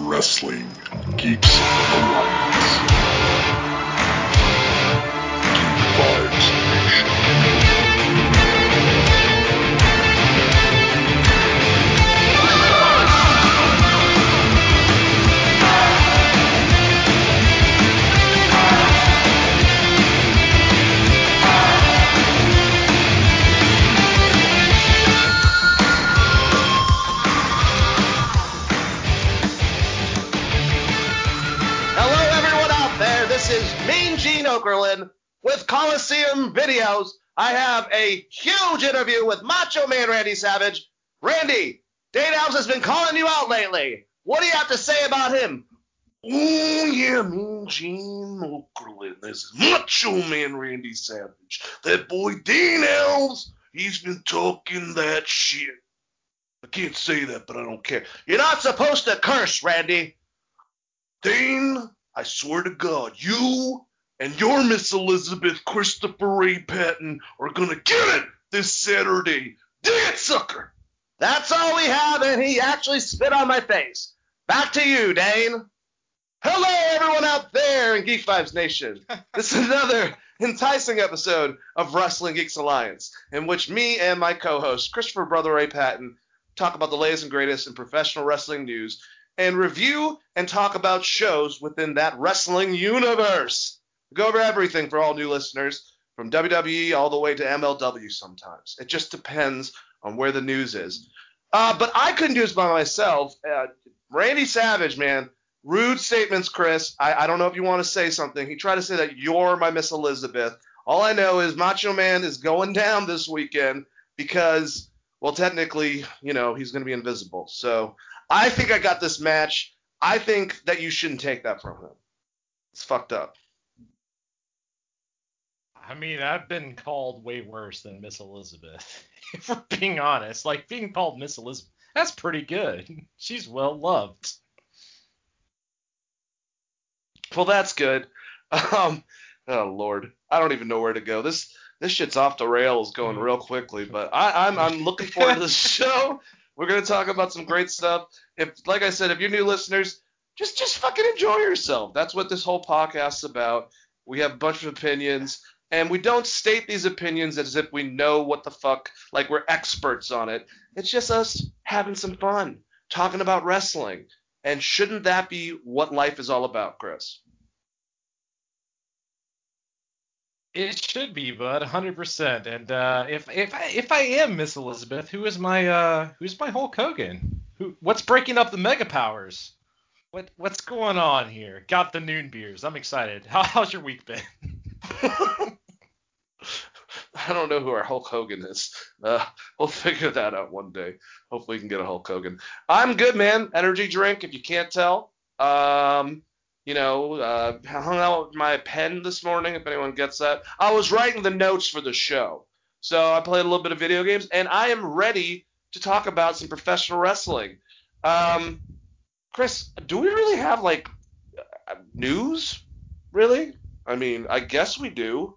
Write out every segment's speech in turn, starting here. Wrestling Geeks Alliance. Geek Vibes Nation. With Coliseum videos, I have a huge interview with Macho Man Randy Savage. Randy, Dane Elves has been calling you out lately. What do you have to say about him? Oh, yeah, Mean Gene Okerlund. This is Macho Man Randy Savage. That boy Dane Elves, he's been talking that shit. I can't say that, but I don't care. You're not supposed to curse, Randy. Dane, I swear to God, you and your Miss Elizabeth, Christopher Ray Patton, are going to get it this Saturday. Dig it, sucker! That's all we have, and he actually spit on my face. Back to you, Dane. Hello, everyone out there in Geek Vibes Nation. This is another enticing episode of Wrestling Geeks Alliance, in which me and my co-host, Christopher Brother Ray Patton, talk about the latest and greatest in professional wrestling news and review and talk about shows within that wrestling universe. Go over everything for all new listeners, from WWE all the way to MLW sometimes. It just depends on where the news is. But I couldn't do this by myself. Randy Savage, man, rude statements, Chris. I don't know if you want to say something. He tried to say that you're my Miss Elizabeth. All I know is Macho Man is going down this weekend because, well, technically, you know, he's going to be invisible. So I think I got this match. I think that you shouldn't take that from him. It's fucked up. I mean, I've been called way worse than Miss Elizabeth, if we're being honest. Like, being called Miss Elizabeth, that's pretty good. She's well-loved. Well, that's good. Oh, Lord. I don't even know where to go. This shit's off the rails going real quickly, but I'm looking forward to this show. We're going to talk about some great stuff. Like I said, if you're new listeners, just fucking enjoy yourself. That's what this whole podcast's about. We have a bunch of opinions. And we don't state these opinions as if we know what the fuck, like we're experts on it. It's just us having some fun, talking about wrestling. And shouldn't that be what life is all about, Chris? It should be, bud, 100%. And if I am Miss Elizabeth, who's my Hulk Hogan? What's breaking up the Mega Powers? What's going on here? Got the noon beers. I'm excited. How's your week been? I don't know who our Hulk Hogan is. We'll figure that out one day. Hopefully we can get a Hulk Hogan. I'm good, man. Energy drink, if you can't tell. I hung out with my pen this morning, if anyone gets that. I was writing the notes for the show. So I played a little bit of video games, and I am ready to talk about some professional wrestling. Chris, do we really have, like, news? Really? I mean, I guess we do.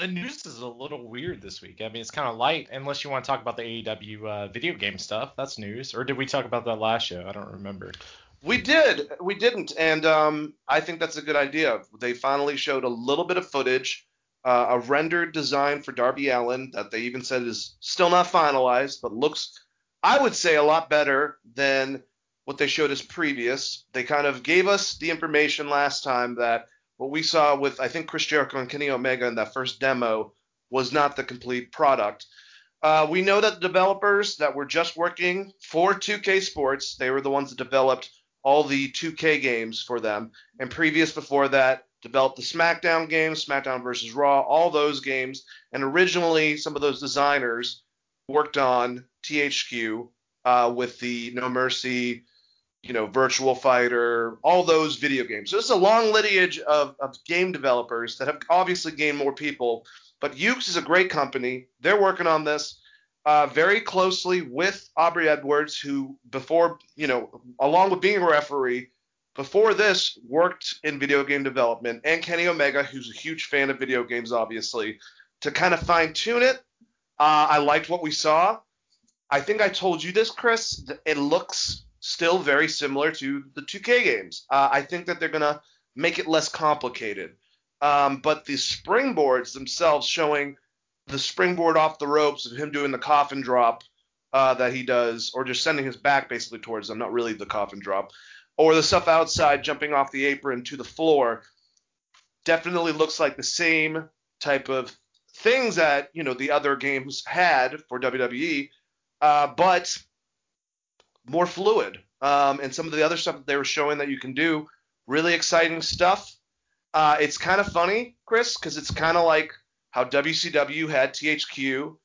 The news is a little weird this week. I mean, it's kind of light, unless you want to talk about the AEW video game stuff. That's news. Or did we talk about that last show? I don't remember. We did. We didn't. And I think that's a good idea. They finally showed a little bit of footage, a rendered design for Darby Allin that they even said is still not finalized, but looks, I would say, a lot better than what they showed as previous. They kind of gave us the information last time that what we saw with, I think, Chris Jericho and Kenny Omega in that first demo was not the complete product. We know that the developers that were just working for 2K Sports, they were the ones that developed all the 2K games for them. And previous before that, developed the SmackDown games, SmackDown versus Raw, all those games. And originally, some of those designers worked on THQ with the No Mercy, Virtual Fighter, all those video games. So this is a long lineage of game developers that have obviously gained more people. But Yuke's is a great company. They're working on this very closely with Aubrey Edwards, who before, along with being a referee, before this worked in video game development, and Kenny Omega, who's a huge fan of video games, obviously, to kind of fine-tune it. I liked what we saw. I think I told you this, Chris. It looks still very similar to the 2K games. I think that they're going to make it less complicated. But the springboards themselves, showing the springboard off the ropes of him doing the coffin drop that he does, or just sending his back basically towards them, not really the coffin drop, or the stuff outside jumping off the apron to the floor, definitely looks like the same type of things that, you know, the other games had for WWE, but more fluid. And some of the other stuff that they were showing that you can do, really exciting stuff. It's kind of funny, Chris, because it's kind of like how WCW had THQ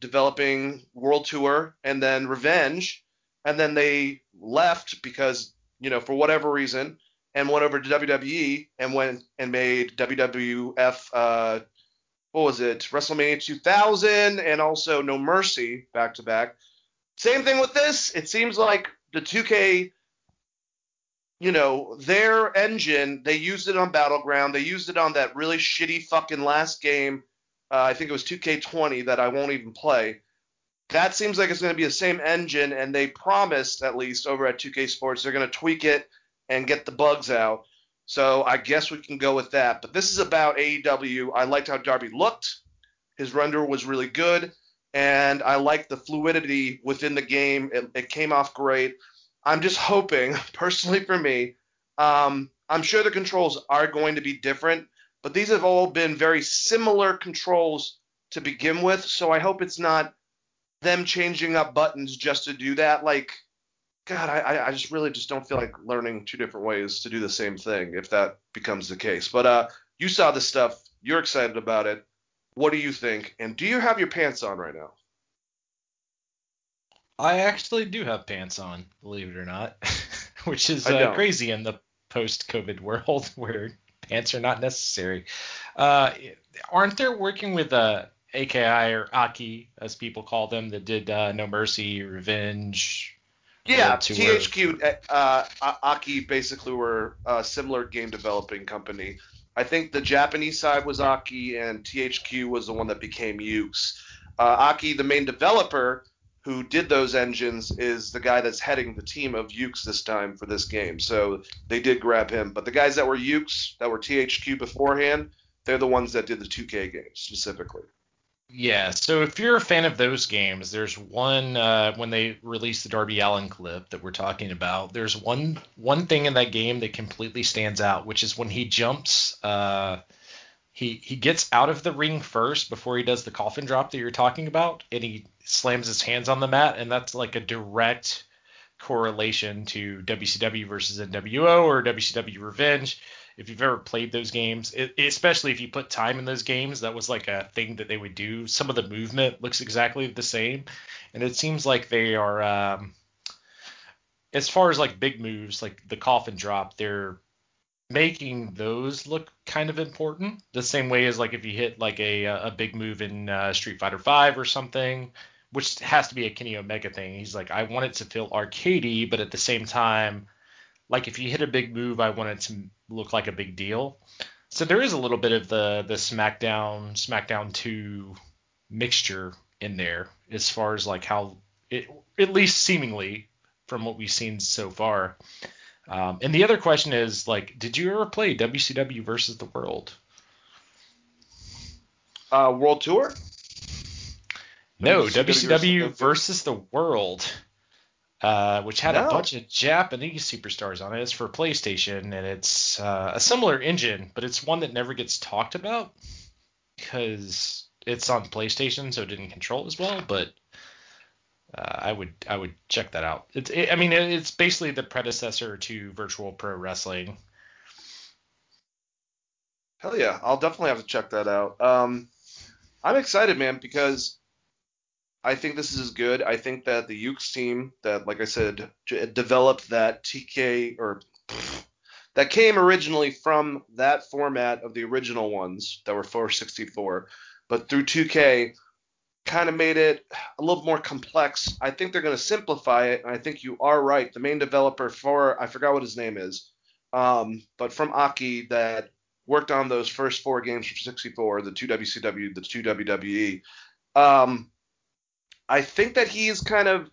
developing World Tour and then Revenge, and then they left because, you know, for whatever reason, and went over to WWE and went and made WWF, what was it, WrestleMania 2000 and also No Mercy back-to-back. Same thing with this. It seems like the 2K, you know, their engine, they used it on Battleground. They used it on that really shitty fucking last game. I think it was 2K20 that I won't even play. That seems like it's going to be the same engine, and they promised, at least over at 2K Sports, they're going to tweak it and get the bugs out. So I guess we can go with that. But this is about AEW. I liked how Darby looked. His render was really good, and I liked the fluidity within the game. It came off great. I'm just hoping, personally for me, I'm sure the controls are going to be different, but these have all been very similar controls to begin with, so I hope it's not them changing up buttons just to do that. Like, God, I just really just don't feel like learning two different ways to do the same thing if that becomes the case. But you saw this stuff. You're excited about it. What do you think? And do you have your pants on right now? I actually do have pants on, believe it or not, which is crazy in the post-COVID world where pants are not necessary. Aren't they working with AKI or Aki, as people call them, that did No Mercy, Revenge? Yeah, THQ, Aki basically were a similar game developing company. I think the Japanese side was Aki, and THQ was the one that became Yuke's. Aki, the main developer who did those engines, is the guy that's heading the team of Yuke's this time for this game. So they did grab him. But the guys that were Yuke's, that were THQ beforehand, they're the ones that did the 2K games specifically. Yeah, so if you're a fan of those games, there's one when they released the Darby Allin clip that we're talking about, there's one thing in that game that completely stands out, which is when he jumps he gets out of the ring first before he does the coffin drop that you're talking about, and he slams his hands on the mat, and that's like a direct correlation to WCW versus NWO or WCW Revenge. If you've ever played those games, especially if you put time in those games, that was like a thing that they would do. Some of the movement looks exactly the same, and it seems like they are, as far as like big moves, like the coffin drop, they're making those look kind of important, the same way as like if you hit like a big move in Street Fighter V or something, which has to be a Kenny Omega thing. He's like, I want it to feel arcadey, but at the same time, like if you hit a big move, I want it to look like a big deal. So there is a little bit of the SmackDown 2 mixture in there, as far as like how it, at least seemingly from what we've seen so far. And the other question is, like, did you ever play WCW versus the World? World Tour? No, WCW versus the World, which had a bunch of Japanese superstars on it. It's for PlayStation, and it's a similar engine, but it's one that never gets talked about because it's on PlayStation, so it didn't control as well, but... I would check that out. It's basically the predecessor to Virtual Pro Wrestling. Hell yeah, I'll definitely have to check that out. I'm excited, man, because I think this is good. I think that the Yuke's team that, like I said, developed that that came originally from that format of the original ones that were 464, but through 2K. Kind of made it a little more complex. I think they're going to simplify it, and I think you are right. The main developer for, I forgot what his name is, but from Aki that worked on those first four games from 64, the two WCW, the two WWE, I think that he is kind of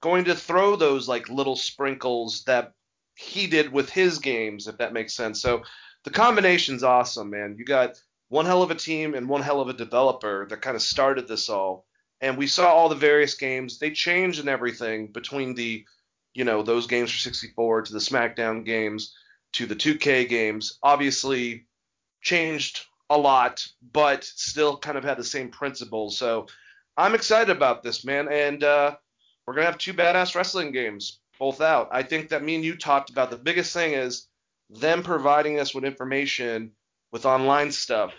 going to throw those like little sprinkles that he did with his games, if that makes sense. So the combination's awesome, man. You got one hell of a team and one hell of a developer that kind of started this all. And we saw all the various games. They changed and everything between the, you know, those games for 64 to the SmackDown games to the 2K games. Obviously changed a lot, but still kind of had the same principles. So I'm excited about this, man. And we're going to have two badass wrestling games both out. I think that me and you talked about the biggest thing is them providing us with information with online stuff.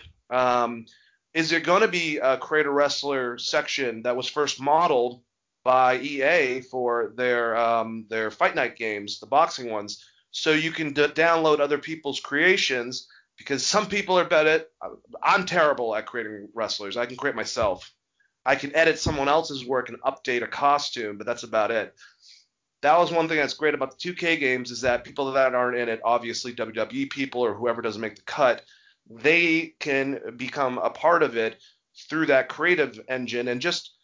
Is there going to be a creator wrestler section that was first modeled by EA for their Fight Night games, the boxing ones, so you can download other people's creations, because some people are bad at – I'm terrible at creating wrestlers. I can create myself. I can edit someone else's work and update a costume, but that's about it. That was one thing that's great about the 2K games is that people that aren't in it, obviously WWE people or whoever doesn't make the cut, they can become a part of it through that creative engine and just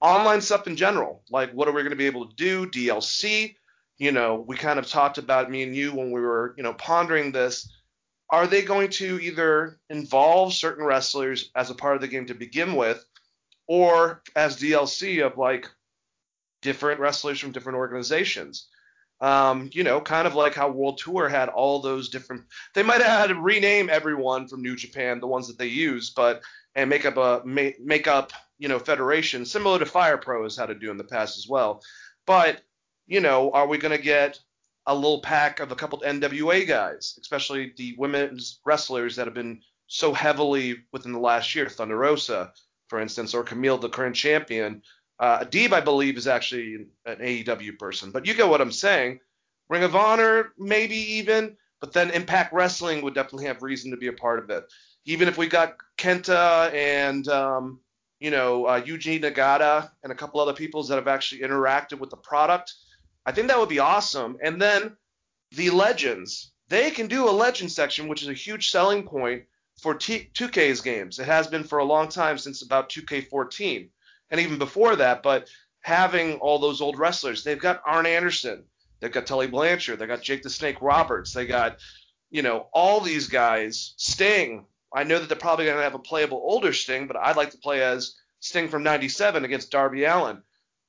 online stuff in general. Like, what are we going to be able to do? DLC, you know, we kind of talked about, me and you, when we were, you know, pondering this. Are they going to either involve certain wrestlers as a part of the game to begin with, or as DLC of like different wrestlers from different organizations? You know, kind of like how World Tour had all those different, they might have had to rename everyone from New Japan, the ones that they use, but, and make up, you know, federation, similar to Fire Pro is how to do in the past as well. But, you know, are we going to get a little pack of a couple of NWA guys, especially the women's wrestlers that have been so heavily within the last year, Thunder Rosa, for instance, or Camille, the current champion. Adib, I believe, is actually an AEW person. But you get what I'm saying. Ring of Honor, maybe even. But then Impact Wrestling would definitely have reason to be a part of it. Even if we got Kenta and, Yuji Nagata and a couple other people that have actually interacted with the product, I think that would be awesome. And then the Legends. They can do a Legend section, which is a huge selling point for 2K's games. It has been for a long time, since about 2K14. And even before that, but having all those old wrestlers, they've got Arn Anderson, they've got Tully Blanchard, they got Jake the Snake Roberts, they got, you know, all these guys. Sting, I know that they're probably going to have a playable older Sting, but I'd like to play as Sting from 97 against Darby Allin.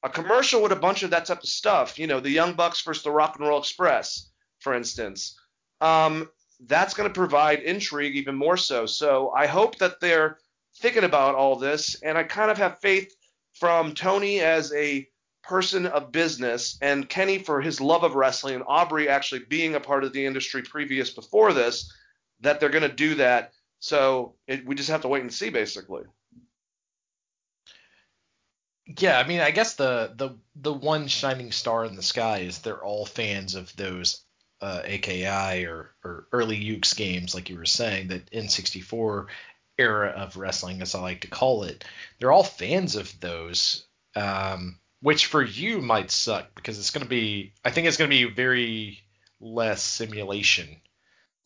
A commercial with a bunch of that type of stuff, you know, the Young Bucks versus the Rock and Roll Express, for instance. That's going to provide intrigue even more so. So I hope that they're thinking about all this, and I kind of have faith from Tony as a person of business, and Kenny for his love of wrestling, and Aubrey actually being a part of the industry previous before this, that they're going to do that. So we just have to wait and see, basically. Yeah, I mean, I guess the one shining star in the sky is they're all fans of those AKI or early Yuke's games, like you were saying, that N64 era of wrestling, as I like to call it. They're all fans of those, which for you might suck, because it's going to be, I think it's going to be very less simulation.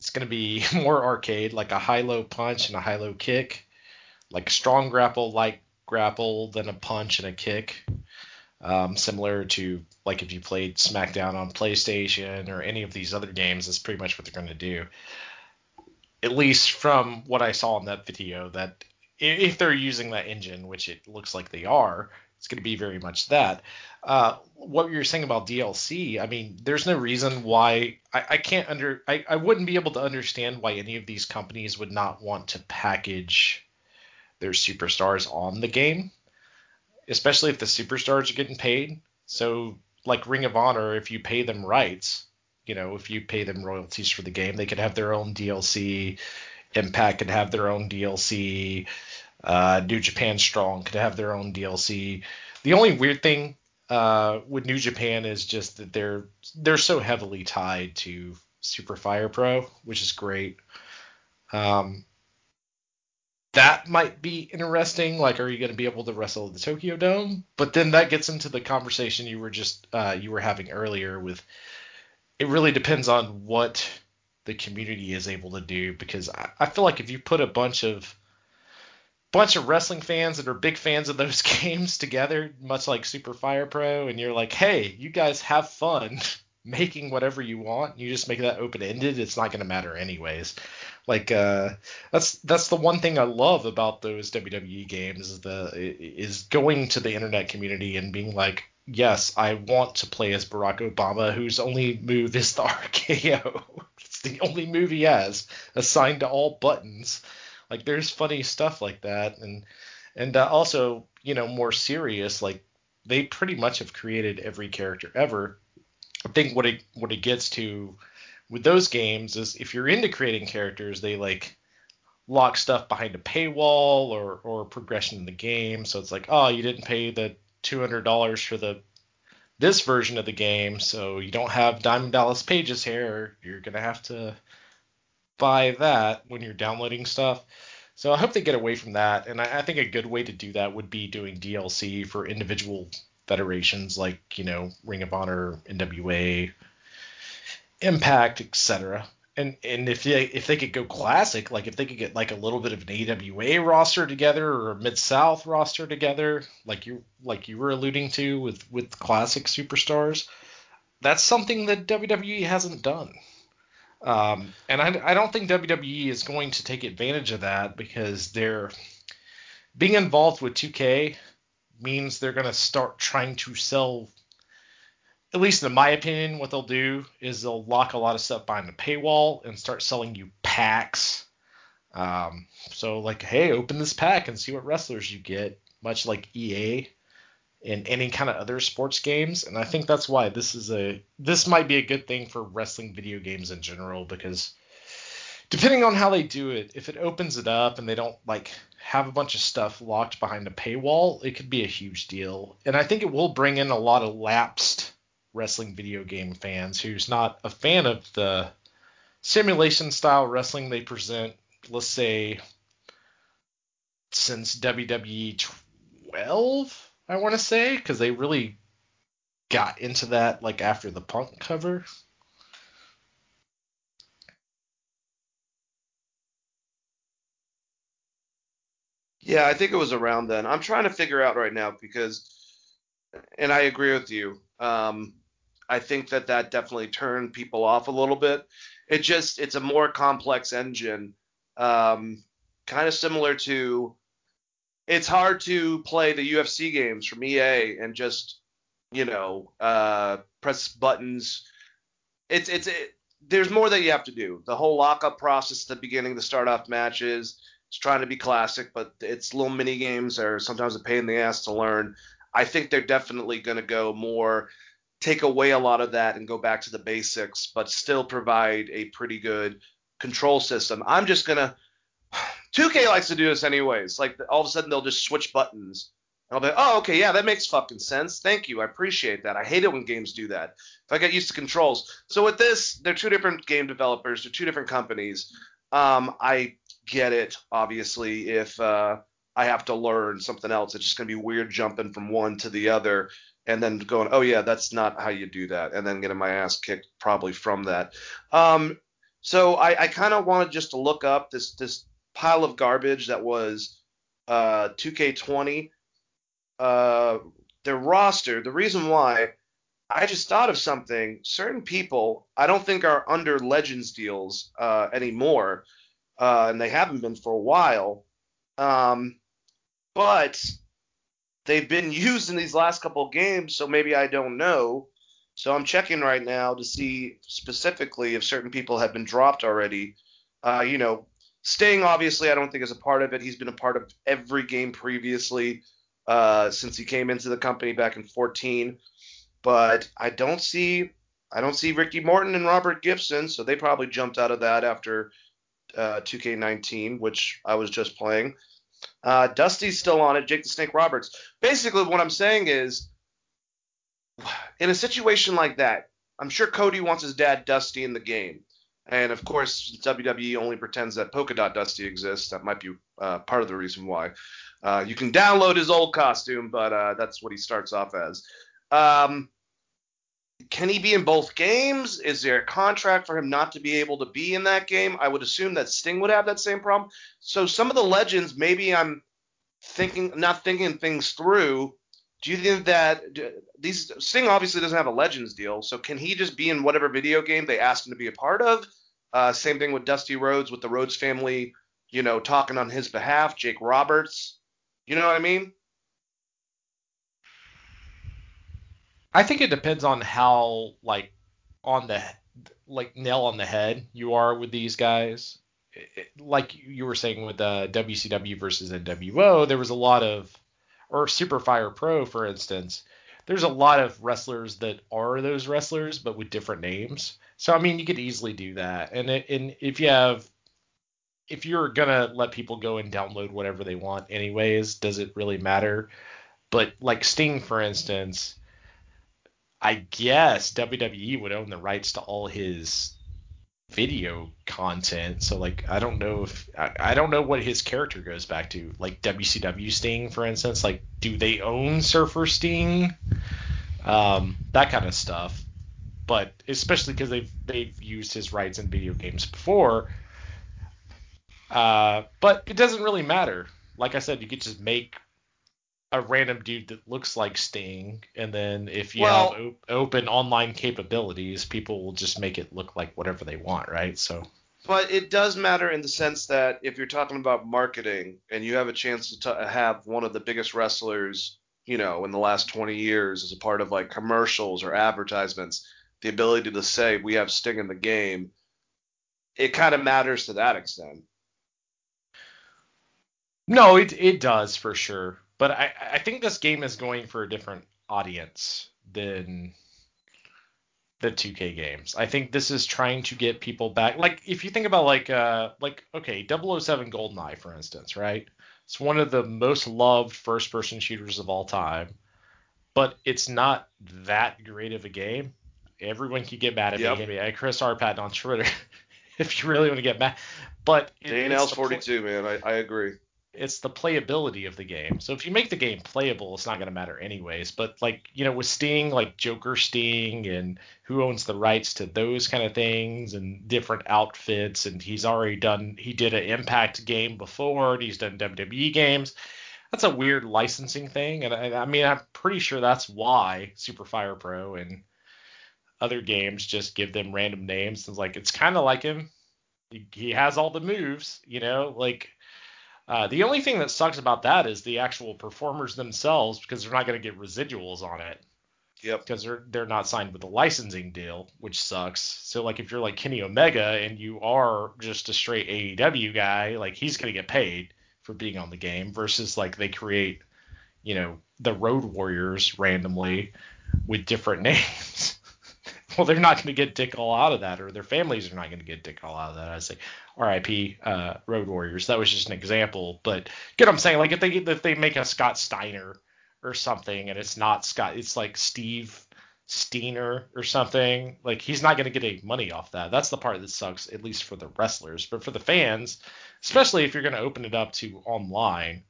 It's going to be more arcade, like a high-low punch and a high-low kick, like strong grapple, light grapple, then a punch and a kick, similar to like if you played SmackDown on PlayStation or any of these other games. That's pretty much what they're going to do. At least from what I saw in that video, that if they're using that engine, which it looks like they are, it's going to be very much that. What you're saying about DLC, I mean, there's no reason why I wouldn't be able to understand why any of these companies would not want to package their superstars on the game, especially if the superstars are getting paid. So like Ring of Honor, if you pay them rights, you know, if you pay them royalties for the game, they could have their own DLC. Impact could have their own DLC. New Japan Strong could have their own DLC. The only weird thing with New Japan is just that they're so heavily tied to Super Fire Pro, which is great. That might be interesting. Like, are you going to be able to wrestle the Tokyo Dome? But then that gets into the conversation you were having earlier with. It really depends on what the community is able to do, because I feel like if you put a bunch of bunch of wrestling fans that are big fans of those games together, much like Super Fire Pro, and you're like, hey, you guys have fun making whatever you want. You just make that open-ended. It's not going to matter anyways. Like, that's the one thing I love about those WWE games is going to the internet community and being like, yes, I want to play as Barack Obama, whose only move is the RKO. It's the only move he has, assigned to all buttons. Like, there's funny stuff like that. And also, you know, more serious, like, they pretty much have created every character ever. I think what it gets to with those games is if you're into creating characters, they like lock stuff behind a paywall or progression in the game. So it's like, oh, you didn't pay the $200 for this version of the game, so you don't have Diamond Dallas Page's hair. You're gonna have to buy that when you're downloading stuff. So I hope they get away from that. And I think a good way to do that would be doing DLC for individual federations like, you know, Ring of Honor, NWA, Impact, etc. And if they could go classic, like if they could get like a little bit of an AWA roster together or a Mid-South roster together, like you were alluding to with classic superstars, that's something that WWE hasn't done. And I don't think WWE is going to take advantage of that, because they're being involved with 2K means they're going to start trying to sell. At least in my opinion, what they'll do is they'll lock a lot of stuff behind the paywall and start selling you packs. So like, hey, open this pack and see what wrestlers you get, much like EA and any kind of other sports games. And I think that's why this might be a good thing for wrestling video games in general, because depending on how they do it, if it opens it up and they don't like have a bunch of stuff locked behind a paywall, it could be a huge deal. And I think it will bring in a lot of lapsed wrestling video game fans who's not a fan of the simulation style wrestling they present, let's say, since WWE 12, I want to say, because they really got into that like after the Punk cover. Yeah, I think it was around then. I'm trying to figure out right now because, and I agree with you. I think that definitely turned people off a little bit. It's a more complex engine, kind of similar to. It's hard to play the UFC games from EA and just, you know, press buttons. There's more that you have to do. The whole lockup process at the beginning, the start off matches. It's trying to be classic, but its little mini games are sometimes a pain in the ass to learn. I think they're definitely going to go more, take away a lot of that and go back to the basics, but still provide a pretty good control system. 2K likes to do this anyways. Like, all of a sudden they'll just switch buttons. And I'll be like, oh, okay, yeah, that makes fucking sense. Thank you. I appreciate that. I hate it when games do that. If I get used to controls. So with this, they're two different game developers. They're two different companies. I get it, obviously, if I have to learn something else. It's just going to be weird jumping from one to the other and then going, oh, yeah, that's not how you do that, and then getting my ass kicked probably from that. So I kind of wanted just to look up this pile of garbage that was 2K20. Their roster, the reason why, I just thought of something. Certain people I don't think are under Legends deals anymore. And they haven't been for a while, but they've been used in these last couple of games, so maybe I don't know. So I'm checking right now to see specifically if certain people have been dropped already. You know, Sting, obviously, I don't think is a part of it. He's been a part of every game previously since he came into the company back in 14, but I don't see Ricky Morton and Robert Gibson, so they probably jumped out of that after 2K19, which I was just playing. Dusty's still on it. Jake the Snake Roberts. Basically, what I'm saying is, in a situation like that, I'm sure Cody wants his dad Dusty in the game, and of course WWE only pretends that Polka Dot Dusty exists. That might be part of the reason why. You can download his old costume, but that's what he starts off as. Can he be in both games? Is there a contract for him not to be able to be in that game? I would assume that Sting would have that same problem. So some of the legends, maybe I'm not thinking things through, do you think that Sting obviously doesn't have a Legends deal, so can he just be in whatever video game they asked him to be a part of? Same thing with Dusty Rhodes, with the Rhodes family, you know, talking on his behalf, Jake Roberts. You know what I mean? I think it depends on how, like, on the, like, nail on the head you are with these guys. Like you were saying with WCW versus NWO, there was a lot of, or Super Fire Pro, for instance, there's a lot of wrestlers that are those wrestlers, but with different names. So, I mean, you could easily do that. And if you're going to let people go and download whatever they want anyways, does it really matter? But like Sting, for instance, I guess WWE would own the rights to all his video content. So, like, I don't know if I don't know what his character goes back to. Like WCW Sting, for instance, like, do they own Surfer Sting? That kind of stuff. But especially because they've used his rights in video games before. But it doesn't really matter. Like I said, you could just make a random dude that looks like Sting, and then if you have open online capabilities, people will just make it look like whatever they want, right? So, but it does matter in the sense that if you're talking about marketing and you have a chance to have one of the biggest wrestlers, you know, in the last 20 years as a part of like commercials or advertisements, the ability to say we have Sting in the game, it kind of matters to that extent. No, it does for sure. But I think this game is going for a different audience than the 2K games. I think this is trying to get people back. Like, if you think about, like okay, 007 GoldenEye, for instance, right? It's one of the most loved first-person shooters of all time. But it's not that great of a game. Everyone could get mad at me. I Chris R. Patton on Twitter if you really want to get mad. But Dane Elves 42, man. I agree. It's the playability of the game. So if you make the game playable, it's not going to matter anyways. But, like, you know, with Sting, like Joker Sting and who owns the rights to those kind of things and different outfits. And he's already done – he did an Impact game before. And he's done WWE games. That's a weird licensing thing. And, I mean, I'm pretty sure that's why Super Fire Pro and other games just give them random names. It's like, it's kind of like him. He has all the moves, you know, like – the only thing that sucks about that is the actual performers themselves, because they're not going to get residuals on it. Yep. Because they're not signed with a licensing deal, which sucks. So, like, if you're like Kenny Omega and you are just a straight AEW guy, like, he's going to get paid for being on the game versus, like, they create, you know, the Road Warriors randomly with different names. Well, they're not going to get dick all out of that, or their families are not going to get dick all out of that. I say, R.I.P. Road Warriors. That was just an example, but get what I'm saying. Like, if they make a Scott Steiner or something, and it's not Scott, it's like Steve Steiner or something. Like, he's not going to get any money off that. That's the part that sucks, at least for the wrestlers, but for the fans, especially if you're going to open it up to online,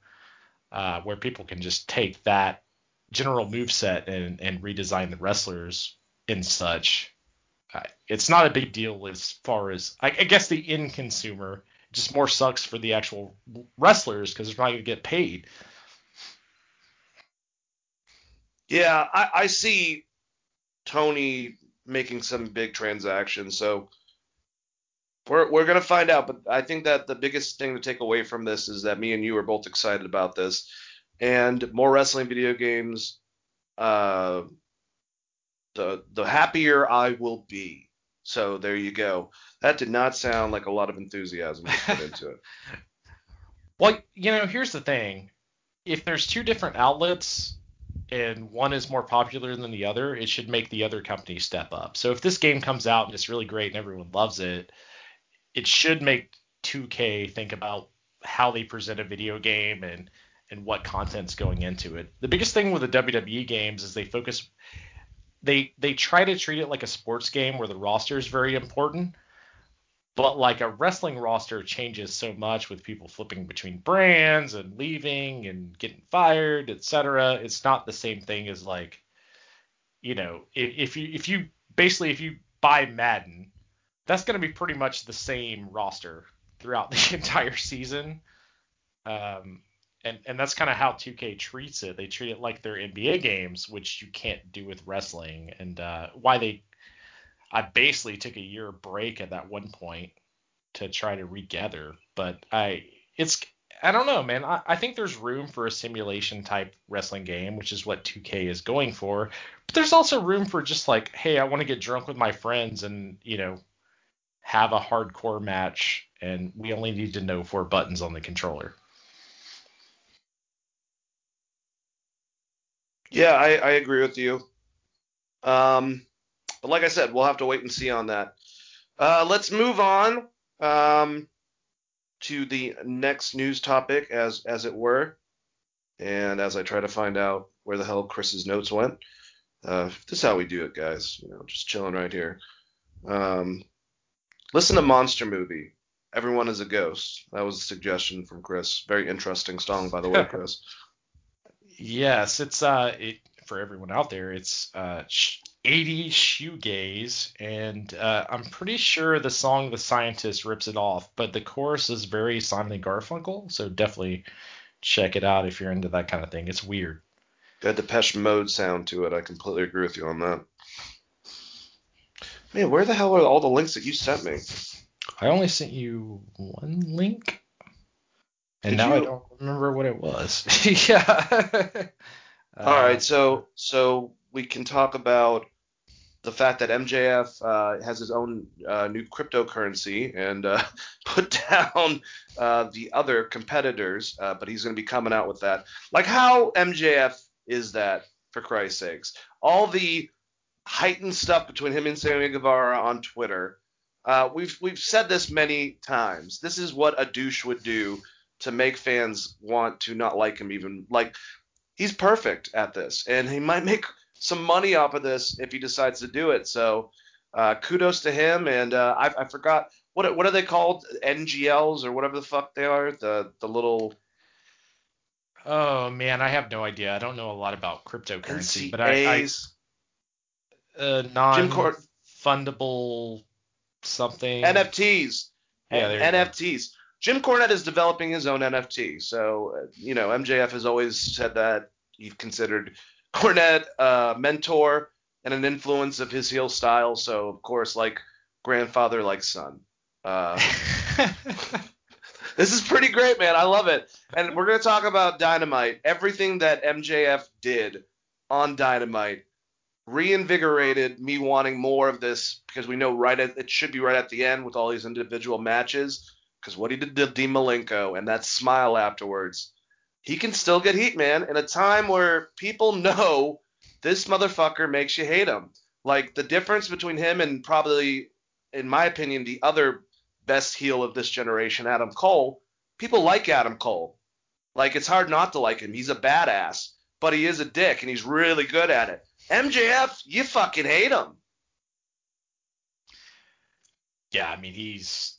where people can just take that general moveset and redesign the wrestlers. And such, it's not a big deal as far as I guess the end consumer. Just more sucks for the actual wrestlers because they're not going to get paid. Yeah, I see Tony making some big transactions, so we're gonna find out. But I think that the biggest thing to take away from this is that me and you are both excited about this, and more wrestling video games. The happier I will be. So there you go. That did not sound like a lot of enthusiasm put into it. Well, you know, here's the thing. If there's two different outlets and one is more popular than the other, it should make the other company step up. So if this game comes out and it's really great and everyone loves it, it should make 2K think about how they present a video game and what content's going into it. The biggest thing with the WWE games is they focus... They try to treat it like a sports game where the roster is very important, but like a wrestling roster changes so much with people flipping between brands and leaving and getting fired, etc. It's not the same thing as like, you know, if you buy Madden, that's going to be pretty much the same roster throughout the entire season. And that's kind of how 2K treats it. They treat it like their NBA games, which you can't do with wrestling. And why they – I basically took a year break at that one point to try to regather. But I don't know, man. I think there's room for a simulation-type wrestling game, which is what 2K is going for. But there's also room for just like, hey, I want to get drunk with my friends and, you know, have a hardcore match, and we only need to know 4 buttons on the controller. Yeah, I agree with you. But like I said, we'll have to wait and see on that. Let's move on to the next news topic, as it were. And as I try to find out where the hell Chris's notes went. This is how we do it, guys. You know, just chilling right here. Listen to Monster Movie. Everyone is a Ghost. That was a suggestion from Chris. Very interesting song, by the way, Chris. Yes, it's for everyone out there, it's 80s shoegaze, and I'm pretty sure the song The Scientist rips it off, but the chorus is very Simon & Garfunkel, so definitely check it out if you're into that kind of thing. It's weird. Got the Depeche Mode sound to it. I completely agree with you on that. Man, where the hell are all the links that you sent me? I only sent you one link. And now I don't remember what it was. Yeah. All right. So we can talk about the fact that MJF has his own new cryptocurrency and put down the other competitors, but he's going to be coming out with that. Like, how MJF is that, for Christ's sakes? All the heightened stuff between him and Sammy Guevara on Twitter. We've said this many times. This is what a douche would do to make fans want to not like him even. Like, he's perfect at this, and he might make some money off of this if he decides to do it. So kudos to him, and I forgot, what are they called? NGLs or whatever the fuck they are? The little... Oh, man, I have no idea. I don't know a lot about cryptocurrency, NCAs, but I non-fundable something. NFTs. Yeah, NFTs. Go. Jim Cornette is developing his own NFT. So, you know, MJF has always said that he considered Cornette a mentor and an influence of his heel style. So, of course, like grandfather, like son. This is pretty great, man. I love it. And we're going to talk about Dynamite. Everything that MJF did on Dynamite reinvigorated me wanting more of this, because we know it should be right at the end with all these individual matches. Because what he did to Dean Malenko and that smile afterwards, he can still get heat, man, in a time where people know this motherfucker makes you hate him. Like, the difference between him and probably, in my opinion, the other best heel of this generation, Adam Cole, people like Adam Cole. Like, it's hard not to like him. He's a badass, but he is a dick, and he's really good at it. MJF, you fucking hate him. Yeah, I mean, he's...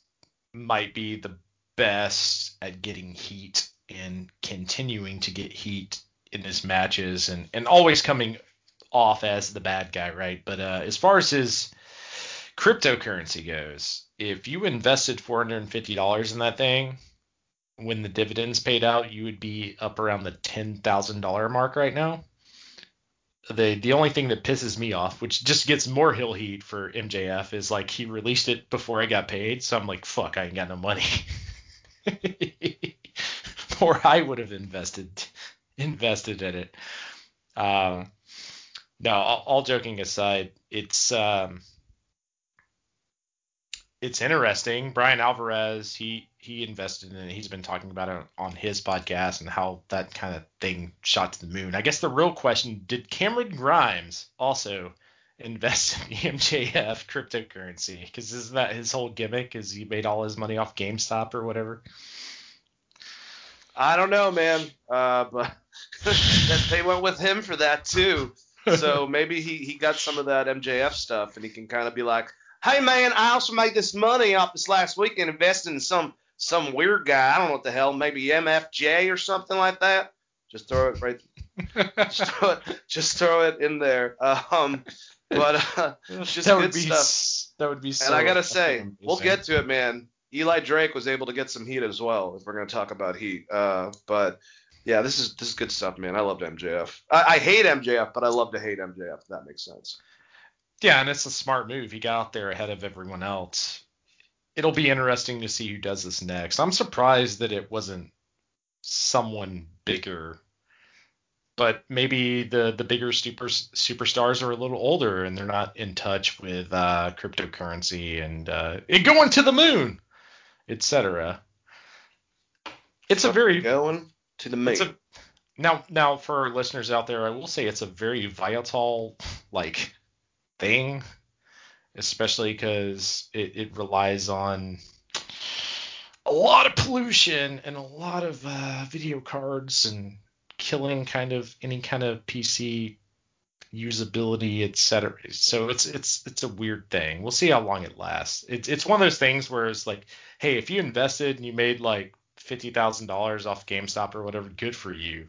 might be the best at getting heat and continuing to get heat in his matches and always coming off as the bad guy, right? But as far as his cryptocurrency goes, if you invested $450 in that thing, when the dividends paid out, you would be up around the $10,000 mark right now. The only thing that pisses me off, which just gets more heel heat for MJF, is like he released it before I got paid, so I'm like, fuck, I ain't got no money. Or I would have invested in it. No, all joking aside, it's interesting. Brian Alvarez, he invested in it. He's been talking about it on his podcast and how that kind of thing shot to the moon. I guess the real question, did Cameron Grimes also invest in the MJF cryptocurrency? Because isn't that his whole gimmick, is he made all his money off GameStop or whatever? I don't know, man. But they went with him for that too. So maybe he got some of that MJF stuff and he can kind of be like, hey, man, I also made this money off this last weekend investing in some weird guy. I don't know what the hell, maybe MFJ or something like that. Just throw it right. just throw it in there. Just that good stuff. That would be. So, and I gotta say, amazing. We'll get to it, man. Eli Drake was able to get some heat as well, if we're gonna talk about heat. But Yeah, this is good stuff, man. I loved MJF. I hate MJF, but I love to hate MJF, if that makes sense. Yeah, and it's a smart move. He got out there ahead of everyone else. It'll be interesting to see who does this next. I'm surprised that it wasn't someone bigger. But maybe the bigger superstars are a little older and they're not in touch with cryptocurrency and going to the moon, etc. It's a very going to the moon. Now for our listeners out there, I will say it's a very vital thing, especially because it relies on a lot of pollution and a lot of video cards and killing kind of any kind of PC usability, etc. So it's a weird thing. We'll see how long it lasts. It's one of those things where it's like, hey, if you invested and you made $50,000 off GameStop or whatever, good for you.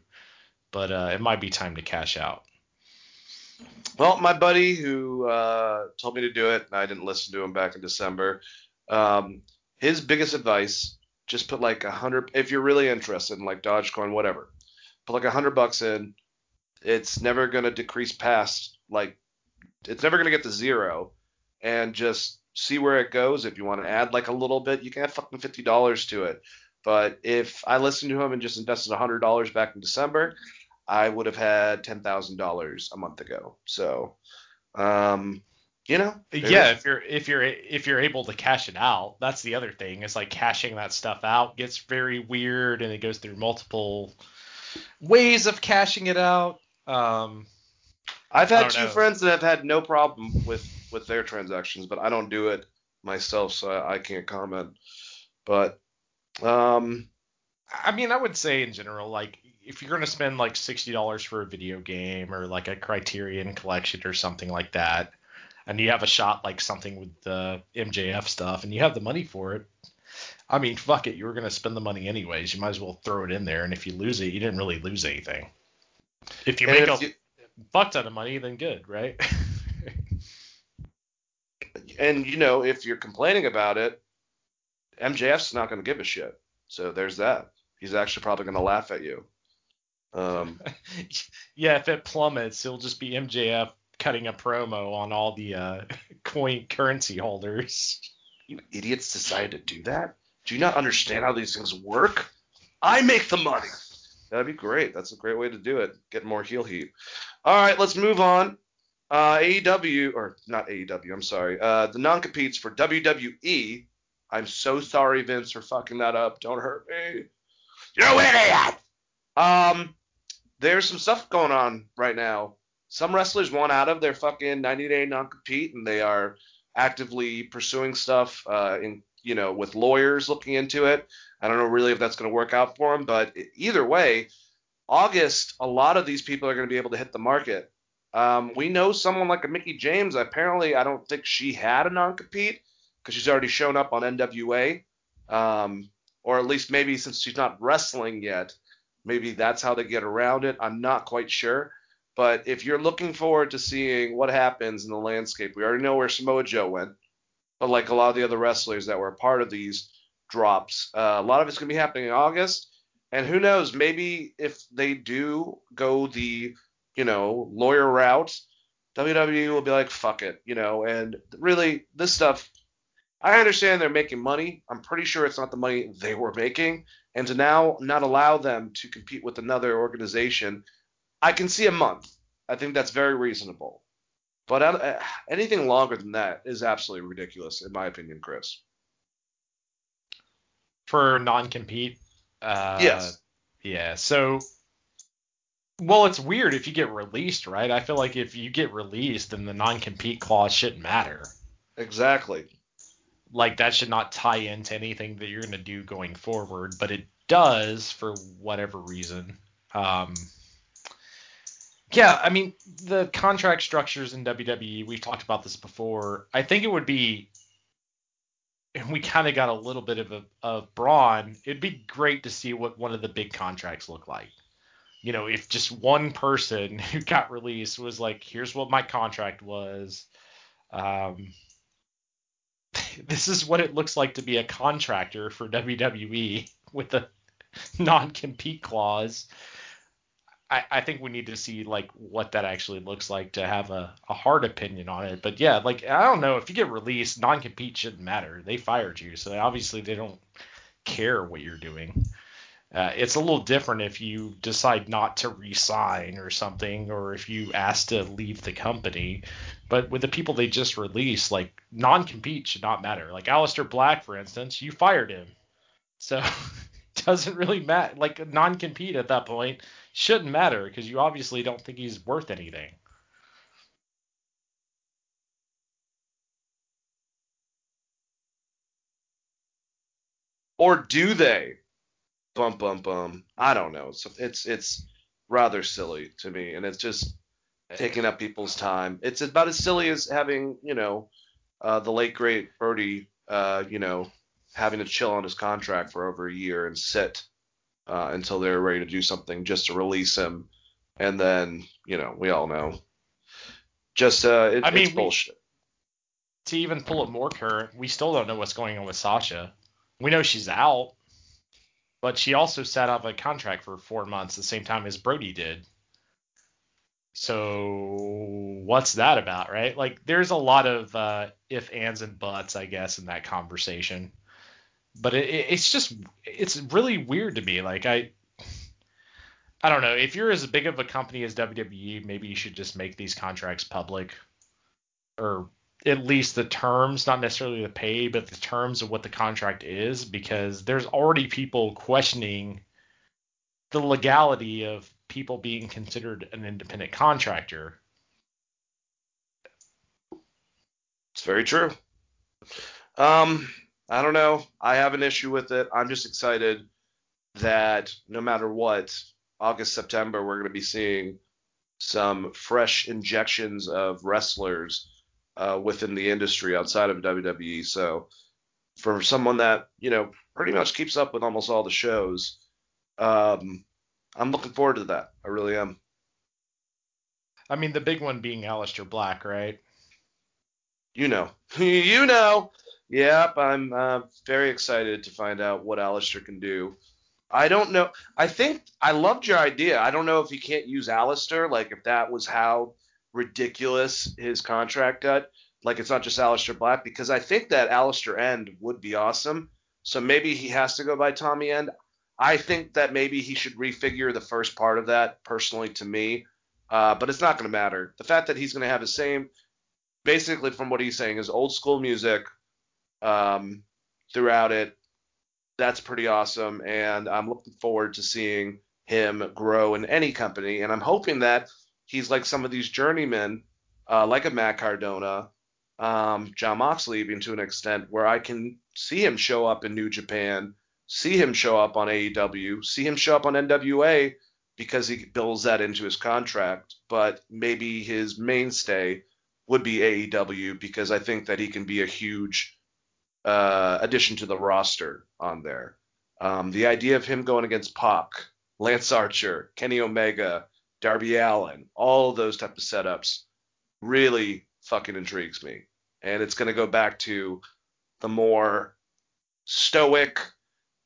But it might be time to cash out. Well, my buddy who told me to do it, and I didn't listen to him back in December, his biggest advice, just put $100, if you're really interested in Dogecoin, whatever. Put $100 in. It's never going to decrease past it's never going to get to zero, and just see where it goes. If you want to add a little bit, you can add fucking $50 to it. But if I listened to him and just invested $100 back in December, I would have had $10,000 a month ago. So, if you're able to cash it out, that's the other thing. It's cashing that stuff out gets very weird, and it goes through multiple ways of cashing it out. I've had friends that have had no problem with their transactions, but I don't do it myself, so I can't comment. But I mean, I would say in general, if you're going to spend $60 for a video game or a Criterion collection or something like that, and you have a shot something with the MJF stuff and you have the money for it, I mean, fuck it. You were going to spend the money anyways. You might as well throw it in there. And if you lose it, you didn't really lose anything. If you make a buck ton of money, then good, right? And, if you're complaining about it, MJF's not going to give a shit. So there's that. He's actually probably going to laugh at you. Yeah, if it plummets, it'll just be MJF cutting a promo on all the coin currency holders. You idiots decided to do that? Do you not understand how these things work? I make the money. That'd be great. That's a great way to do it. Get more heel heat. All right, let's move on. The non-competes for WWE. I'm so sorry, Vince, for fucking that up. Don't hurt me. You idiot! There's some stuff going on right now. Some wrestlers want out of their fucking 90-day non-compete, and they are actively pursuing stuff with lawyers looking into it. I don't know really if that's going to work out for them, but either way, August, a lot of these people are going to be able to hit the market. We know someone like a Mickie James. Apparently, I don't think she had a non-compete because she's already shown up on NWA, or at least maybe since she's not wrestling yet, maybe that's how they get around it. I'm not quite sure. But if you're looking forward to seeing what happens in the landscape, we already know where Samoa Joe went. But like a lot of the other wrestlers that were a part of these drops, a lot of it's going to be happening in August. And who knows, maybe if they do go the, lawyer route, WWE will be like, fuck it, And really, this stuff, I understand they're making money. I'm pretty sure it's not the money they were making. And to now not allow them to compete with another organization, I can see a month. I think that's very reasonable. But anything longer than that is absolutely ridiculous, in my opinion, Chris. For non-compete? Yes. Yeah. So, it's weird if you get released, right? I feel like if you get released, then the non-compete clause shouldn't matter. Exactly. That should not tie into anything that you're going to do going forward. But it does for whatever reason. Yeah, I mean, the contract structures in WWE, we've talked about this before. I think it would be, and we kind of got a little bit of Braun, it'd be great to see what one of the big contracts look like. If just one person who got released was like, here's what my contract was. This is what it looks like to be a contractor for WWE with a non-compete clause. I think we need to see like what that actually looks like to have a hard opinion on it. But yeah, like, I don't know, if you get released, non-compete shouldn't matter. They fired you, so obviously they don't care what you're doing. It's a little different if you decide not to resign or something, or if you ask to leave the company. But with the people they just released, like, non-compete should not matter. Like Aleister Black, for instance, you fired him, so doesn't really matter. Like, non-compete at that point shouldn't matter because you obviously don't think he's worth anything. Or do they? Bum, bum, bum. I don't know. So it's rather silly to me, and it's just taking up people's time. It's about as silly as having, you know, the late, great Birdie, you know, having to chill on his contract for over a year and sit until they're ready to do something just to release him. And then, you know, we all know. Just, it's bullshit. To even pull it more current, we still don't know what's going on with Sasha. We know she's out, but she also sat out a contract for 4 months the same time as Brody did. So what's that about, right? Like, there's a lot of if, ands, and buts, I guess, in that conversation. But it's just, it's really weird to me. Like, I don't know. If you're as big of a company as WWE, maybe you should just make these contracts public, or at least the terms, not necessarily the pay, but the terms of what the contract is, because there's already people questioning the legality of people being considered an independent contractor. It's very true. I don't know. I have an issue with it. I'm just excited that no matter what, August, September, we're going to be seeing some fresh injections of wrestlers within the industry outside of WWE. So for someone that, you know, pretty much keeps up with almost all the shows, I'm looking forward to that. I really am. I mean, the big one being Aleister Black, right? You know. You know. Yep, I'm very excited to find out what Aleister can do. I don't know. I think I loved your idea. I don't know if you can't use Aleister, like if that was how ridiculous his contract got, like it's not just Aleister Black, because I think that Aleister End would be awesome. So maybe he has to go by Tommy End. I think that maybe he should refigure the first part of that, personally, to me, but it's not going to matter. The fact that he's going to have the same, basically from what he's saying, is old school music throughout it. That's pretty awesome, and I'm looking forward to seeing him grow in any company, and I'm hoping that he's like some of these journeymen, like a Matt Cardona, Jon Moxley, even to an extent, where I can see him show up in New Japan, see him show up on AEW, see him show up on NWA, because he builds that into his contract. But maybe his mainstay would be AEW, because I think that he can be a huge addition to the roster on there. The idea of him going against Pac, Lance Archer, Kenny Omega, Darby Allin, all of those type of setups really fucking intrigues me. And it's going to go back to the more stoic,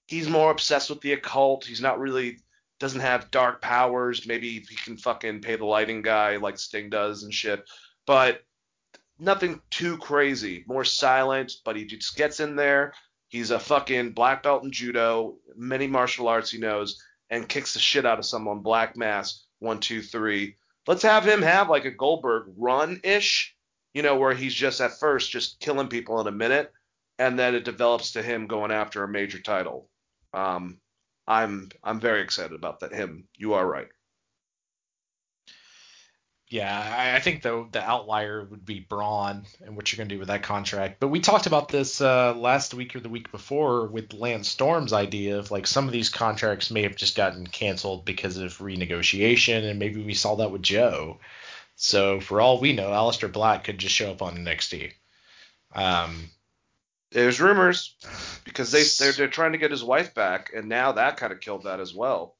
he's more obsessed with the occult. He's not really, doesn't have dark powers. Maybe he can fucking pay the lighting guy like Sting does and shit. But nothing too crazy. More silent, but he just gets in there. He's a fucking black belt in judo, many martial arts he knows, and kicks the shit out of someone, Black Mask. 1, 2, 3. Let's have him have like a Goldberg run-ish, you know, where he's just at first just killing people in a minute, and then it develops to him going after a major title. I'm very excited about that. Him. You are right. Yeah, I think though the outlier would be Braun and what you're going to do with that contract. But we talked about this last week or the week before with Lance Storm's idea of like some of these contracts may have just gotten canceled because of renegotiation, and maybe we saw that with Joe. So for all we know, Aleister Black could just show up on NXT. There's rumors because they're trying to get his wife back, and now that kind of killed that as well.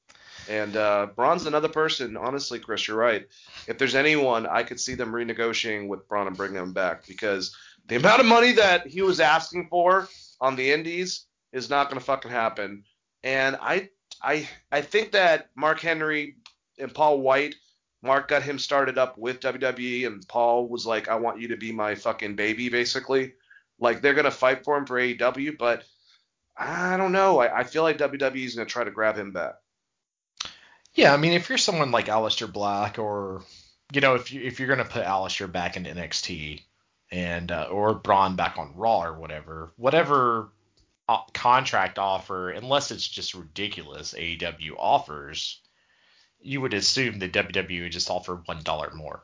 And Braun's another person, honestly, Chris, you're right. If there's anyone, I could see them renegotiating with Braun and bringing him back, because the amount of money that he was asking for on the indies is not going to fucking happen. And I I think that Mark Henry and Paul White, Mark got him started up with WWE, and Paul was like, I want you to be my fucking baby, basically. Like, they're going to fight for him for AEW, but I don't know. I feel like WWE is going to try to grab him back. Yeah, I mean, if you're someone like Aleister Black, or, you know, if you're going to put Aleister back into NXT and or Braun back on Raw or whatever contract offer, unless it's just ridiculous AEW offers, you would assume that WWE would just offer $1 more,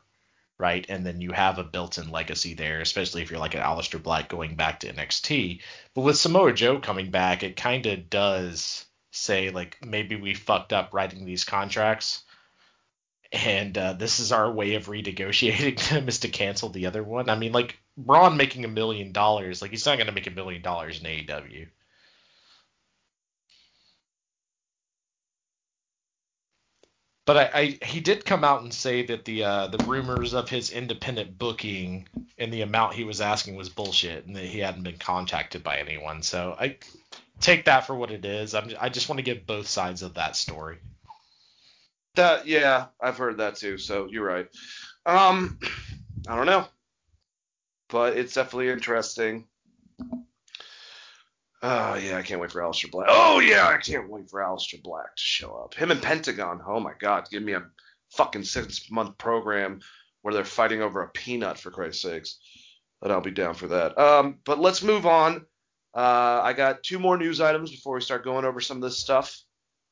right? And then you have a built-in legacy there, especially if you're like an Aleister Black going back to NXT. But with Samoa Joe coming back, it kind of does say, like, maybe we fucked up writing these contracts, and this is our way of renegotiating them is to cancel the other one. I mean, like, Braun making $1 million, like, he's not going to make $1 million in AEW. But he did come out and say that the rumors of his independent booking and the amount he was asking was bullshit, and that he hadn't been contacted by anyone. So I take that for what it is. I just want to give both sides of that story. Yeah, I've heard that too. So you're right. I don't know, but it's definitely interesting. Oh, yeah, I can't wait for Aleister Black. Oh, yeah, I can't wait for Aleister Black to show up. Him and Pentagon. Oh, my God. Give me a fucking 6-month program where they're fighting over a peanut, for Christ's sakes. But I'll be down for that. But let's move on. I got 2 more news items before we start going over some of this stuff,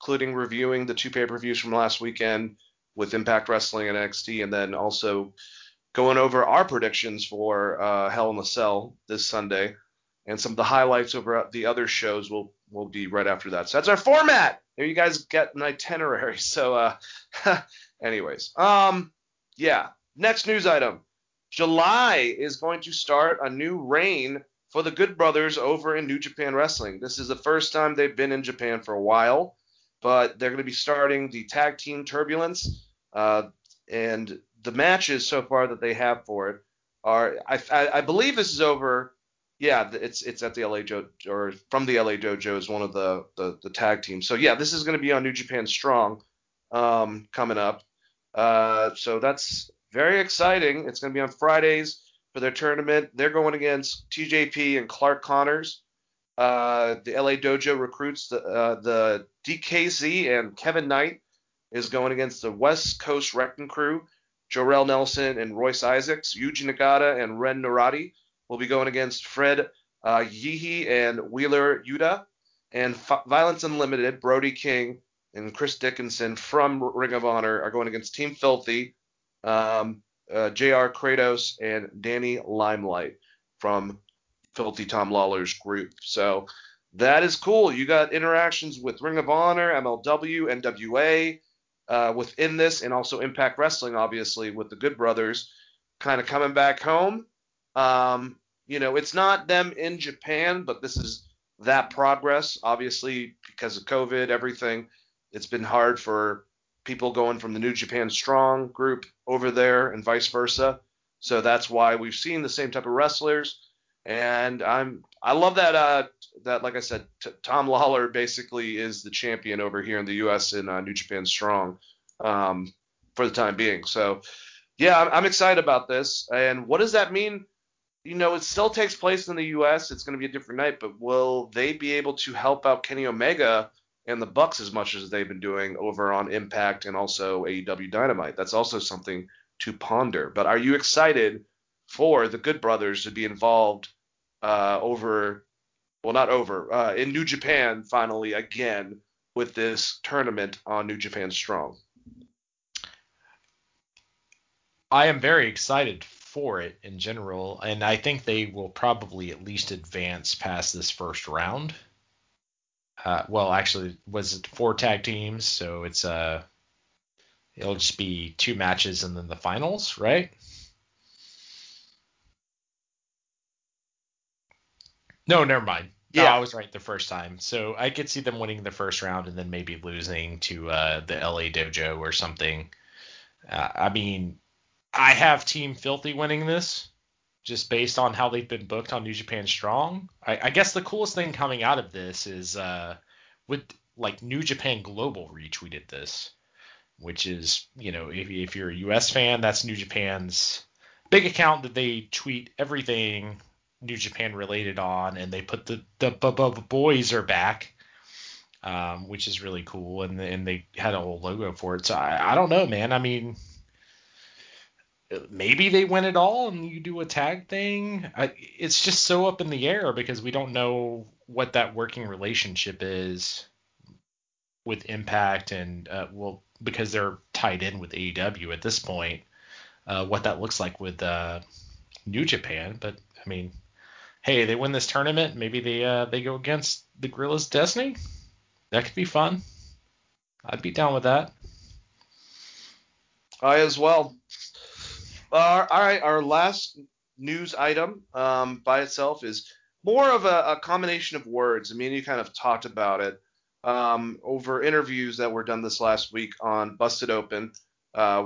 including reviewing the 2 pay-per-views from last weekend with Impact Wrestling and NXT, and then also going over our predictions for Hell in a Cell this Sunday. And some of the highlights over the other shows will be right after that. So that's our format. There you guys get an itinerary. So anyways, yeah. Next news item. July is going to start a new reign for the Good Brothers over in New Japan Wrestling. This is the first time they've been in Japan for a while, but they're going to be starting the tag team Turbulence. And the matches so far that they have for it are, I believe this is over. Yeah, it's at the LA Dojo, or from the LA Dojo is one of the tag teams. So, yeah, this is going to be on New Japan Strong coming up. So that's very exciting. It's going to be on Fridays for their tournament. They're going against TJP and Clark Connors. The LA Dojo recruits the DKZ, and Kevin Knight is going against the West Coast Wrecking Crew, Jorel Nelson and Royce Isaacs, Yuji Nagata and Ren Narati. We'll be going against Fred Yeehee and Wheeler Yuta, and Violence Unlimited, Brody King and Chris Dickinson from Ring of Honor are going against Team Filthy, J.R. Kratos and Danny Limelight from Filthy Tom Lawler's group. So that is cool. You got interactions with Ring of Honor, MLW, NWA within this, and also Impact Wrestling, obviously, with the Good Brothers kind of coming back home. You know, it's not them in Japan, but this is that progress. Obviously, because of COVID, everything, it's been hard for people going from the New Japan Strong group over there and vice versa. So that's why we've seen the same type of wrestlers. And I love that, that, like I said, Tom Lawler basically is the champion over here in the U.S. in New Japan Strong, for the time being. So yeah, I'm excited about this. And what does that mean? You know, it still takes place in the U.S. It's going to be a different night, but will they be able to help out Kenny Omega and the Bucks as much as they've been doing over on Impact and also AEW Dynamite? That's also something to ponder. But are you excited for the Good Brothers to be involved in New Japan finally again with this tournament on New Japan Strong? I am very excited for it in general, and I think they will probably at least advance past this first round. Well, actually, was it 4 tag teams? So it's it'll just be 2 matches and then the finals, right? No, never mind. Yeah, I was right the first time. So I could see them winning the first round and then maybe losing to the LA Dojo or something. I have Team Filthy winning this just based on how they've been booked on New Japan Strong. I guess the coolest thing coming out of this is with like New Japan Global reach, we did this, which is, you know, if you're a US fan, that's New Japan's big account that they tweet everything New Japan related on, and they put the boys are back, which is really cool, and they had a whole logo for it. So I don't know, man. I mean, maybe they win it all and you do a tag thing. It's just so up in the air because we don't know what that working relationship is with Impact and, well, because they're tied in with AEW at this point, what that looks like with New Japan. But, I mean, hey, they win this tournament. Maybe they go against the Guerrillas' Destiny. That could be fun. I'd be down with that. I as well. All right, our last news item by itself is more of a combination of words. I mean, you kind of talked about it over interviews that were done this last week on Busted Open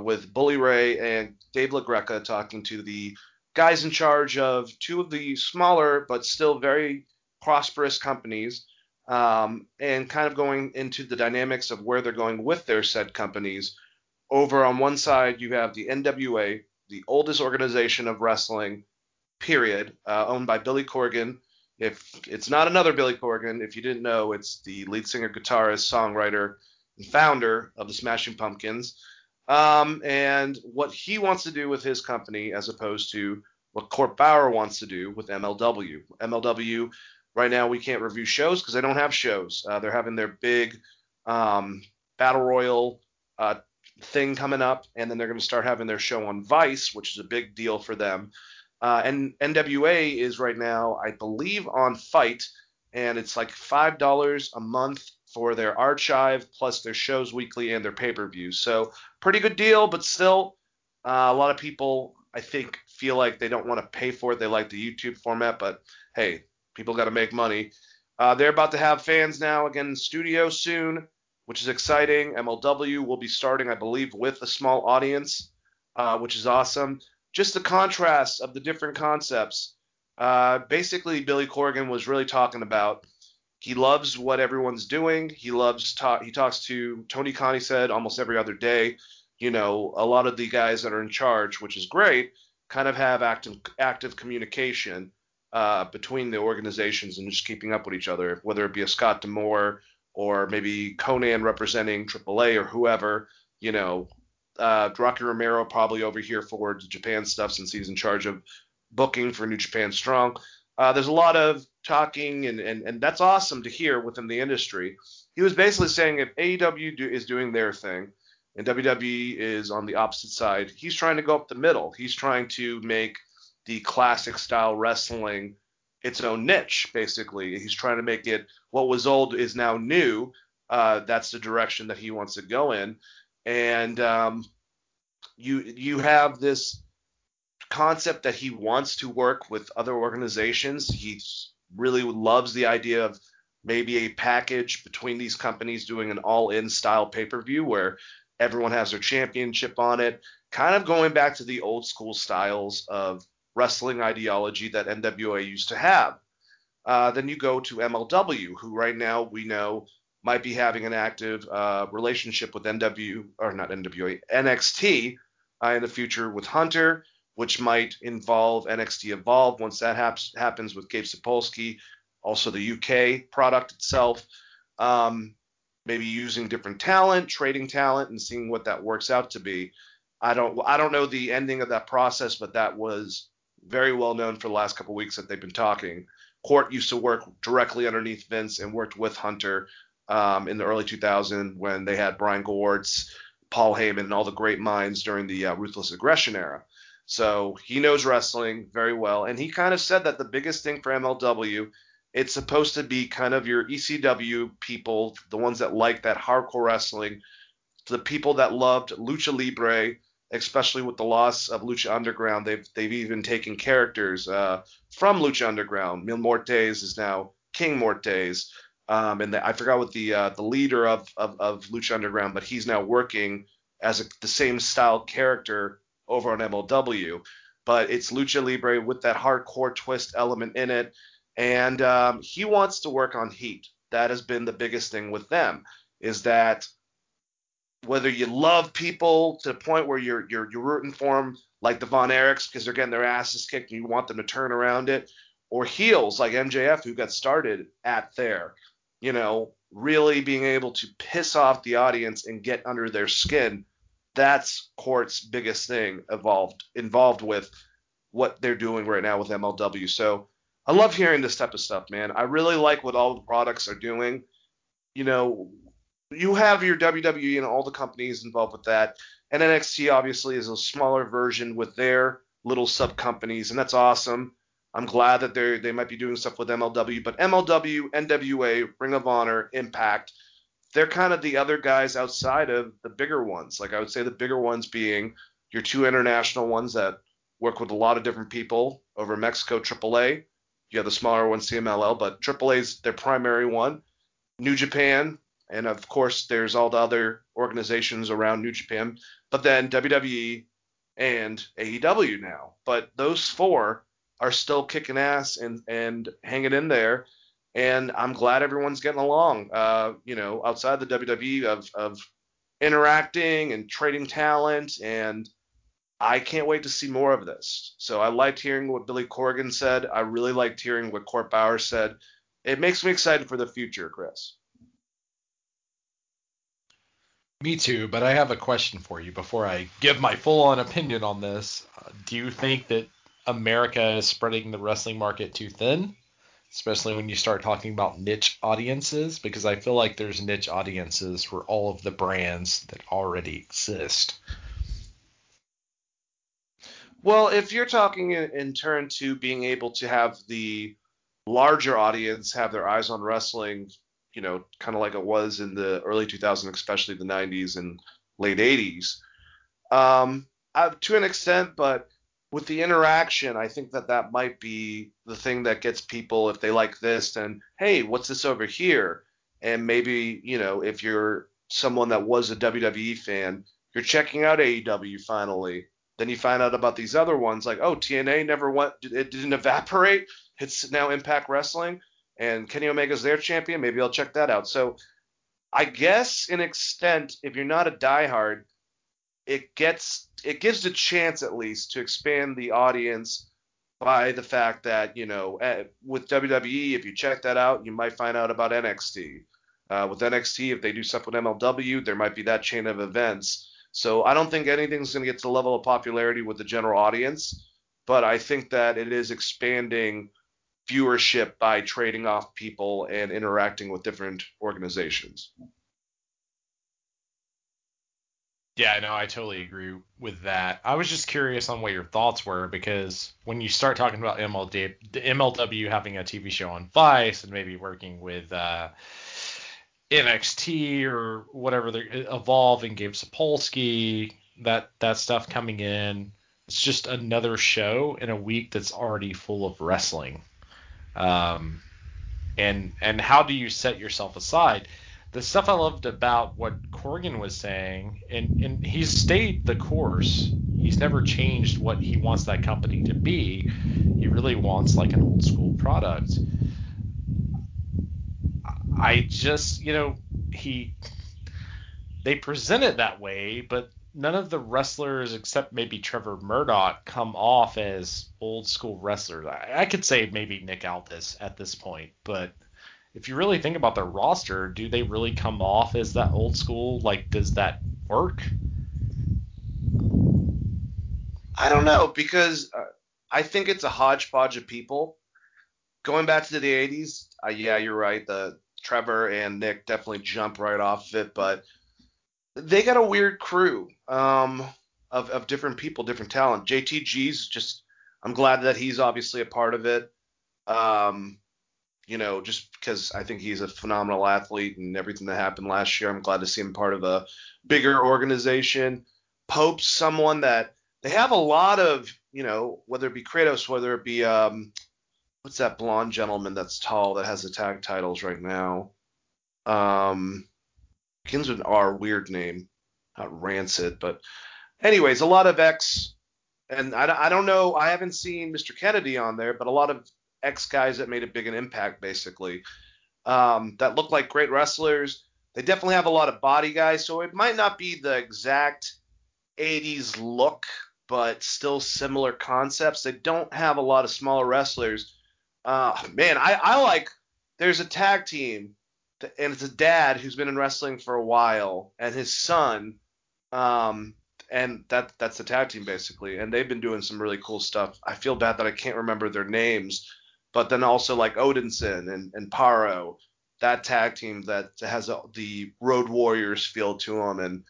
with Bully Ray and Dave LaGreca talking to the guys in charge of two of the smaller but still very prosperous companies, and kind of going into the dynamics of where they're going with their said companies. Over on one side, you have the NWA, the oldest organization of wrestling, period, owned by Billy Corgan. If it's not another Billy Corgan, if you didn't know, it's the lead singer, guitarist, songwriter, and founder of the Smashing Pumpkins. And what he wants to do with his company as opposed to what Court Bauer wants to do with MLW. MLW, right now, we can't review shows because they don't have shows. They're having their big Battle Royal thing coming up, and then they're going to start having their show on Vice, which is a big deal for them. And NWA is right now, I believe, on Fight, and it's like $5 a month for their archive, plus their shows weekly and their pay-per-view. So pretty good deal, but still a lot of people, I think, feel like they don't want to pay for it. They like the YouTube format, but hey, people got to make money. They're about to have fans now again in studio soon, which is exciting. MLW will be starting, I believe, with a small audience, which is awesome. Just the contrast of the different concepts. Basically, Billy Corgan was really talking about he loves what everyone's doing. He loves he talks to Tony Khan, he said, almost every other day. You know, a lot of the guys that are in charge, which is great, kind of have active communication between the organizations and just keeping up with each other, whether it be a Scott D'Amore or maybe Conan representing AAA or whoever, you know, Rocky Romero probably over here for Japan stuff since he's in charge of booking for New Japan Strong. There's a lot of talking, and that's awesome to hear within the industry. He was basically saying if AEW is doing their thing and WWE is on the opposite side, he's trying to go up the middle. He's trying to make the classic style wrestling its own niche, basically. He's trying to make it what was old is now new. That's the direction that he wants to go in. And you have this concept that he wants to work with other organizations. He really loves the idea of maybe a package between these companies doing an all-in style pay-per-view where everyone has their championship on it, kind of going back to the old school styles of wrestling ideology that NWA used to have. Then you go to MLW, who right now we know might be having an active relationship with NXT in the future with Hunter, which might involve NXT Evolve once that happens with Gabe Sapolsky, also the UK product itself, maybe using different talent, trading talent, and seeing what that works out to be. I don't know the ending of that process, but that was very well known for the last couple of weeks that they've been talking. Court used to work directly underneath Vince and worked with Hunter in the early 2000s when they had Brian Gewirtz, Paul Heyman, and all the great minds during the Ruthless Aggression era. So he knows wrestling very well. And he kind of said that the biggest thing for MLW, it's supposed to be kind of your ECW people, the ones that like that hardcore wrestling, the people that loved Lucha Libre, especially with the loss of Lucha Underground. They've even taken characters from Lucha Underground. Mil Muertes is now King Muertes, and I forgot what the leader of Lucha Underground, but he's now working as the same style character over on MLW. But it's Lucha Libre with that hardcore twist element in it, and he wants to work on heat. That has been the biggest thing with them, is that whether you love people to the point where you're rooting for them, like the Von Erichs, because they're getting their asses kicked and you want them to turn around it, or heels like MJF, who got started at there, you know, really being able to piss off the audience and get under their skin. That's Cort's biggest thing involved with what they're doing right now with MLW. So I love hearing this type of stuff, man. I really like what all the products are doing. You know, you have your WWE and all the companies involved with that. And NXT obviously is a smaller version with their little sub companies, and that's awesome. I'm glad that they might be doing stuff with MLW, but MLW, NWA, Ring of Honor, Impact, they're kind of the other guys outside of the bigger ones. Like I would say the bigger ones being your two international ones that work with a lot of different people over in Mexico, AAA. You have the smaller one, CMLL, but AAA is their primary one. New Japan, and of course there's all the other organizations around New Japan, but then WWE and AEW now. But those four are still kicking ass and hanging in there. And I'm glad everyone's getting along, you know, outside the WWE of interacting and trading talent. And I can't wait to see more of this. So I liked hearing what Billy Corgan said. I really liked hearing what Court Bauer said. It makes me excited for the future, Chris. Me too, but I have a question for you before I give my full-on opinion on this. Do you think that America is spreading the wrestling market too thin? Especially when you start talking about niche audiences, because I feel like there's niche audiences for all of the brands that already exist. Well, if you're talking in turn to being able to have the larger audience have their eyes on wrestling, you know, kind of like it was in the early 2000s, especially the 90s and late 80s, to an extent, but with the interaction, I think that might be the thing that gets people, if they like this, then, hey, what's this over here? And maybe, you know, if you're someone that was a WWE fan, you're checking out AEW finally. Then you find out about these other ones, like, oh, TNA never went, it didn't evaporate. It's now Impact Wrestling, and Kenny Omega's their champion. Maybe I'll check that out. So I guess, in extent, if you're not a diehard, it gives a chance at least to expand the audience by the fact that, you know, with WWE, if you check that out, you might find out about NXT. With NXT, if they do stuff with MLW, there might be that chain of events. So I don't think anything's going to get to the level of popularity with the general audience, but I think that it is expanding viewership by trading off people and interacting with different organizations. Yeah, no, I totally agree with that. I was just curious on what your thoughts were, because when you start talking about MLW having a TV show on Vice and maybe working with NXT or whatever, Evolve and Gabe Sapolsky, that stuff coming in, it's just another show in a week that's already full of wrestling. And how do you set yourself aside? The stuff I loved about what Corgan was saying, and he's stayed the course. He's never changed what he wants that company to be. He really wants like an old school product. I just, you know, they present it that way, but none of the wrestlers except maybe Trevor Murdoch come off as old school wrestlers. I could say maybe Nick Aldis at this point, but if you really think about their roster, do they really come off as that old school? Like, does that work? I don't know, because I think it's a hodgepodge of people. Going back to the 80s, yeah, you're right. The Trevor and Nick definitely jump right off of it, but they got a weird crew of different people, different talent. JTG's just – I'm glad that he's obviously a part of it. You know, just because I think he's a phenomenal athlete and everything that happened last year, I'm glad to see him part of a bigger organization. Pope's someone that they have a lot of, you know, whether it be Kratos, whether it be what's that blonde gentleman that's tall that has the tag titles right now? Begins with an R, weird name, not Rancid, but anyways, a lot of X, and I don't know, I haven't seen Mr. Kennedy on there, but a lot of X guys that made a big an impact, basically. that look like great wrestlers. They definitely have a lot of body guys, so it might not be the exact 80s look, but still similar concepts. They don't have a lot of smaller wrestlers. Man, I like – there's a tag team, and it's a dad who's been in wrestling for a while and his son, and that's the tag team basically, and they've been doing some really cool stuff. I feel bad that I can't remember their names, but then also like Odinson and Paro. That tag team that has the Road Warriors feel to them. And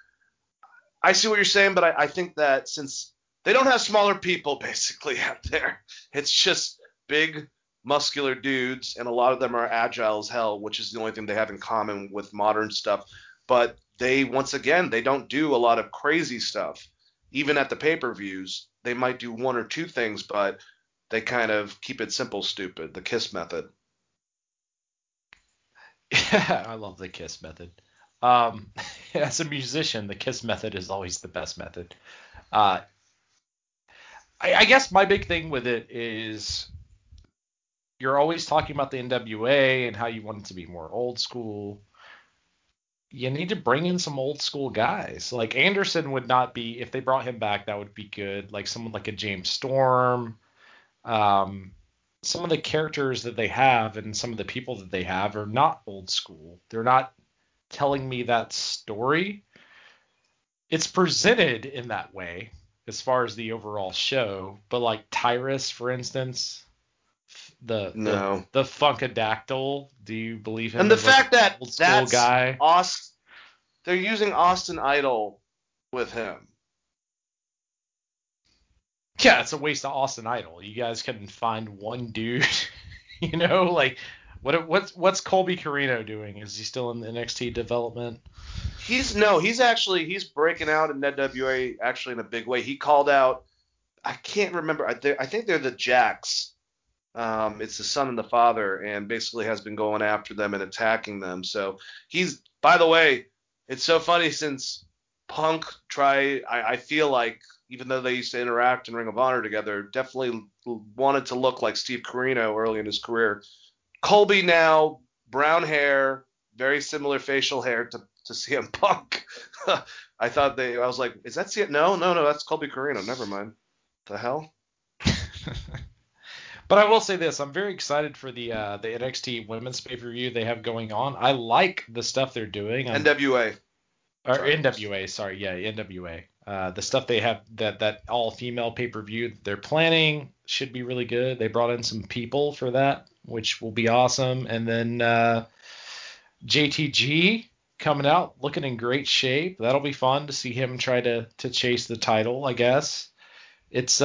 I see what you're saying, but I think that since they don't have smaller people basically out there, it's just big muscular dudes, and a lot of them are agile as hell, which is the only thing they have in common with modern stuff. But they, once again, they don't do a lot of crazy stuff. Even at the pay-per-views, they might do one or two things, but they kind of keep it simple, stupid, the KISS method. Yeah, I love the KISS method. As a musician, the KISS method is always the best method. I guess my big thing with it is you're always talking about the NWA and how you want it to be more old school. You need to bring in some old school guys. Like Anderson would not be – if they brought him back, that would be good. Like someone like a James Storm. Some of the characters that they have and some of the people that they have are not old school. They're not telling me that story. It's presented in that way as far as the overall show, but like Tyrus, for instance, the Funkadactyl, do you believe him? And the fact that that's guy? They're using Austin Idol with him. Yeah, it's a waste of Austin Idol. You guys couldn't find one dude, you know, like what's Colby Carino doing? Is he still in the NXT development? He's breaking out in NWA actually in a big way. He called out, I can't remember, I think they're the Jacks. It's the son and the father, and basically has been going after them and attacking them. So he's, by the way, it's so funny since Punk I feel like, even though they used to interact in Ring of Honor together, definitely wanted to look like Steve Corino early in his career. Colby now, brown hair, very similar facial hair to CM Punk. I was like, is that CM? No, that's Colby Corino. Never mind. The hell? But I will say this. I'm very excited for the NXT women's pay-per-view they have going on. I like the stuff they're doing. NWA. The stuff they have, that all-female pay-per-view they're planning should be really good. They brought in some people for that, which will be awesome. And then JTG coming out looking in great shape. That'll be fun to see him try to chase the title, I guess. It's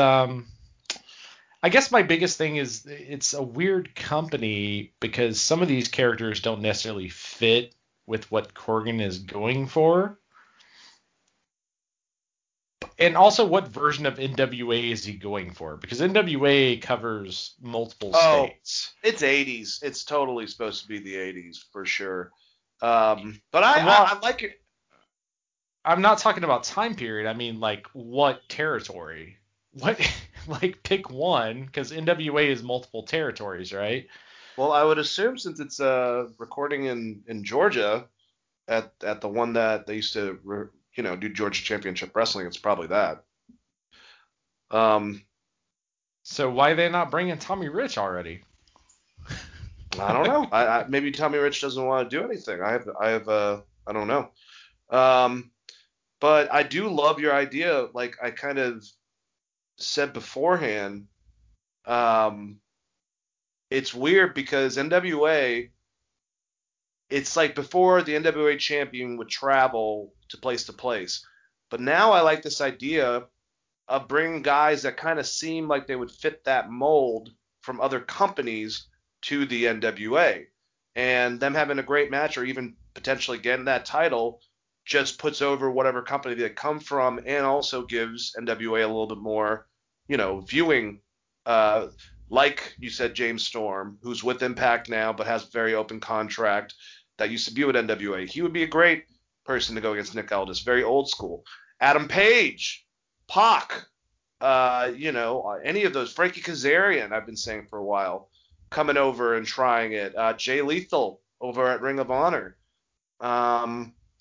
I guess my biggest thing is it's a weird company because some of these characters don't necessarily fit with what Corgan is going for. And also, what version of NWA is he going for? Because NWA covers multiple states. It's 80s. It's totally supposed to be the 80s for sure. But I like it. I'm not talking about time period. I mean, like, what territory? What? Like, pick one, because NWA is multiple territories, right? Well, I would assume since it's recording in Georgia at the one that they used to do Georgia Championship Wrestling, it's probably that. So why are they not bringing Tommy Rich already? I don't know. Maybe Tommy Rich doesn't want to do anything. I don't know. But I do love your idea. Like I kind of said beforehand, it's weird because NWA, it's like before the NWA champion would travel to place. But now I like this idea of bringing guys that kind of seem like they would fit that mold from other companies to the NWA, and them having a great match or even potentially getting that title just puts over whatever company they come from, and also gives NWA a little bit more, viewing, like you said, James Storm, who's with Impact now, but has a very open contract that used to be with NWA. He would be a great person to go against Nick Aldis, very old school. Adam Page, Pac, any of those. Frankie Kazarian, I've been saying for a while, coming over and trying it. Jay Lethal, over at Ring of Honor.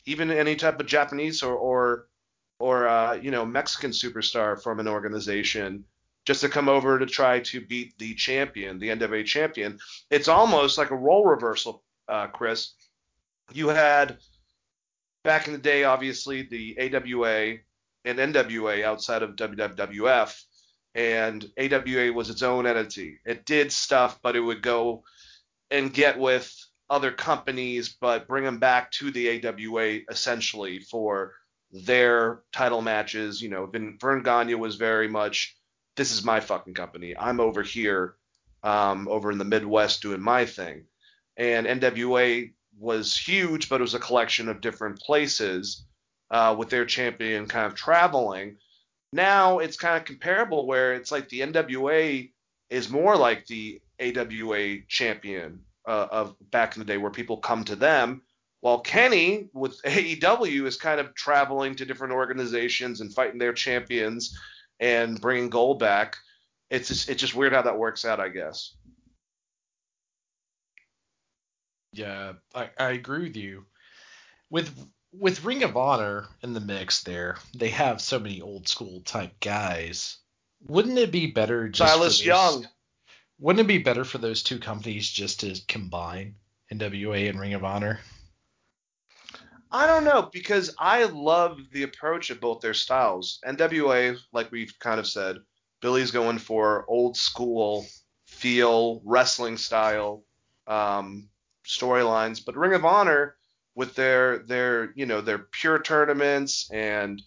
Even any type of Japanese or you know, Mexican superstar from an organization just to come over to try to beat the champion, the NWA champion. It's almost like a role reversal, Chris. You had back in the day, obviously, the AWA and NWA outside of WWF, and AWA was its own entity. It did stuff, but it would go and get with other companies, but bring them back to the AWA essentially for their title matches. You know, Vern Gagne was very much, this is my fucking company. I'm over here, over in the Midwest doing my thing. And NWA was huge, but it was a collection of different places with their champion kind of traveling. Now it's kind of comparable where it's like the NWA is more like the AWA champion of back in the day, where people come to them. While Kenny with AEW is kind of traveling to different organizations and fighting their champions and bringing gold back. It's just weird how that works out, I guess. Yeah, I agree with you. With Ring of Honor in the mix there, they have so many old school type guys. Wouldn't it be better just Silas Young? Wouldn't it be better for those two companies just to combine NWA and Ring of Honor? I don't know, because I love the approach of both their styles. NWA, like we've kind of said, Billy's going for old school feel, wrestling style storylines. But Ring of Honor, with their you know, their pure tournaments and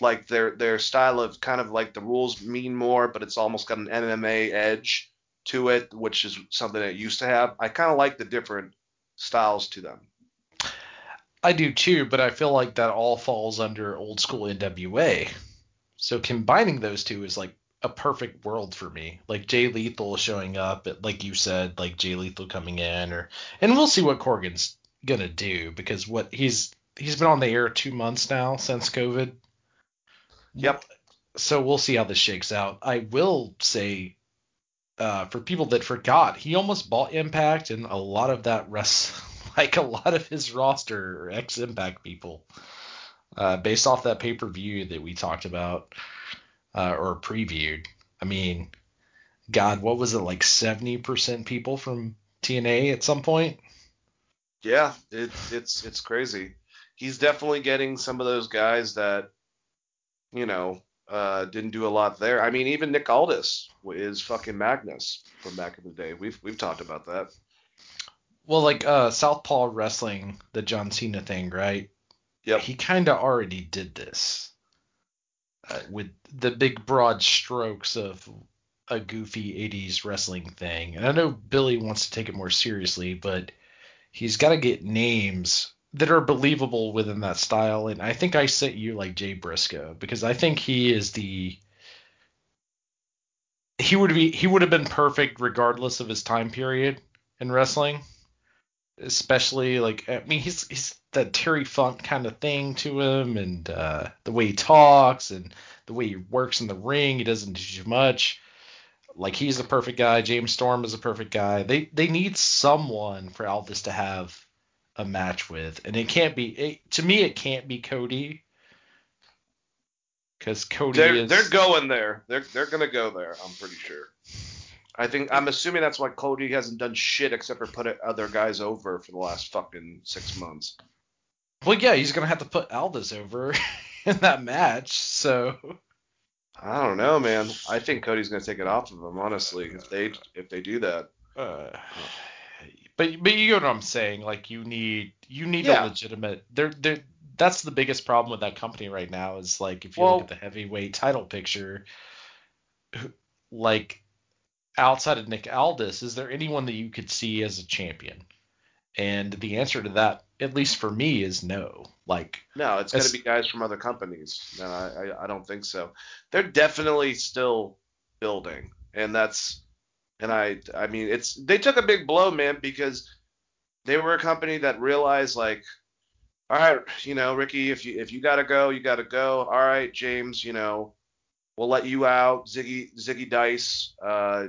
like their style of kind of like the rules mean more, but it's almost got an MMA edge to it, which is something that it used to have. I kind of like the different styles to them. I do too, but I feel like that all falls under old school NWA. So combining those two is like a perfect world for me. Like Jay Lethal showing up, at, like you said, like Jay Lethal coming in, and we'll see what Corgan's gonna do, because what he's been on the air 2 months now since COVID. Yep. So we'll see how this shakes out. I will say, for people that forgot, he almost bought Impact and a lot of that wrestling. Like a lot of his roster are ex-Impact people, based off that pay-per-view that we talked about or previewed. I mean, God, what was it, like 70% people from TNA at some point? Yeah, it's crazy. He's definitely getting some of those guys that, you know, didn't do a lot there. I mean, even Nick Aldis is fucking Magnus from back in the day. We've talked about that. Well, like Southpaw Wrestling, the John Cena thing, right? Yeah. He kind of already did this with the big broad strokes of a goofy 80s wrestling thing. And I know Billy wants to take it more seriously, but he's got to get names that are believable within that style. And I think I sent you like Jay Briscoe, because I think he is the – he would have been perfect regardless of his time period in wrestling. Especially, like, I mean, he's that Terry Funk kind of thing to him, and the way he talks and the way he works in the ring, he doesn't do too much. Like, he's the perfect guy. James Storm is the perfect guy. They need someone for Aldis to have a match with, and it can't be to me. It can't be Cody, because Cody is. They're going there. They're gonna go there. I'm pretty sure. I'm assuming that's why Cody hasn't done shit except for put other guys over for the last fucking 6 months. Well, yeah, he's going to have to put Aldis over in that match, so. I don't know, man. I think Cody's going to take it off of him, honestly, if they do that. But you know what I'm saying? Like, you need a legitimate. They're that's the biggest problem with that company right now is, like, if you look at the heavyweight title picture, like, outside of Nick Aldis, is there anyone that you could see as a champion? And the answer to that, at least for me, is no. Like, no, it's going to be guys from other companies. No, I don't think so. They're definitely still building, and I mean, they took a big blow, man, because they were a company that realized, like, all right, you know, Ricky, if you gotta go, you gotta go. All right, James, you know, we'll let you out. Ziggy Dice,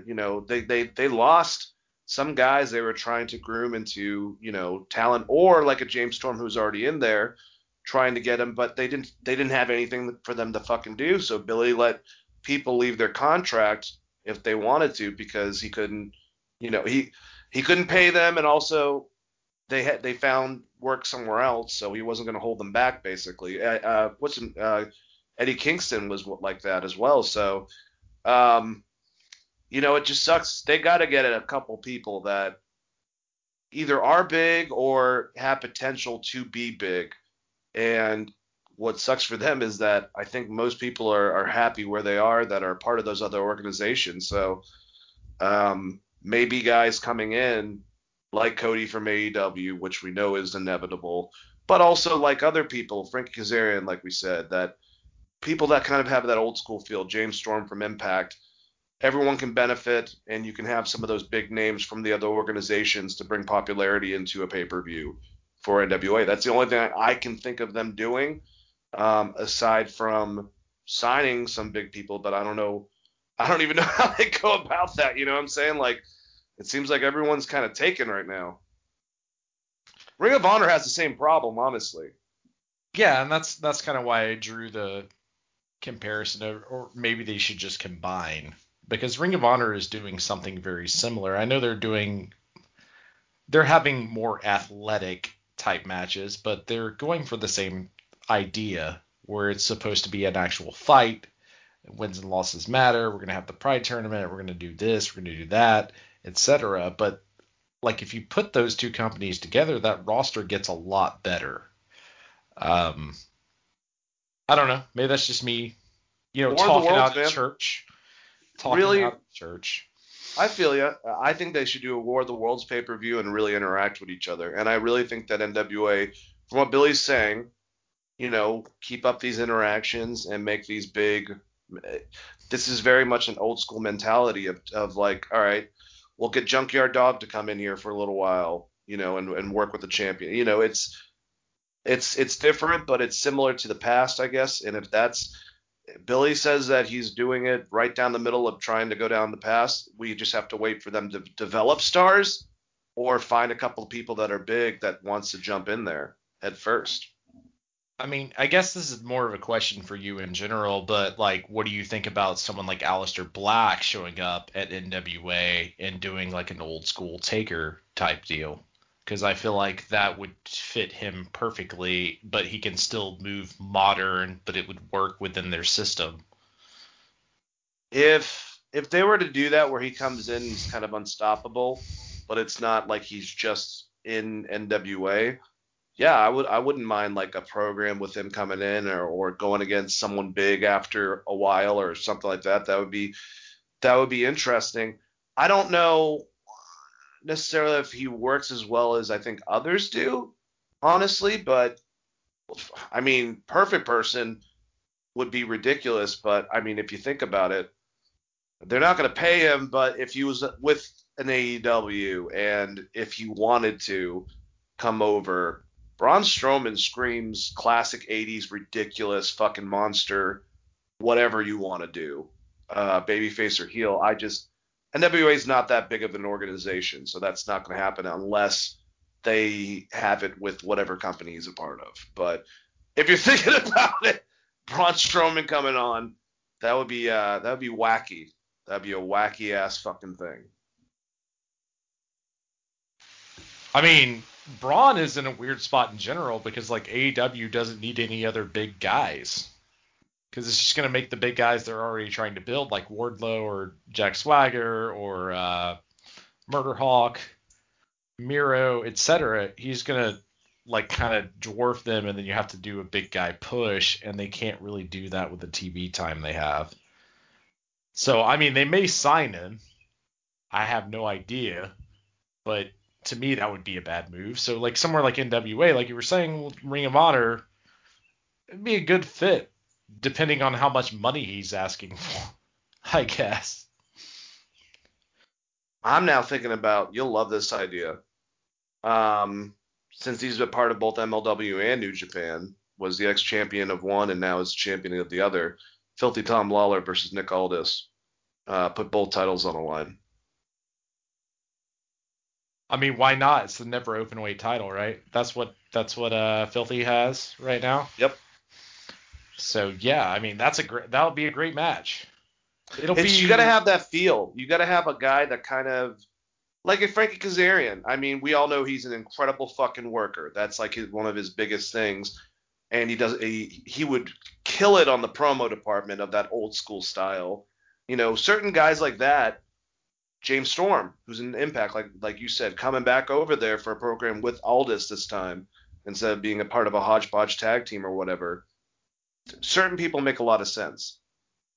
you know, they lost some guys they were trying to groom into, you know, talent, or like a James Storm who's already in there trying to get him, but they didn't have anything for them to fucking do. So Billy let people leave their contract if they wanted to, because he couldn't, you know, he couldn't pay them, and also they found work somewhere else, so he wasn't going to hold them back basically. Eddie Kingston was like that as well. So, you know, it just sucks. They got to get a couple people that either are big or have potential to be big. And what sucks for them is that I think most people are happy where they are that are part of those other organizations. So maybe guys coming in like Cody from AEW, which we know is inevitable, but also like other people, Frankie Kazarian, like we said, that people that kind of have that old school feel, James Storm from Impact, everyone can benefit, and you can have some of those big names from the other organizations to bring popularity into a pay-per-view for NWA. That's the only thing I can think of them doing, aside from signing some big people, but I don't know. I don't even know how they go about that. You know what I'm saying? Like, it seems like everyone's kind of taken right now. Ring of Honor has the same problem, honestly. Yeah, and that's kind of why I drew the comparison of, or maybe they should just combine, because Ring of Honor is doing something very similar. I know they're having more athletic type matches, but they're going for the same idea where it's supposed to be an actual fight. Wins and losses matter. We're going to have the Pride tournament. We're going to do this. We're going to do that, etc. But like, if you put those two companies together, that roster gets a lot better. I don't know. Maybe that's just me, you know, talking out of church. Really, I feel you. I think they should do a War of the Worlds pay-per-view and really interact with each other. And I really think that NWA, from what Billy's saying, you know, keep up these interactions and make these big. This is very much an old school mentality of like, all right, we'll get Junkyard Dog to come in here for a little while, you know, and work with the champion. You know, it's different, but it's similar to the past, I guess. And if that's Billy says that he's doing it right down the middle of trying to go down the past, we just have to wait for them to develop stars or find a couple of people that are big that wants to jump in there head first. I mean, I guess this is more of a question for you in general, but like, what do you think about someone like Aleister Black showing up at NWA and doing like an old school taker type deal? Because I feel like that would fit him perfectly, but he can still move modern, but it would work within their system. If they were to do that where he comes in, he's kind of unstoppable, but it's not like he's just in NWA. Yeah, I wouldn't mind like a program with him coming in or going against someone big after a while or something like that. That would be interesting. I don't know necessarily if he works as well as I think others do, honestly, but I mean, perfect person would be ridiculous, but I mean, if you think about it, they're not going to pay him, but if he was with an AEW and if he wanted to come over, Braun Strowman screams classic 80s, ridiculous fucking monster, whatever you want to do, babyface or heel. NWA is not that big of an organization, so that's not going to happen unless they have it with whatever company he's a part of. But if you're thinking about it, Braun Strowman coming on, that would be wacky. That'd be a wacky ass fucking thing. I mean, Braun is in a weird spot in general because like AEW doesn't need any other big guys. Because it's just going to make the big guys they're already trying to build, like Wardlow or Jack Swagger or Murder Hawk, Miro, etc. He's going to like kind of dwarf them, and then you have to do a big guy push, and they can't really do that with the TV time they have. So, I mean, they may sign him. I have no idea. But to me, that would be a bad move. So, like somewhere like NWA, like you were saying, Ring of Honor, it'd be a good fit. Depending on how much money he's asking for, I guess. I'm now thinking about, you'll love this idea. Since he's a part of both MLW and New Japan, was the ex-champion of one and now is champion of the other, Filthy Tom Lawler versus Nick Aldis. Put both titles on the line. I mean, why not? It's the never open weight title, right? That's what Filthy has right now. Yep. So yeah, I mean, that'll be a great match. You gotta have that feel. You gotta have a guy that kind of like a Frankie Kazarian. I mean, we all know he's an incredible fucking worker. That's like one of his biggest things, and he would kill it on the promo department of that old school style. You know, certain guys like that. James Storm, who's in Impact, like you said, coming back over there for a program with Aldis this time instead of being a part of a hodgepodge tag team or whatever. Certain people make a lot of sense.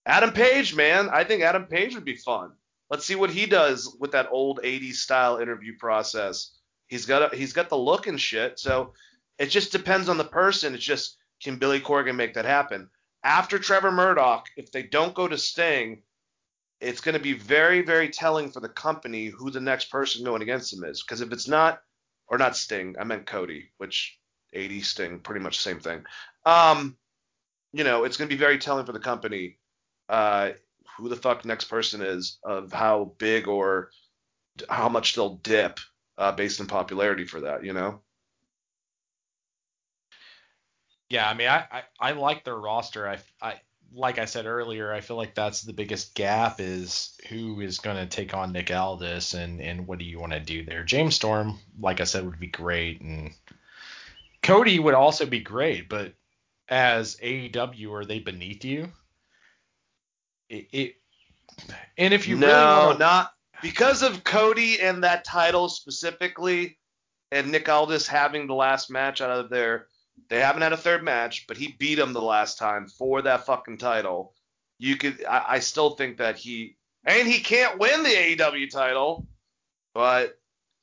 Adam Page, man. I think Adam Page would be fun. Let's see what he does with that old 80s style interview process. He's got the look and shit, so it just depends on the person. It's just, can Billy Corgan make that happen? After Trevor Murdoch, if they don't go to Sting, it's going to be very, very telling for the company who the next person going against them is. Because if it's not Sting, I meant Cody, which 80 Sting, pretty much the same thing. You know, it's going to be very telling for the company who the fuck next person is, of how big or how much they'll dip based on popularity for that, you know? Yeah, I mean, I like their roster. Like I said earlier, I feel like that's the biggest gap, is who is going to take on Nick Aldis and what do you want to do there? James Storm, like I said, would be great. And Cody would also be great. But as AEW, are they beneath you? And if you not because of Cody and that title specifically, and Nick Aldis having the last match out of there. They haven't had a third match, but he beat him the last time for that fucking title. I still think that he can't win the AEW title, but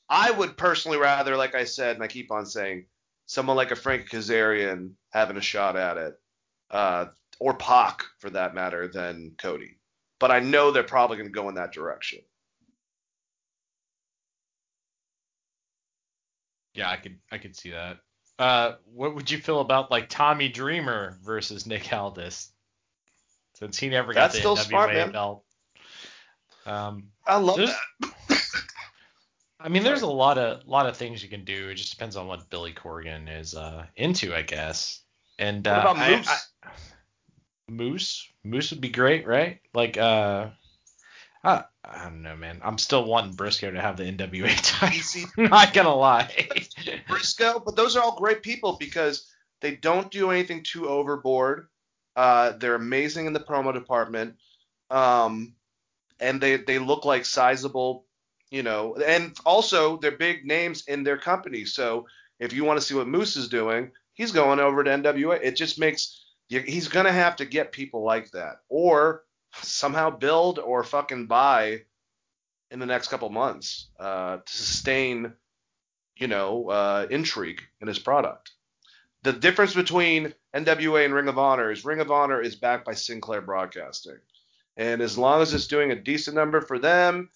I would personally rather, like I said, and I keep on saying, someone like a Frank Kazarian having a shot at it, or Pac for that matter, than Cody. But I know they're probably going to go in that direction. Yeah, I could see that. What would you feel about like Tommy Dreamer versus Nick Aldis, since he never got the NWA belt? I love that. I mean, there's a lot of things you can do. It just depends on what Billy Corgan is into, I guess. And what about Moose? Moose would be great, right? Like, I don't know, man. I'm still wanting Briscoe to have the NWA title. I'm not gonna lie. Briscoe, but those are all great people because they don't do anything too overboard. They're amazing in the promo department, and they look like sizable, you know. And also they're big names in their company. So if you want to see what Moose is doing, he's going over to NWA. It just makes he's gonna have to get people like that, or somehow build or fucking buy in the next couple months to sustain, you know, intrigue in his product. The difference between NWA and Ring of Honor is backed by Sinclair Broadcasting. And as long as it's doing a decent number for them,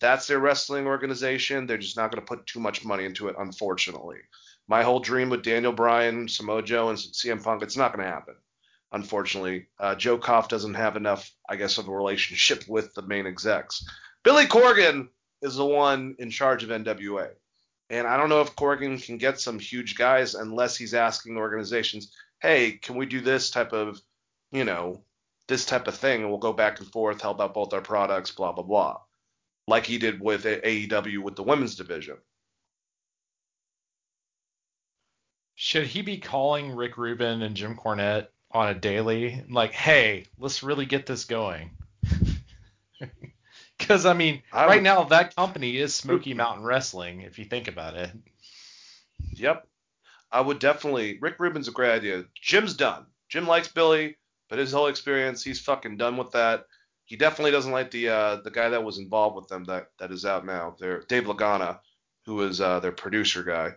that's their wrestling organization. They're just not going to put too much money into it, unfortunately. My whole dream with Daniel Bryan, Samoa Joe, and CM Punk, it's not going to happen. Unfortunately, Joe Koff doesn't have enough, I guess, of a relationship with the main execs. Billy Corgan is the one in charge of NWA. And I don't know if Corgan can get some huge guys unless he's asking organizations, hey, can we do this type of, you know, this type of thing? And we'll go back and forth, help out both our products, blah, blah, blah. Like he did with AEW with the women's division. Should he be calling Rick Rubin and Jim Cornette on a daily, like, hey, let's really get this going? Because, I mean, right now that company is Smoky Mountain Wrestling, if you think about it. Yep. I would definitely – Rick Rubin's a great idea. Jim's done. Jim likes Billy, but his whole experience, he's fucking done with that. He definitely doesn't like the guy that was involved with them that is out now, Dave Lagana, who is their producer guy.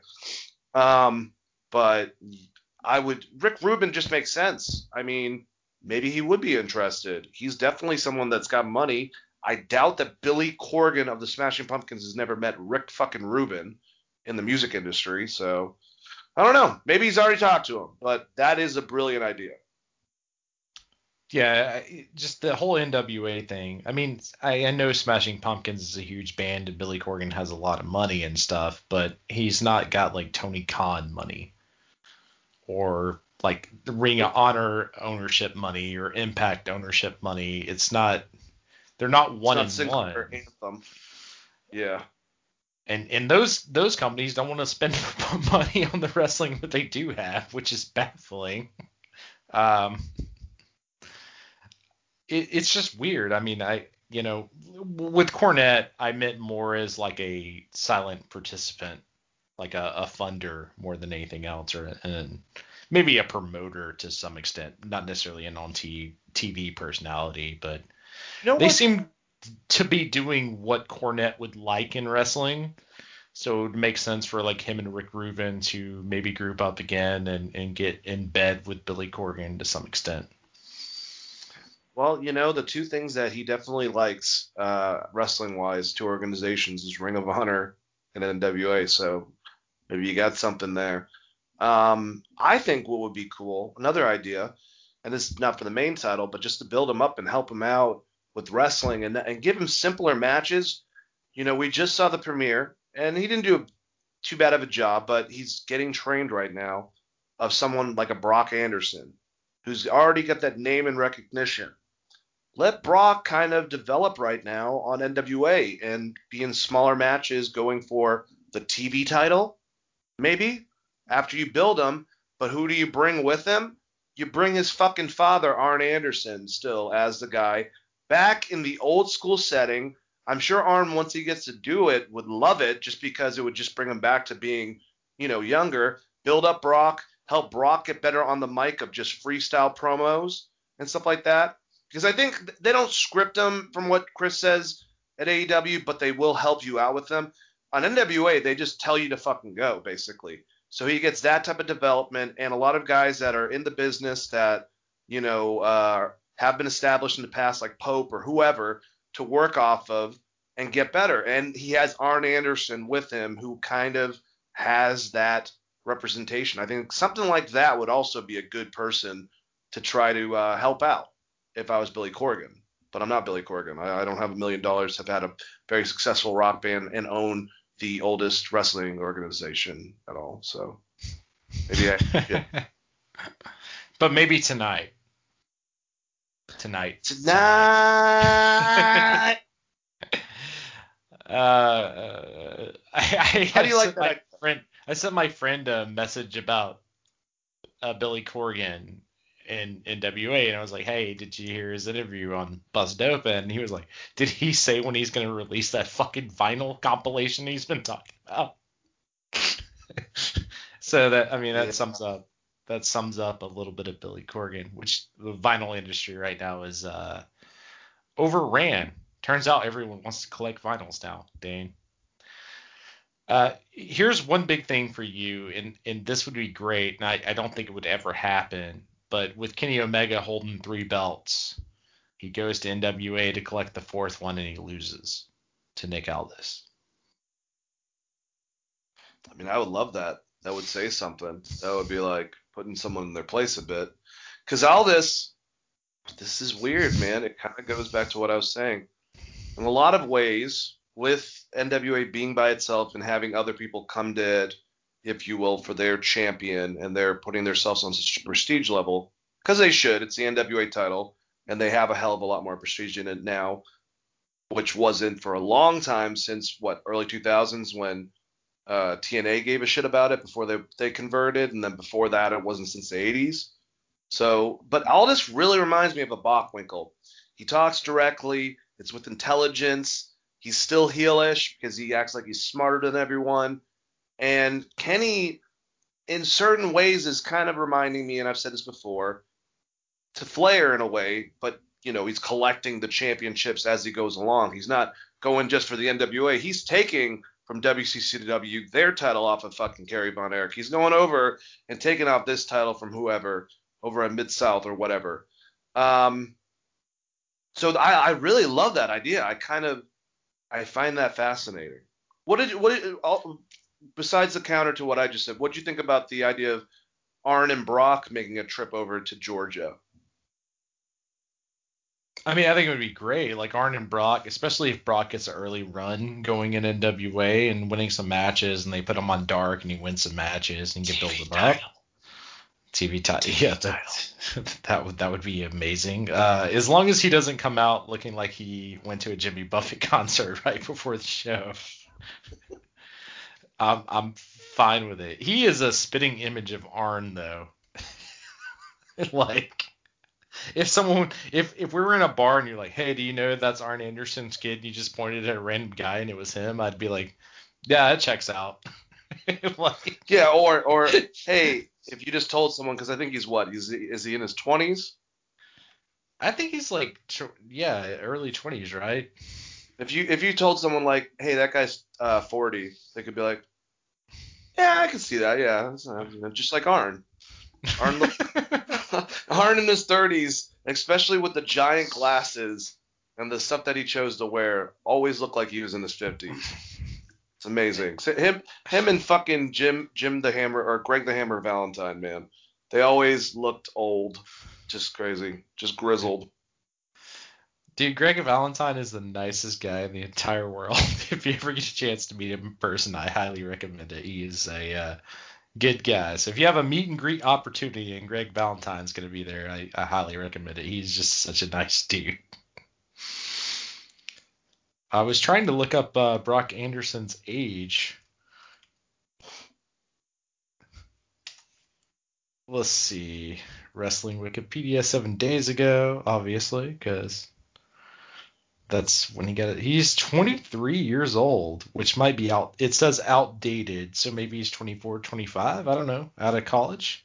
But – Rick Rubin just makes sense. I mean, maybe he would be interested. He's definitely someone that's got money. I doubt that Billy Corgan of the Smashing Pumpkins has never met Rick fucking Rubin in the music industry. So I don't know. Maybe he's already talked to him, but that is a brilliant idea. Yeah, just the whole NWA thing. I mean, I know Smashing Pumpkins is a huge band and Billy Corgan has a lot of money and stuff, but he's not got like Tony Khan money or like the Ring of Honor ownership money or Impact ownership money. It's not, they're not one in one. Anthem. Yeah. And those companies don't want to spend money on the wrestling that they do have, which is baffling. It's just weird. I mean, with Cornette, I meant more as like a silent participant, like a funder more than anything else, or and maybe a promoter to some extent, not necessarily an on TV personality, but they seem to be doing what Cornette would like in wrestling. So it would make sense for like him and Rick Rubin to maybe group up again and get in bed with Billy Corgan to some extent. Well, the two things that he definitely likes wrestling-wise, two organizations, is Ring of Honor and NWA, so maybe you got something there. I think what would be cool, another idea, and this is not for the main title, but just to build him up and help him out with wrestling and give him simpler matches. We just saw the premiere, and he didn't do too bad of a job, but he's getting trained right now of someone like a Brock Anderson, who's already got that name and recognition. Let Brock kind of develop right now on NWA and be in smaller matches going for the TV title, maybe, after you build him. But who do you bring with him? You bring his fucking father, Arn Anderson, still as the guy. Back in the old school setting, I'm sure Arn, once he gets to do it, would love it just because it would just bring him back to being, younger. Build up Brock, help Brock get better on the mic of just freestyle promos and stuff like that. Because I think they don't script them from what Chris says at AEW, but they will help you out with them. On NWA, they just tell you to fucking go, basically. So he gets that type of development, and a lot of guys that are in the business that, have been established in the past, like Pope or whoever, to work off of and get better. And he has Arn Anderson with him, who kind of has that representation. I think something like that would also be a good person to try to help out if I was Billy Corgan. But I'm not Billy Corgan. I don't have $1 million. I've had a very successful rock band and own the oldest wrestling organization at all. So maybe But maybe tonight. Tonight. How do you like that? I sent my friend a message about Billy Corgan in NWA, and I was like, hey, did you hear his interview on Bust Open? And he was like, did he say when he's going to release that fucking vinyl compilation he's been talking about? So that sums up a little bit of Billy Corgan, which the vinyl industry right now is overran. Turns out everyone wants to collect vinyls now, Dane. Here's one big thing for you, and this would be great, and I don't think it would ever happen, but with Kenny Omega holding 3 belts, he goes to NWA to collect the 4th one, and he loses to Nick Aldis. I mean, I would love that. That would say something. That would be like putting someone in their place a bit. Because Aldis, this is weird, man. It kind of goes back to what I was saying. In a lot of ways, with NWA being by itself and having other people come to it, if you will, for their champion, and they're putting themselves on such a prestige level, because they should. It's the NWA title, and they have a hell of a lot more prestige in it now, which wasn't for a long time since, early 2000s when TNA gave a shit about it before they converted, and then before that it wasn't since the 80s. So, but Aldis really reminds me of a Bockwinkel. He talks directly. It's with intelligence. He's still heelish because he acts like he's smarter than everyone. And Kenny, in certain ways, is kind of reminding me, and I've said this before, to Flair in a way, but, he's collecting the championships as he goes along. He's not going just for the NWA. He's taking from WCCW their title off of fucking Kerry Von Erich. He's going over and taking off this title from whoever over at Mid-South or whatever. So I really love that idea. I find that fascinating. Besides the counter to what I just said, what did you think about the idea of Arn and Brock making a trip over to Georgia? I mean, I think it would be great. Like Arn and Brock, especially if Brock gets an early run going in NWA and winning some matches, and they put him on Dark and he wins some matches and get built up. TV title. Yeah, that would be amazing. As long as he doesn't come out looking like he went to a Jimmy Buffett concert right before the show. I'm fine with it. He is a spitting image of Arn, though. Like, if we were in a bar and you're like, hey, do you know that's Arn Anderson's kid? And you just pointed at a random guy and it was him. I'd be like, yeah, that checks out. Like, yeah, or hey, if you just told someone, because I think he's what? Is he in his 20s? I think he's like, yeah, early 20s, right? If you told someone like, hey, that guy's 40, they could be like, yeah, I can see that. Yeah, just like Arn. Arn in his 30s, especially with the giant glasses and the stuff that he chose to wear, always looked like he was in his 50s. It's amazing. So him and fucking Jim the Hammer or Greg the Hammer Valentine, man. They always looked old, just crazy, just grizzled. Dude, Greg Valentine is the nicest guy in the entire world. If you ever get a chance to meet him in person, I highly recommend it. He is a good guy. So if you have a meet and greet opportunity and Greg Valentine's going to be there, I highly recommend it. He's just such a nice dude. I was trying to look up Brock Anderson's age. Let's see. Wrestling Wikipedia 7 days ago, obviously, because... that's when he got it. He's 23 years old, which might be out. It says outdated, so maybe he's 24, 25. I don't know. Out of college.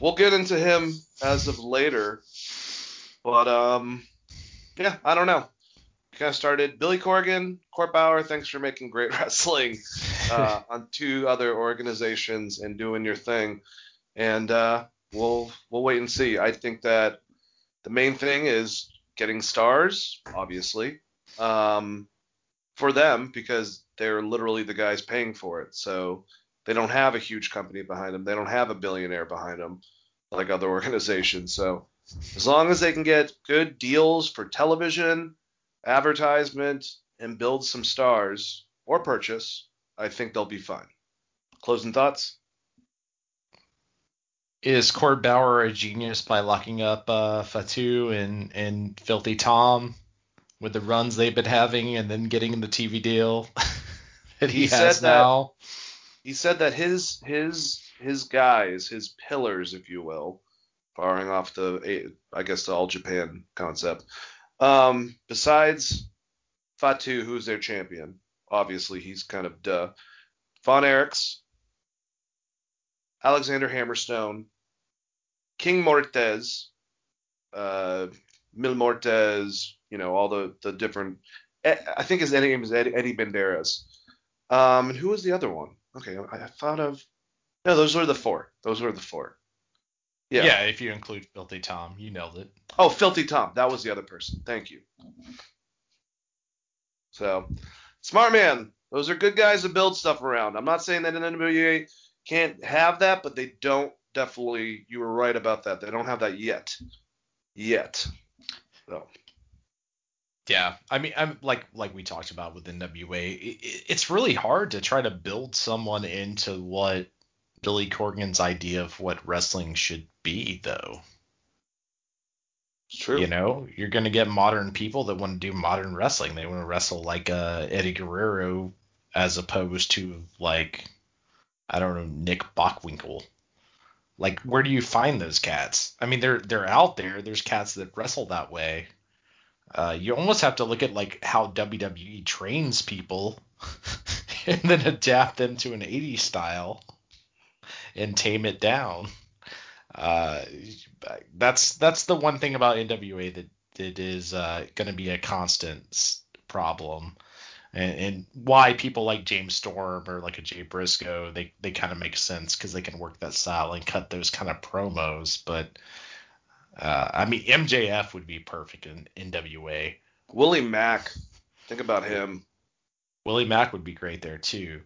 We'll get into him as of later. But, yeah, I don't know. Kind of started Billy Corgan, Court Bauer. Thanks for making great wrestling on two other organizations and doing your thing. And we'll wait and see. I think that the main thing is getting stars, obviously, for them, because they're literally the guys paying for it. So they don't have a huge company behind them. They don't have a billionaire behind them like other organizations. So as long as they can get good deals for television, advertisement, and build some stars or purchase, I think they'll be fine. Closing thoughts? Is Court Bauer a genius by locking up Fatu and Filthy Tom with the runs they've been having and then getting the TV deal that he has now? He said that his guys, his pillars, if you will, borrowing off the All Japan concept, besides Fatu, who's their champion, obviously he's kind of duh, Von Erichs, Alexander Hammerstone, King Mortez, Mil Mortez, all the different. I think his name is Eddie Banderas. And who was the other one? Okay, I thought of. No, those were the four. Yeah. Yeah, if you include Filthy Tom, you nailed it. Oh, Filthy Tom, that was the other person. Thank you. So, smart man. Those are good guys to build stuff around. I'm not saying that in NWA. Can't have that, but they don't definitely – you were right about that. They don't have that yet. So. Yeah. I mean, I'm like we talked about with NWA, it's really hard to try to build someone into what Billy Corgan's idea of what wrestling should be, though. It's true. You're going to get modern people that want to do modern wrestling. They want to wrestle like Eddie Guerrero as opposed to like – I don't know, Nick Bockwinkel. Like, where do you find those cats? I mean, they're out there. There's cats that wrestle that way. You almost have to look at, like, how WWE trains people and then adapt them to an 80s style and tame it down. That's the one thing about NWA that is going to be a constant problem. And why people like James Storm or like a Jay Briscoe, they kind of make sense because they can work that style and cut those kind of promos. But, I mean, MJF would be perfect in NWA. Willie Mack. Think about him. Willie Mack would be great there, too.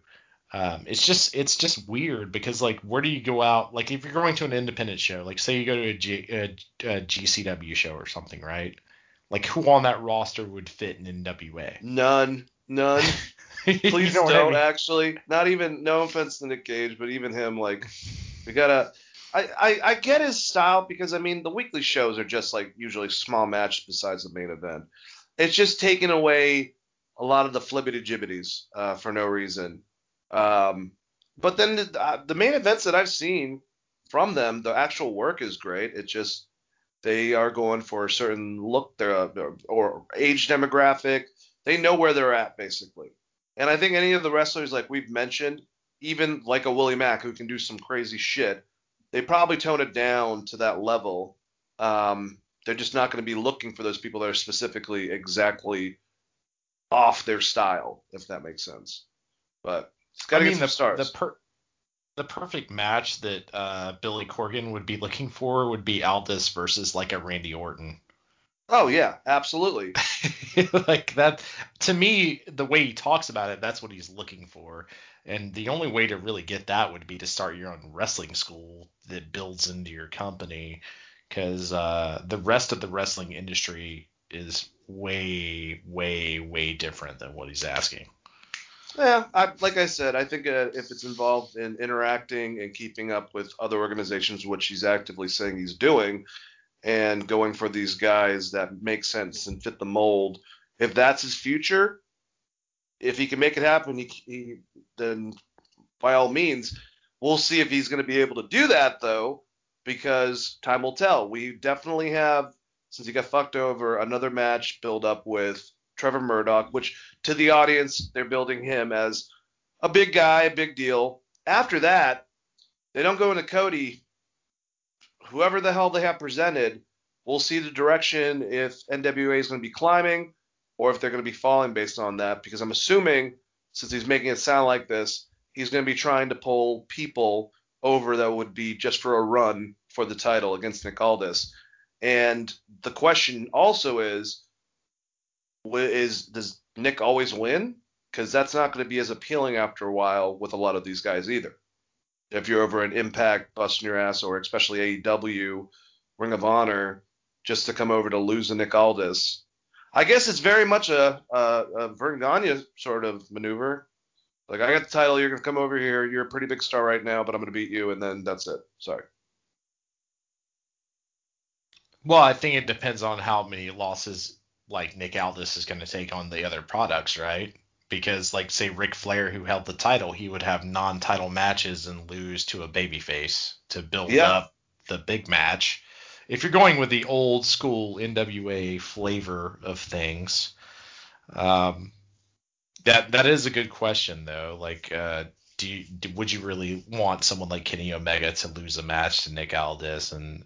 It's just weird because, like, where do you go out? Like, if you're going to an independent show, like, say you go to a GCW show or something, right? Like, who on that roster would fit in NWA? None. Please don't, actually. Not even, no offense to Nick Gage, but even him, like, we gotta... I get his style because, I mean, the weekly shows are just, like, usually small matches besides the main event. It's just taking away a lot of the flibbity-jibbities for no reason. But then the main events that I've seen from them, the actual work is great. It's just they are going for a certain look or age demographic. They know where they're at, basically. And I think any of the wrestlers like we've mentioned, even like a Willie Mack who can do some crazy shit, they probably tone it down to that level. They're just not going to be looking for those people that are specifically exactly off their style, if that makes sense. But it's got to get some stars. The perfect match that Billy Corgan would be looking for would be Aldis versus like a Randy Orton. Oh, yeah, absolutely. Like that, to me, the way he talks about it, that's what he's looking for. And the only way to really get that would be to start your own wrestling school that builds into your company, because the rest of the wrestling industry is way, way, way different than what he's asking. Yeah, like I said, I think if it's involved in interacting and keeping up with other organizations, which he's actively saying he's doing, and going for these guys that make sense and fit the mold. If that's his future, if he can make it happen, then by all means, we'll see if he's going to be able to do that, though, because time will tell. We definitely have, since he got fucked over, another match build up with Trevor Murdoch, which to the audience, they're building him as a big guy, a big deal. After that, they don't go into Cody. Whoever the hell they have presented, we'll see the direction if NWA is going to be climbing or if they're going to be falling based on that, because I'm assuming, since he's making it sound like this, he's going to be trying to pull people over that would be just for a run for the title against Nick Aldis. And the question also is does Nick always win? Because that's not going to be as appealing after a while with a lot of these guys either. If you're over an Impact busting your ass, or especially AEW, Ring of Honor, just to come over to lose a Nick Aldis, I guess it's very much a Vergania sort of maneuver. Like, I got the title, you're gonna come over here, you're a pretty big star right now, but I'm gonna beat you, and then that's it. Sorry. Well, I think it depends on how many losses like Nick Aldis is gonna take on the other products, right? Because, like, say, Ric Flair, who held the title, he would have non-title matches and lose to a babyface to build up the big match. If you're going with the old school NWA flavor of things, that is a good question, though. Like, would you really want someone like Kenny Omega to lose a match to Nick Aldis and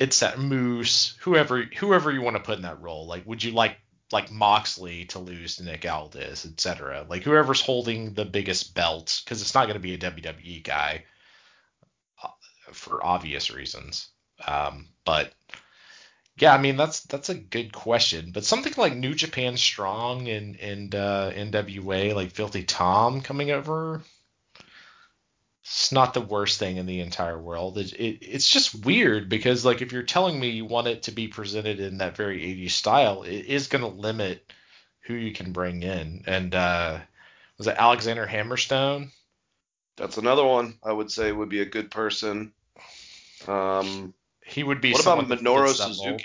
it's that Moose, whoever you want to put in that role? Like, would you like Moxley to lose to Nick Aldis, etc.? Like, whoever's holding the biggest belt, because it's not going to be a WWE guy for obvious reasons. But yeah, I mean, that's a good question. But something like New Japan Strong and NWA, like Filthy Tom coming over, it's not the worst thing in the entire world. It's just weird because, like, if you're telling me you want it to be presented in that very 80s style, it is going to limit who you can bring in. And was it Alexander Hammerstone? That's another one I would say would be a good person. He would be. What about Minoru Suzuki?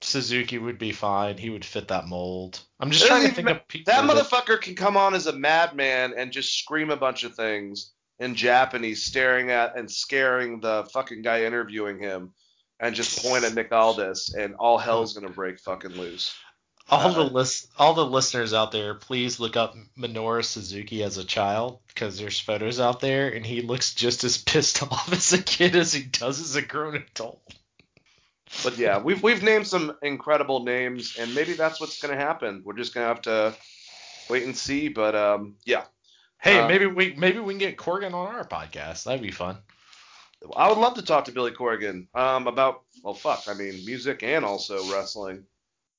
Suzuki would be fine. He would fit that mold. I'm just trying to think of people. That motherfucker can come on as a madman and just scream a bunch of things in Japanese, staring at and scaring the fucking guy interviewing him, and just point at Nick Aldis, and all hell's gonna break fucking loose. All the listeners out there, please look up Minoru Suzuki as a child, because there's photos out there, and he looks just as pissed off as a kid as he does as a grown adult. But yeah, we've named some incredible names, and maybe that's what's gonna happen. We're just gonna have to wait and see. But yeah. Hey, maybe we can get Corgan on our podcast. That'd be fun. I would love to talk to Billy Corgan about, music and also wrestling.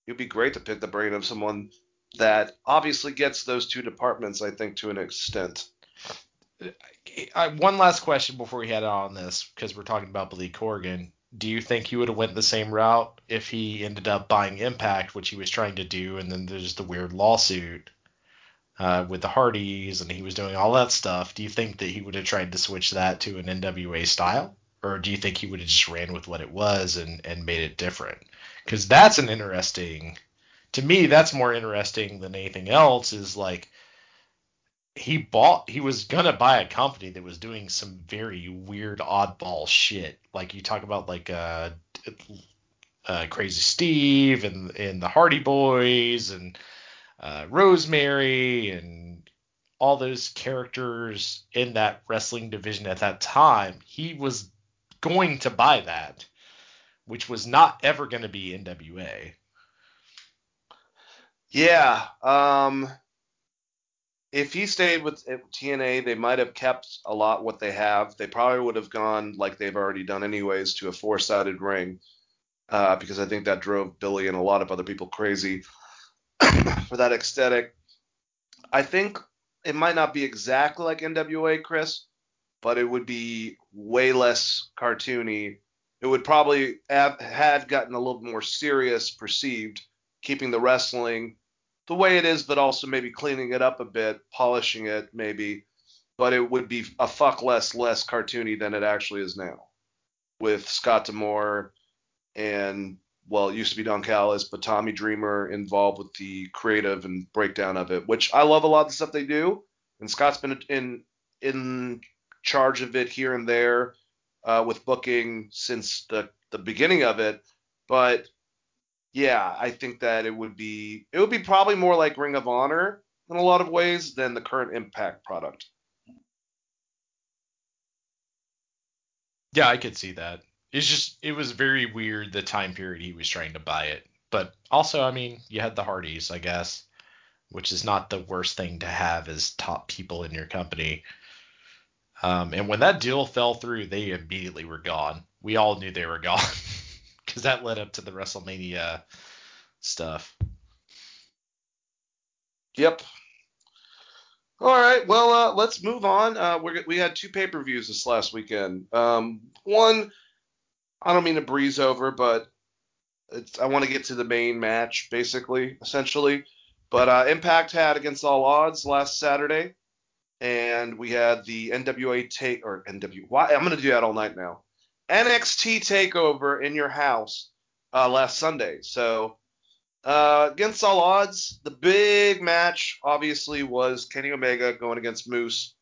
It'd be great to pick the brain of someone that obviously gets those two departments, I think, to an extent. One last question before we head on this, because we're talking about Billy Corgan. Do you think he would have went the same route if he ended up buying Impact, which he was trying to do, and then there's the weird lawsuit with the Hardys, and he was doing all that stuff? Do you think that he would have tried to switch that to an NWA style, or do you think he would have just ran with what it was and made it different? Because that's an interesting – to me, that's more interesting than anything else is like he was going to buy a company that was doing some very weird oddball shit. Like you talk about like Crazy Steve and the Hardy Boys and Rosemary and all those characters in that wrestling division at that time. He was going to buy that, which was not ever going to be NWA. Yeah. If he stayed with TNA, they might have kept a lot what they have. They probably would have gone, like they've already done anyways, to a four-sided ring because I think that drove Billy and a lot of other people crazy for that aesthetic. I think it might not be exactly like NWA, Chris, but it would be way less cartoony. It would probably had gotten a little more serious perceived, keeping the wrestling the way it is, but also maybe cleaning it up a bit, polishing it maybe. But it would be a fuck less cartoony than it actually is now with Scott D'Amore and, well, it used to be Don Callis, but Tommy Dreamer involved with the creative and breakdown of it, which I love a lot of the stuff they do. And Scott's been in charge of it here and there with booking since the beginning of it. But yeah, I think that it would be probably more like Ring of Honor in a lot of ways than the current Impact product. Yeah, I could see that. It's just, it was very weird the time period he was trying to buy it. But also, I mean, you had the Hardys, I guess, which is not the worst thing to have as top people in your company. And when that deal fell through, they immediately were gone. We all knew they were gone because that led up to the WrestleMania stuff. Yep. All right. Well, let's move on. We had two pay-per-views this last weekend. One, I don't mean to breeze over, but I want to get to the main match, essentially. But Impact had Against All Odds last Saturday, and we had the NWA. I'm going to do that all night now. NXT Takeover in your house last Sunday. So Against All Odds, the big match obviously was Kenny Omega going against Moose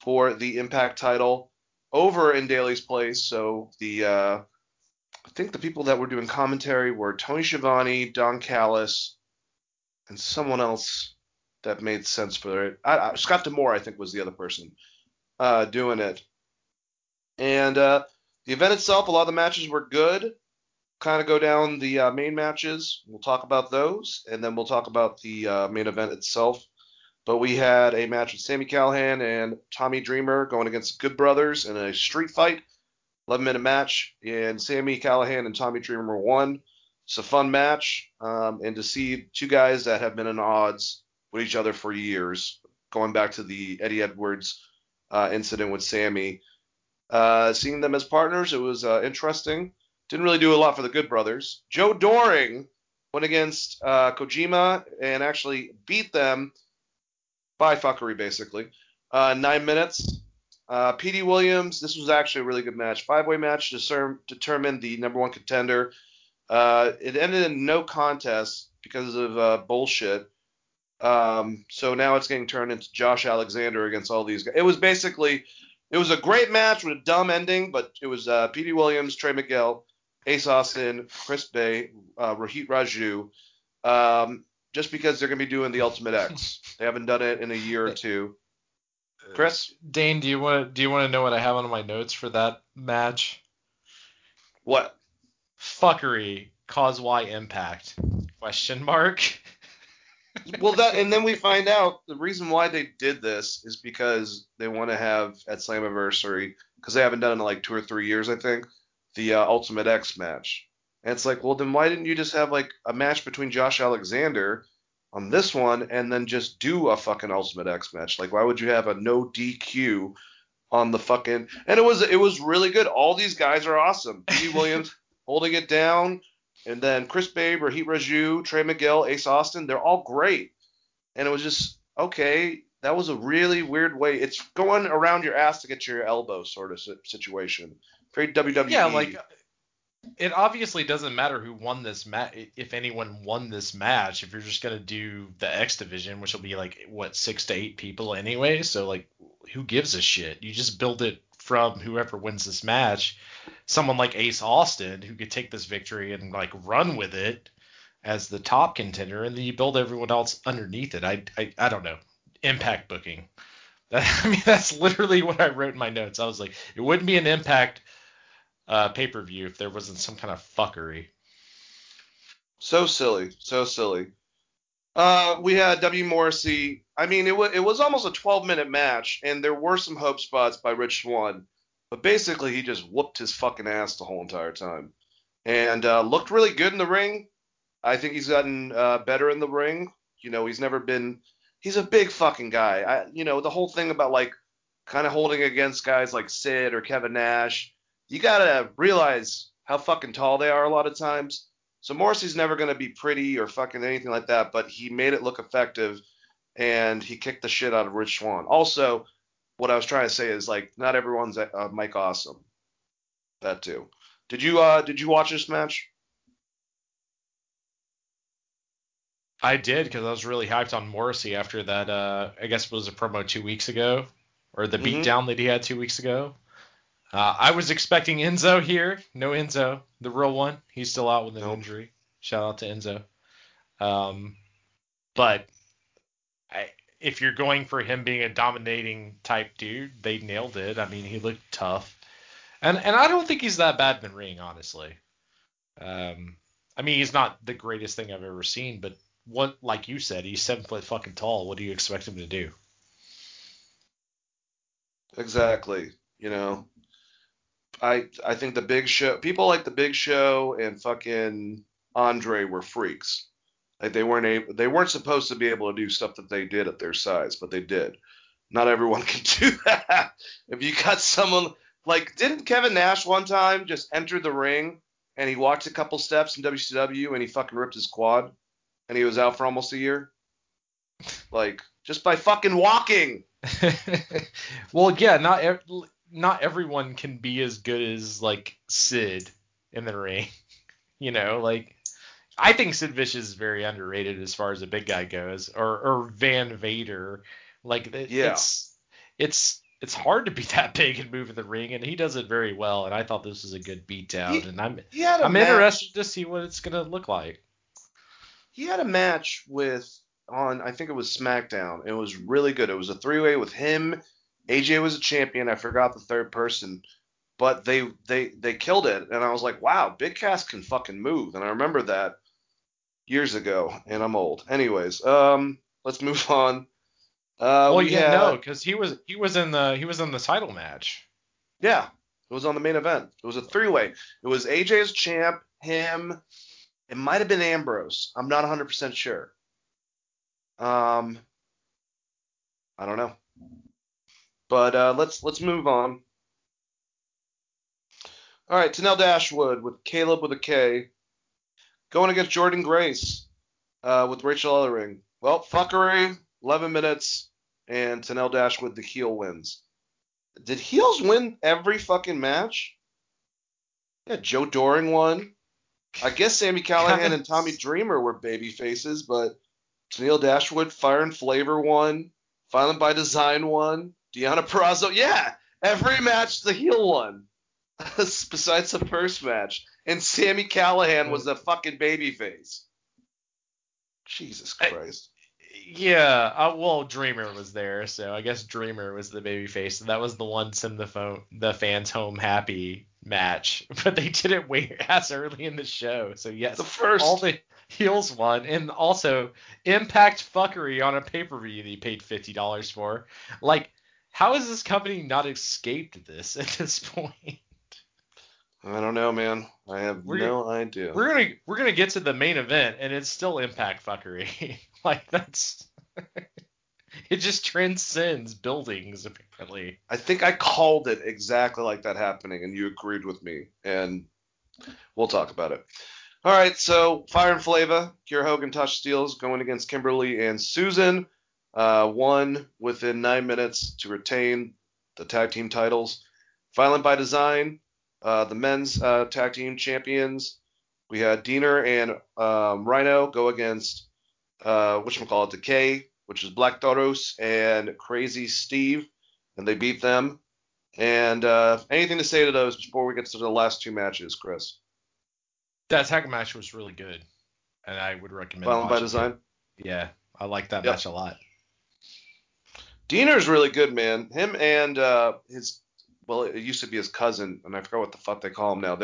for the Impact title over in Daly's Place. So the I think the people that were doing commentary were Tony Schiavone, Don Callis, and someone else that made sense for it. Scott D'Amore, I think, was the other person doing it. And the event itself, a lot of the matches were good. Kind of go down the main matches. We'll talk about those, and then we'll talk about the main event itself. But we had a match with Sami Callihan and Tommy Dreamer going against Good Brothers in a street fight. 11-minute match, and Sami Callihan and Tommy Dreamer won. It's a fun match, and to see two guys that have been at odds with each other for years, going back to the Eddie Edwards incident with Sami. Seeing them as partners, it was interesting. Didn't really do a lot for the Good Brothers. Joe Doring went against Kojima and actually beat them by fuckery, basically. 9 minutes. Petey Williams, this was actually a really good match. 5-way match to determine the number one contender. It ended in no contest because of bullshit. So now it's getting turned into Josh Alexander against all these guys. It was a great match with a dumb ending, but it was Petey Williams, Trey Miguel, Ace Austin, Chris Bay, Rohit Raju, just because they're going to be doing the Ultimate X. They haven't done it in a year or two. Chris? Dane, do you want to know what I have on my notes for that match? What? Fuckery. Cause why Impact? ? Well, and then we find out the reason why they did this is because they want to have at Slammiversary, because they haven't done it in like 2 or 3 years, I think, the Ultimate X match. And it's like, well, then why didn't you just have like a match between Josh Alexander on this one and then just do a fucking Ultimate X match. Like, why would you have a no DQ on the fucking – and it was really good. All these guys are awesome. Pete Williams holding it down, and then Chris Babe, Heat Raju, Trey Miguel, Ace Austin, they're all great. And it was just, okay, that was a really weird way. It's going around your ass to get to your elbow sort of situation. Very WWE. Yeah, like – it obviously doesn't matter who won this match, if anyone won this match, if you're just going to do the X Division, which will be like, what, 6 to 8 people anyway? So, like, who gives a shit? You just build it from whoever wins this match. Someone like Ace Austin, who could take this victory and, like, run with it as the top contender, and then you build everyone else underneath it. I don't know. Impact booking. That's literally what I wrote in my notes. I was like, it wouldn't be an Impact pay-per-view if there wasn't some kind of fuckery. So silly. We had W. Morrissey. I mean, it was almost a 12-minute match, and there were some hope spots by Rich Swann, but basically he just whooped his fucking ass the whole entire time. And looked really good in the ring. I think he's gotten better in the ring. You know, he's a big fucking guy. The whole thing about, like, kind of holding against guys like Sid or Kevin Nash, you got to realize how fucking tall they are a lot of times. So Morrissey's never going to be pretty or fucking anything like that, but he made it look effective, and he kicked the shit out of Rich Swann. Also, what I was trying to say is, like, not everyone's Mike Awesome. That too. Did you watch this match? I did, because I was really hyped on Morrissey after that, I guess it was a promo 2 weeks ago, or the beatdown that he had 2 weeks ago. I was expecting Enzo here. No Enzo, the real one. He's still out with an injury. Shout out to Enzo. But if you're going for him being a dominating type dude, they nailed it. I mean, he looked tough. And I don't think he's that bad in the ring, honestly. I mean, he's not the greatest thing I've ever seen, but what, like you said, he's 7 foot fucking tall. What do you expect him to do? Exactly. You know, I think the Big Show, people like the Big Show and fucking Andre were freaks. Like, they weren't supposed to be able to do stuff that they did at their size, but they did. Not everyone can do that. If you got someone like, didn't Kevin Nash one time just enter the ring and he walked a couple steps in WCW and he fucking ripped his quad and he was out for almost a year? Like, just by fucking walking. Well, yeah, not everyone can be as good as, like, Sid in the ring. You know, like, I think Sid Vicious is very underrated as far as a big guy goes, or Van Vader. Like, it's hard to be that big and move in the ring, and he does it very well. And I thought this was a good beatdown, and I'm interested to see what it's gonna look like. He had a match on I think it was SmackDown. It was really good. It was a 3-way with him. AJ was a champion. I forgot the third person, but they killed it. And I was like, wow, Big Cass can fucking move. And I remember that years ago, and I'm old. Anyways, let's move on. Because he was in the title match. Yeah, it was on the main event. It was a 3-way. It was AJ's champ, him. It might have been Ambrose. I'm not 100% sure. I don't know. But let's move on. All right, Tenelle Dashwood with Caleb with a K, going against Jordynne Grace with Rachel Ellering. Well, fuckery, 11 minutes, and Tenelle Dashwood, the heel, wins. Did heels win every fucking match? Yeah, Joe Doring won. I guess Sami Callihan and Tommy Dreamer were baby faces, but Tenelle Dashwood, Fire and Flavor won. Violent by Design won. Deonna Purrazzo, yeah, every match the heel won, besides the first match. And Sami Callihan was a fucking babyface. Jesus Christ. Dreamer was there, so I guess Dreamer was the babyface, and that was the one send the fans home happy match. But they did it way as early in the show, so yes, the first all the heels won, and also Impact fuckery on a pay-per-view that he paid $50 for. Like, how has this company not escaped this at this point? I don't know, man. I have no idea. We're gonna get to the main event, and it's still Impact fuckery. Like, that's it just transcends buildings, apparently. I think I called it exactly like that happening, and you agreed with me, and we'll talk about it. All right, so Fire and Flava, Kiera Hogan, Tasha Steelz going against Kimberly and Susan. Won within 9 minutes to retain the tag team titles. Violent by Design, the men's tag team champions. We had Diener and Rhino go against Decay, which is Black Taurus and Crazy Steve, and they beat them. And anything to say to those before we get to the last two matches, Chris? That tag match was really good, and I would recommend Violent by Design? It. Yeah, I like that match a lot. Diener's really good, man. Him and it used to be his cousin, and I forgot what the fuck they call him now.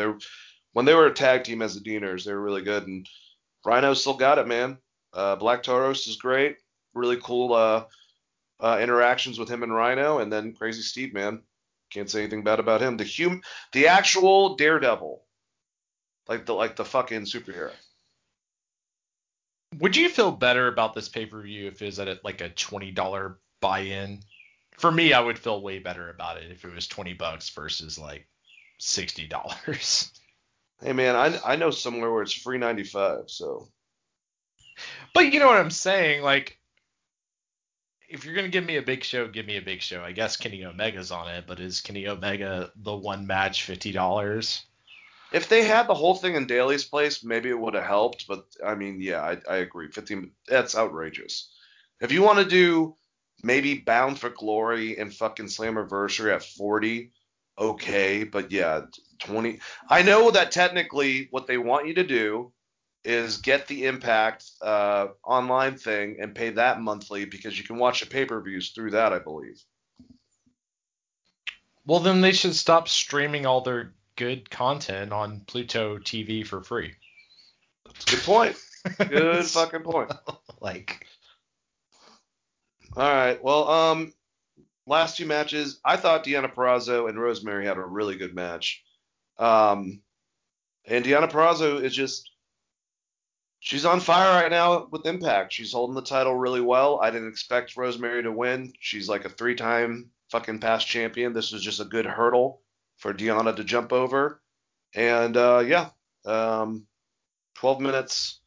When they were a tag team as the Dieners, they were really good, and Rhino still got it, man. Black Taurus is great. Really cool interactions with him and Rhino, and then Crazy Steve, man. Can't say anything bad about him. The actual Daredevil, like the fucking superhero. Would you feel better about this pay-per-view if it was at a $20 buy-in? For me, I would feel way better about it if it was $20 versus $60. Hey man, I know somewhere where it's free $95. So. But you know what I'm saying? Like, if you're gonna give me a big show, give me a big show. I guess Kenny Omega's on it, but is Kenny Omega the one match $50? If they had the whole thing in Daly's place, maybe it would have helped. But I mean, yeah, I agree. 15, that's outrageous. If you want to do maybe Bound for Glory and fucking Slammiversary at 40, okay. But yeah, 20. I know that technically what they want you to do is get the Impact online thing and pay that monthly because you can watch the pay-per-views through that, I believe. Well, then they should stop streaming all their good content on Pluto TV for free. That's a good point. Good fucking point. All right. Well, last two matches, I thought Deonna Purrazzo and Rosemary had a really good match. And Deonna Purrazzo is she's on fire right now with Impact. She's holding the title really well. I didn't expect Rosemary to win. She's a 3-time fucking past champion. This was just a good hurdle for Deonna to jump over. And 12 minutes,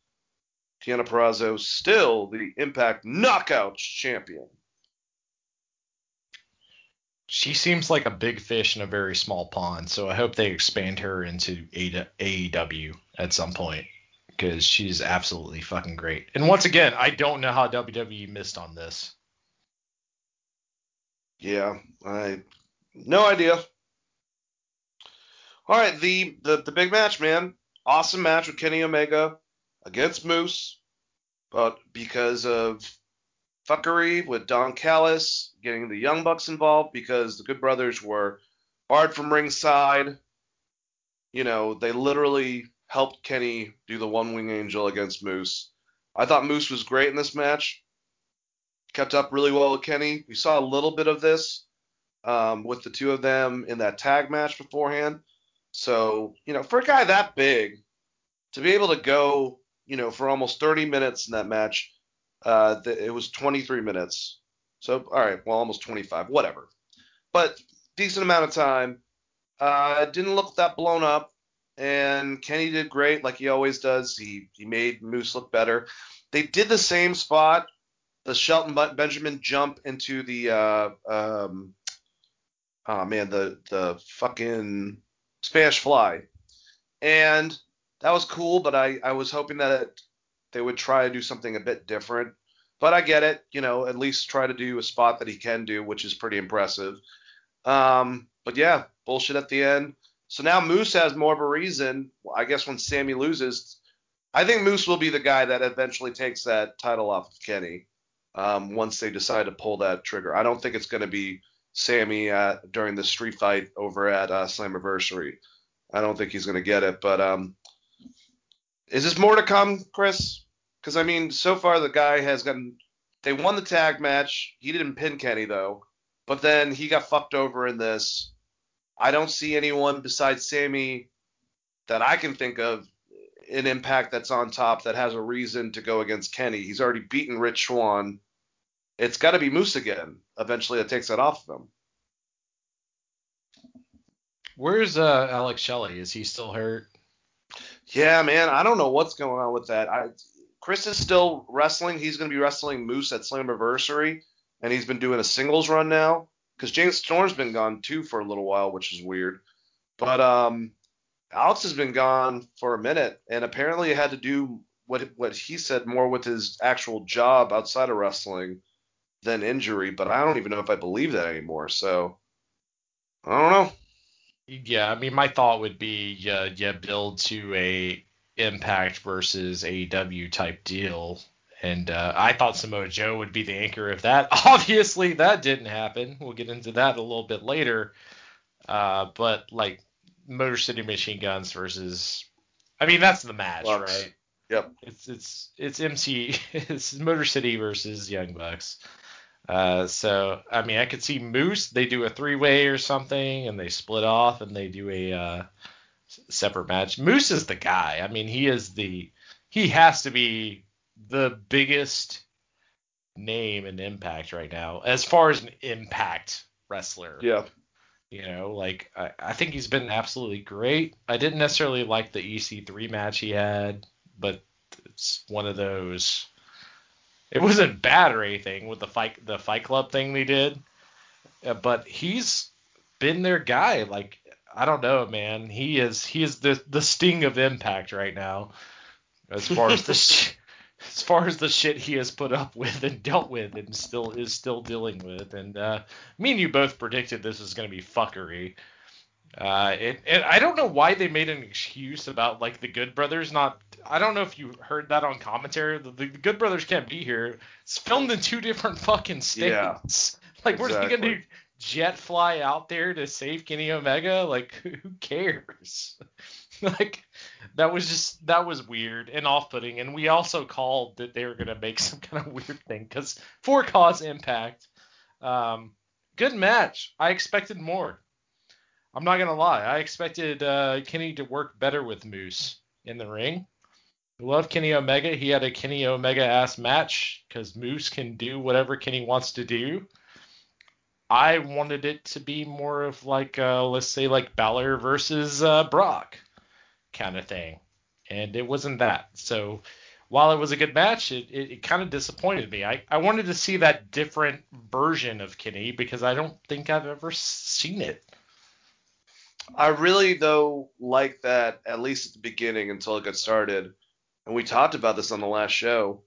Deonna Purrazzo still the Impact Knockouts champion. She seems like a big fish in a very small pond, so I hope they expand her into AEW at some point, because she's absolutely fucking great. And once again, I don't know how WWE missed on this. Yeah, no idea. All right, the big match, man. Awesome match with Kenny Omega against Moose, but because of fuckery with Don Callis getting the Young Bucks involved because the Good Brothers were barred from ringside, they literally helped Kenny do the one-wing angel against Moose. I thought Moose was great in this match. Kept up really well with Kenny. We saw a little bit of this with the two of them in that tag match beforehand. So, for a guy that big, to be able to go, for almost 30 minutes in that match, it was 23 minutes. So, all right, well, almost 25, whatever. But decent amount of time. Didn't look that blown up, and Kenny did great like he always does. He made Moose look better. They did the same spot, the Shelton Benjamin jump into the the fucking Spanish Fly, and that was cool, but I was hoping that they would try to do something a bit different. But I get it, at least try to do a spot that he can do, which is pretty impressive. But yeah, bullshit at the end. So now Moose has more of a reason, I guess, when Sammy loses. I think Moose will be the guy that eventually takes that title off of Kenny once they decide to pull that trigger. I don't think it's going to be Sammy during the street fight over at Slammiversary. I don't think he's going to get it, but is this more to come, Chris? Because, so far the guy has they won the tag match. He didn't pin Kenny, though, but then he got fucked over in this. I don't see anyone besides Sammy that I can think of in Impact that's on top that has a reason to go against Kenny. He's already beaten Rich Swann. It's got to be Moose again eventually that takes that off of him. Where's Alex Shelley? Is he still hurt? Yeah, man. I don't know what's going on with that. Chris is still wrestling. He's going to be wrestling Moose at Slammiversary, and he's been doing a singles run now because James Storm's been gone, too, for a little while, which is weird. But Alex has been gone for a minute, and apparently it had to do what he said more with his actual job outside of wrestling than injury, but I don't even know if I believe that anymore. So I don't know. Yeah, I mean, my thought would be, build to a Impact versus AEW type deal, and I thought Samoa Joe would be the anchor of that. Obviously, that didn't happen. We'll get into that a little bit later. But like Motor City Machine Guns versus, I mean, that's the match, Bucks. Right? Yep. It's it's Motor City versus Young Bucks. So, I mean, I could see Moose, they do a three-way or something, and they split off, and they do a separate match. Moose is the guy. I mean, he has to be the biggest name in Impact right now, as far as an Impact wrestler. Yeah. You know, like, I think he's been absolutely great. I didn't necessarily like the EC3 match he had, but it's one of those... It wasn't bad or anything with the Fight Club thing they did, but he's been their guy. Like, I don't know, man. He is the Sting of Impact right now, as far as the shit he has put up with and dealt with and still dealing with. And me and you both predicted this was going to be fuckery. And I don't know why they made an excuse about like the Good Brothers not. I don't know if you heard that on commentary. The Good Brothers can't be here. It's filmed in two different fucking states. Yeah, like, exactly. We're gonna do jet fly out there to save Kenny Omega? Like, who cares? Like, that was weird and off-putting. And we also called that they were gonna make some kind of weird thing because for cause Impact. Good match. I expected more. I'm not going to lie. I expected Kenny to work better with Moose in the ring. I love Kenny Omega. He had a Kenny Omega-ass match because Moose can do whatever Kenny wants to do. I wanted it to be more of like, let's say, like Balor versus Brock kind of thing. And it wasn't that. So while it was a good match, it kind of disappointed me. I wanted to see that different version of Kenny because I don't think I've ever seen it. I really, though, like that, at least at the beginning until it got started, and we talked about this on the last show,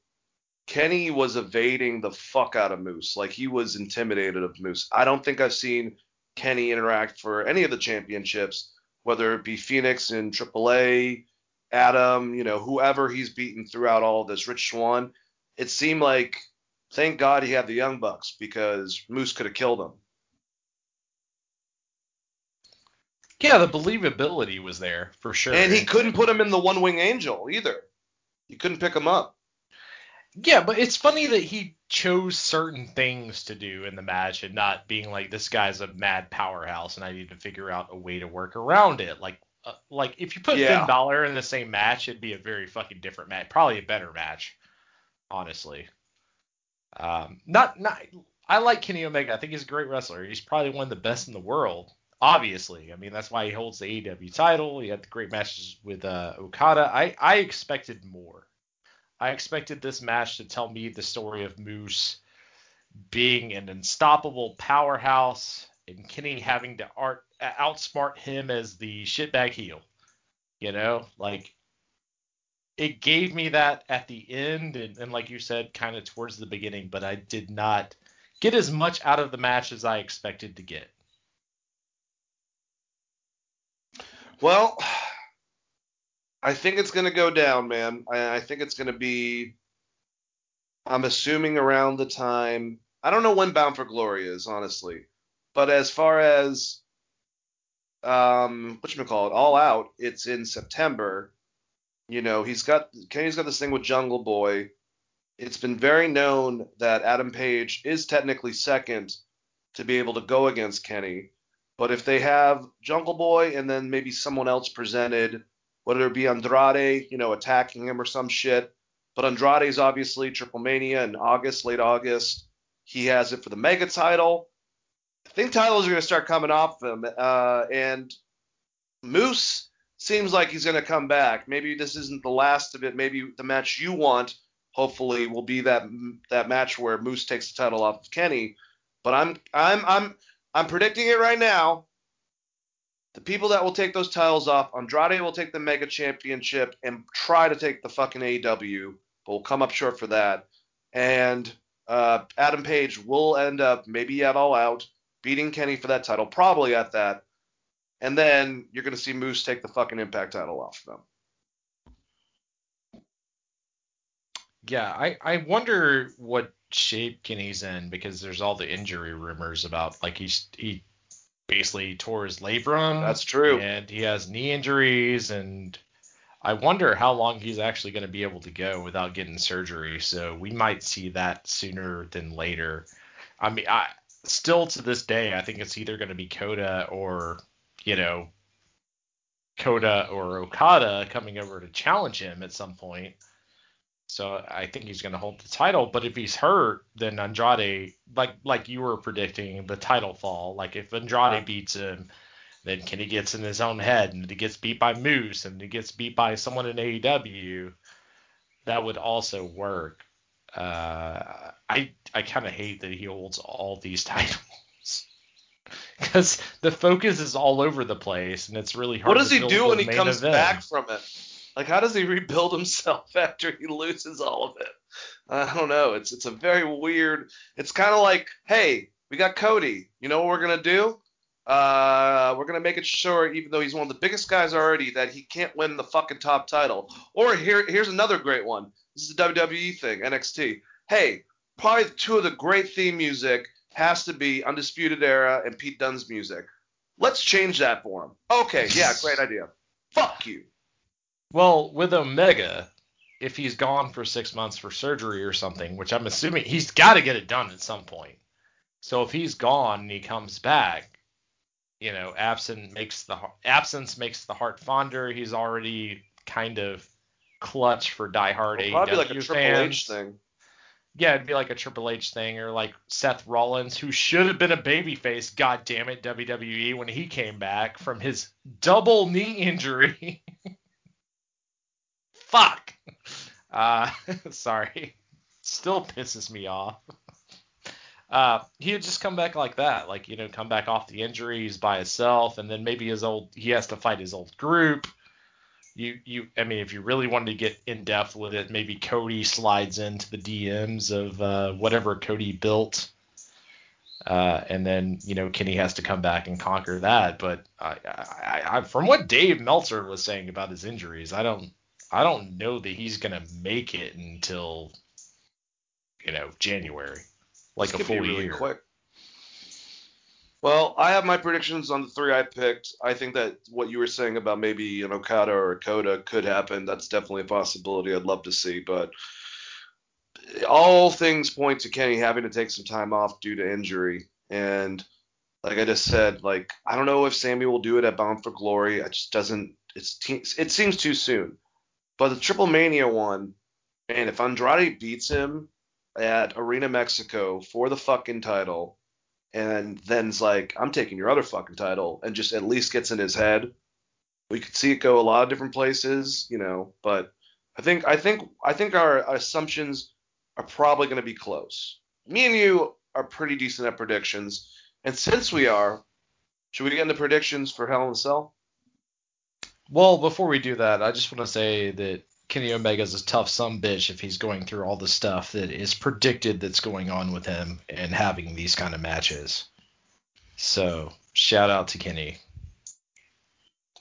Kenny was evading the fuck out of Moose. Like, he was intimidated of Moose. I don't think I've seen Kenny interact for any of the championships, whether it be Phoenix in AAA, Adam, you know, whoever he's beaten throughout all of this, Rich Swann. It seemed like, thank God he had the Young Bucks, because Moose could have killed him. Yeah, the believability was there for sure. And he couldn't put him in the one-wing angel either. You couldn't pick him up. Yeah, but it's funny that he chose certain things to do in the match and not being like, this guy's a mad powerhouse and I need to figure out a way to work around it. Like if you put Finn Balor in the same match, it'd be a very fucking different match. Probably a better match, honestly. I like Kenny Omega. I think he's a great wrestler. He's probably one of the best in the world. Obviously, I mean, that's why he holds the AEW title. He had the great matches with Okada. I expected more. I expected this match to tell me the story of Moose being an unstoppable powerhouse and Kenny having to outsmart him as the shitbag heel. You know, like, it gave me that at the end and like you said, kind of towards the beginning, but I did not get as much out of the match as I expected to get. Well, I think it's going to go down, man. I think it's going to be, I'm assuming around the time, I don't know when Bound for Glory is, honestly. But as far as, All Out, it's in September. You know, Kenny's got this thing with Jungle Boy. It's been very known that Adam Page is technically second to be able to go against Kenny. But if they have Jungle Boy and then maybe someone else presented whether it be Andrade, you know, attacking him or some shit. But Andrade's obviously Triple Mania in August, late August. He has it for the mega title. I think titles are going to start coming off him. And Moose seems like he's going to come back. Maybe this isn't the last of it. Maybe the match you want, hopefully, will be that match where Moose takes the title off of Kenny. But I'm predicting it right now. The people that will take those titles off, Andrade will take the Mega Championship and try to take the fucking AEW, but will come up short for that. And Adam Page will end up, maybe at All Out, beating Kenny for that title, probably at that. And then you're going to see Moose take the fucking Impact title off them. Yeah, I wonder what shape Kenny's in, because there's all the injury rumors about, like, he basically tore his labrum. That's true. And he has knee injuries, and I wonder how long he's actually going to be able to go without getting surgery. So we might see that sooner than later. I mean, still to this day, I think it's either going to be Kota or Okada coming over to challenge him at some point. So I think he's going to hold the title, but if he's hurt, then Andrade, like you were predicting, the title fall. Like, if Andrade beats him, then Kenny gets in his own head, and he gets beat by Moose, and he gets beat by someone in AEW. That would also work. I kind of hate that he holds all these titles because the focus is all over the place, and it's really hard. What does he do when he comes back from it? Like, how does he rebuild himself after he loses all of it? I don't know. It's a very weird – it's kind of like, hey, we got Cody. You know what we're going to do? We're going to make it sure, even though he's one of the biggest guys already, that he can't win the fucking top title. Or here's another great one. This is the WWE thing, NXT. Hey, probably two of the great theme music has to be Undisputed Era and Pete Dunne's music. Let's change that for him. Okay, yeah, great idea. Fuck you. Well, with Omega, if he's gone for 6 months for surgery or something, which I'm assuming he's got to get it done at some point. So if he's gone and he comes back, you know, absence makes the heart fonder. He's already kind of clutch for diehard AEW fans. Probably like a Triple H thing. Yeah, it'd be like a Triple H thing, or like Seth Rollins, who should have been a babyface, goddammit, WWE, when he came back from his double knee injury. Fuck. Sorry. Still pisses me off. He would just come back like that. Like, you know, come back off the injuries by himself, and then maybe he has to fight his old group. I mean, if you really wanted to get in depth with it, maybe Cody slides into the DMs of whatever Cody built. And then, you know, Kenny has to come back and conquer that. But I from what Dave Meltzer was saying about his injuries, I don't know that he's going to make it until, you know, January, like a full year. Really quick. Well, I have my predictions on the three I picked. I think that what you were saying about maybe an Okada or a Kota could happen. That's definitely a possibility I'd love to see. But all things point to Kenny having to take some time off due to injury. And like I just said, like, I don't know if Sammy will do it at Bound for Glory. It just doesn't – it seems too soon. But the Triple Mania one, man, if Andrade beats him at Arena Mexico for the fucking title, and then's like, I'm taking your other fucking title, and just at least gets in his head, we could see it go a lot of different places, you know. But I think our assumptions are probably going to be close. Me and you are pretty decent at predictions, and since we are, should we get into predictions for Hell in a Cell? Well, before we do that, I just want to say that Kenny Omega is a tough son bitch if he's going through all the stuff that is predicted that's going on with him and having these kind of matches. So, shout out to Kenny.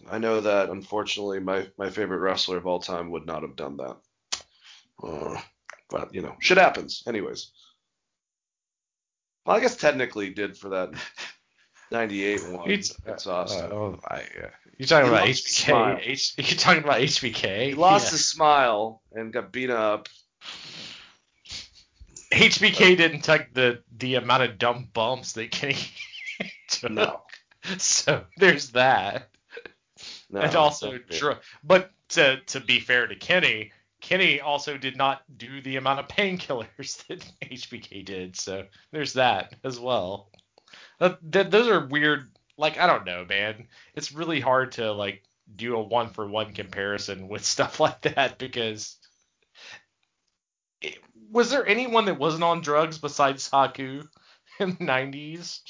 I know that, unfortunately, my favorite wrestler of all time would not have done that. But, you know, shit happens. Anyways. Well, I guess technically did for that 98 one. That's awesome. You're talking about HBK. You're talking about HBK. He lost his smile and got beat up. HBK didn't take the amount of dumb bumps that Kenny took. No. So there's that. No, and also true. But to be fair to Kenny, Kenny also did not do the amount of painkillers that HBK did, so there's that as well. Those are weird. Like, I don't know, man. It's really hard to like do a one-for-one comparison with stuff like that, because was there anyone that wasn't on drugs besides Haku in the 90s?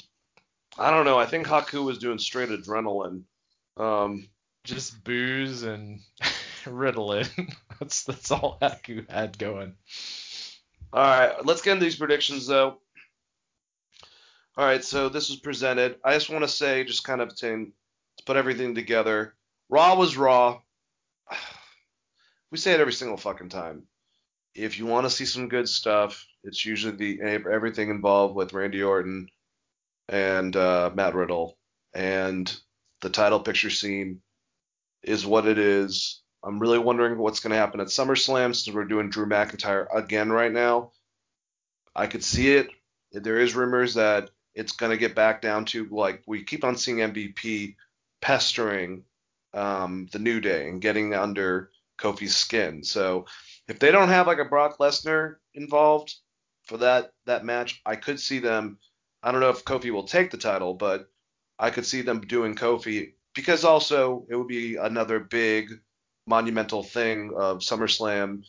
I don't know. I think Haku was doing straight adrenaline. Just booze and Ritalin. That's all Haku had going. All right. Let's get into these predictions, though. All right. So this was presented. I just want to say, just kind of to put everything together, Raw was Raw. We say it every single fucking time. If you want to see some good stuff, it's usually everything involved with Randy Orton and Matt Riddle, and the title picture scene is what it is. I'm really wondering what's going to happen at SummerSlam, since we're doing Drew McIntyre again right now. I could see it. There is rumors that it's going to get back down to, like, we keep on seeing MVP pestering the New Day and getting under Kofi's skin. So if they don't have like a Brock Lesnar involved for that match, I could see them. I don't know if Kofi will take the title, but I could see them doing Kofi, because also it would be another big monumental thing of SummerSlam.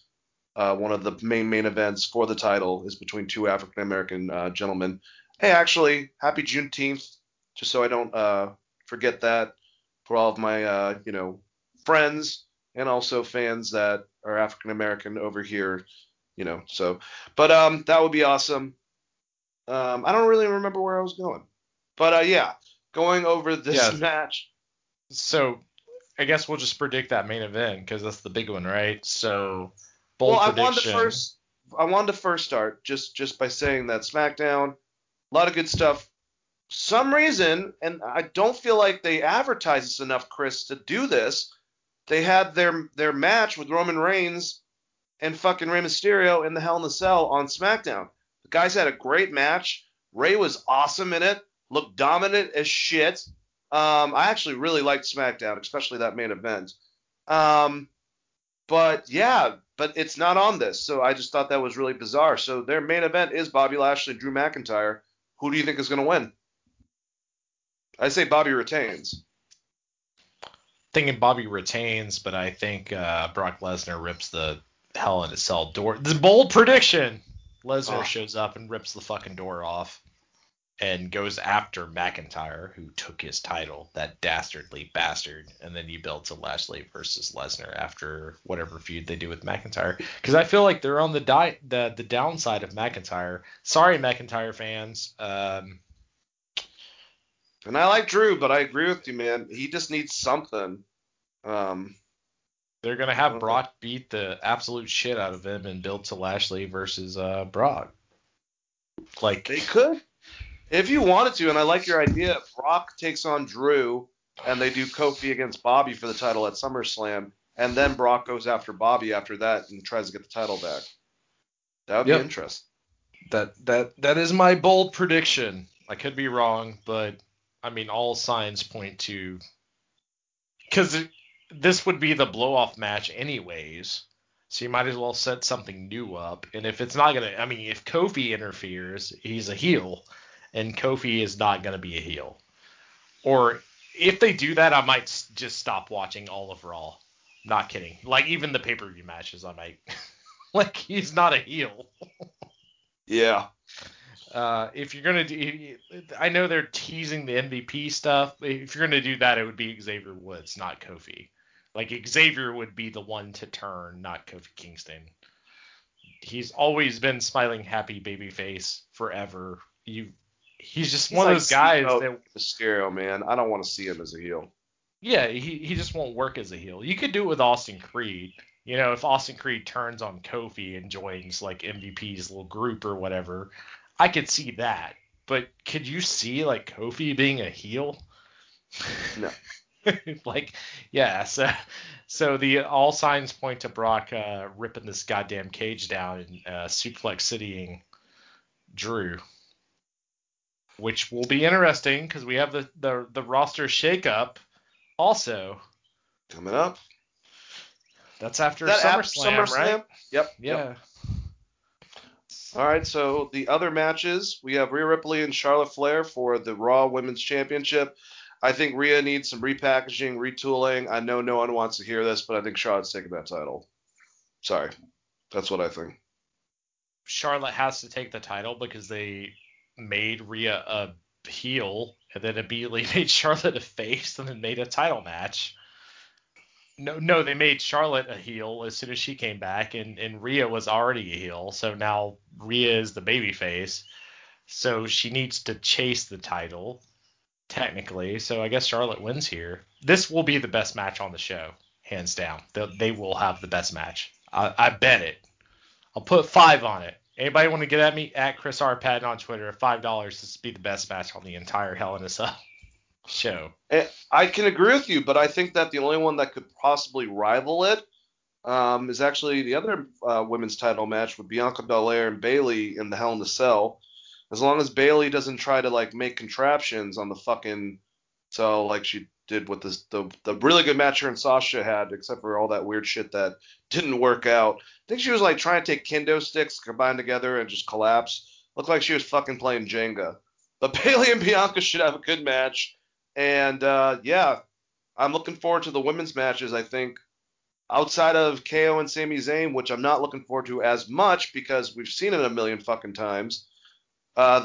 One of the main events for the title is between two African-American gentlemen. Hey, actually, happy Juneteenth, just so I don't forget that, for all of my friends and also fans that are African-American over here, so. But that would be awesome. I don't really remember where I was going, but going over this match. So I guess we'll just predict that main event, because that's the big one, right? So bold prediction. I wanted to first start just by saying that SmackDown, a lot of good stuff. Some reason, and I don't feel like they advertise this enough, Chris, to do this. They had their match with Roman Reigns and fucking Rey Mysterio in the Hell in a Cell on SmackDown. The guys had a great match. Ray was awesome in it, looked dominant as shit. I actually really liked SmackDown, especially that main event. But it's not on this, so I just thought that was really bizarre. So their main event is Bobby Lashley and Drew McIntyre. Who do you think is going to win? I say Bobby retains. Thinking Bobby retains, but I think Brock Lesnar rips the Hell in a Cell door. The bold prediction. Lesnar shows up and rips the fucking door off and goes after McIntyre, who took his title, that dastardly bastard. And then you build to Lashley versus Lesnar after whatever feud they do with McIntyre. Because I feel like they're on the downside of McIntyre. Sorry, McIntyre fans. And I like Drew, but I agree with you, man. He just needs something. They're going to have Brock beat the absolute shit out of him and build to Lashley versus Brock. Like, they could. If you wanted to, and I like your idea, Brock takes on Drew, and they do Kofi against Bobby for the title at SummerSlam, and then Brock goes after Bobby after that and tries to get the title back. That would be interesting. That is my bold prediction. I could be wrong, but, I mean, all signs point to... Because this would be the blow-off match anyways, so you might as well set something new up. And if it's not going to... I mean, if Kofi interferes, he's a heel, and Kofi is not going to be a heel. Or if they do that, I might just stop watching all of Raw. Not kidding. Like, even the pay-per-view matches, I might... like, he's not a heel. Yeah. If you're going to do, I know they're teasing the MVP stuff. If you're going to do that, it would be Xavier Woods, not Kofi. Like, Xavier would be the one to turn, not Kofi Kingston. He's always been smiling, happy babyface forever. He's just one of those guys that Mysterio, man. I don't want to see him as a heel. Yeah, he just won't work as a heel. You could do it with Austin Creed. You know, if Austin Creed turns on Kofi and joins like MVP's little group or whatever. I could see that, but could you see like Kofi being a heel? No. Like, yeah. So the all signs point to Brock ripping this goddamn cage down and suplex citying Drew, which will be interesting because we have the roster shakeup also. coming up. That's after SummerSlam, right? Yep. Yeah. Yep. All right, so the other matches, we have Rhea Ripley and Charlotte Flair for the Raw Women's Championship. I think Rhea needs some repackaging, retooling. I know no one wants to hear this, but I think Charlotte's taking that title. Sorry. That's what I think. Charlotte has to take the title because they made Rhea a heel and then immediately made Charlotte a face and then made a title match. No, they made Charlotte a heel as soon as she came back, and Rhea was already a heel, so now Rhea is the babyface, so she needs to chase the title, technically, so I guess Charlotte wins here. This will be the best match on the show, hands down. They will have the best match. I bet it. I'll put 5 on it. Anybody want to get at me? At Chris R. Patton on Twitter, $5. This will be the best match on the entire Hell in a Cell show. I can agree with you, but I think that the only one that could possibly rival it is actually the other women's title match with Bianca Belair and Bayley in the Hell in the Cell. As long as Bayley doesn't try to like make contraptions on the fucking cell like she did with this, the really good match her and Sasha had, except for all that weird shit that didn't work out. I think she was like trying to take kendo sticks, combine together, and just collapse. Looked like she was fucking playing Jenga. But Bayley and Bianca should have a good match. And, yeah, I'm looking forward to the women's matches, I think, outside of KO and Sami Zayn, which I'm not looking forward to as much because we've seen it a million fucking times.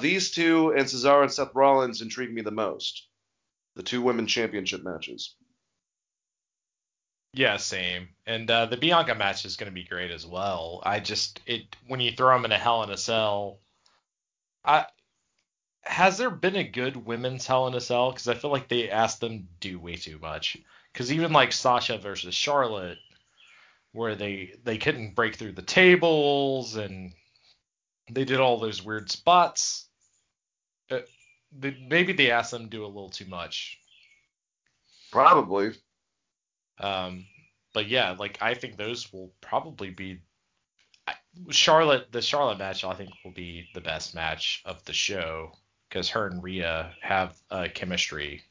These two and Cesaro and Seth Rollins intrigue me the most. The two women's championship matches. Yeah, same. And the Bianca match is going to be great as well. When you throw them in a Hell in a Cell, has there been a good women's Hell in a Cell? Because I feel like they asked them to do way too much. Because even like Sasha versus Charlotte, where they couldn't break through the tables and they did all those weird spots. Maybe they asked them to do a little too much. Probably. But yeah, like I think those will probably be the Charlotte match. I think will be the best match of the show. Because her and Rhea have chemistry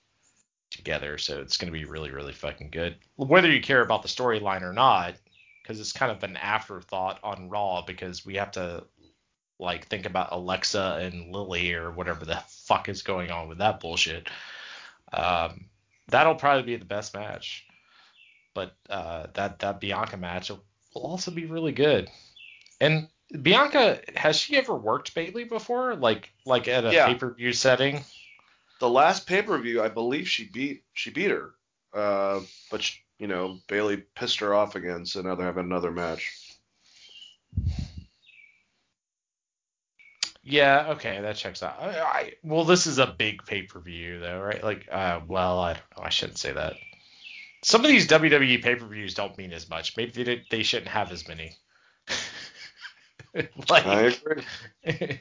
together, so it's going to be really, really fucking good. Whether you care about the storyline or not, because it's kind of an afterthought on Raw, because we have to like think about Alexa and Lily or whatever the fuck is going on with that bullshit. That'll probably be the best match. But that Bianca match will also be really good. And Bianca, has she ever worked Bayley before? Like at a pay-per-view setting? The last pay-per-view, I believe she beat her. But she, Bayley pissed her off again, so now they're having another match. Yeah, okay, that checks out. Well, this is a big pay-per-view though, right? Like, well, I don't know. I shouldn't say that. Some of these WWE pay-per-views don't mean as much. Maybe they shouldn't have as many. Like, I agree.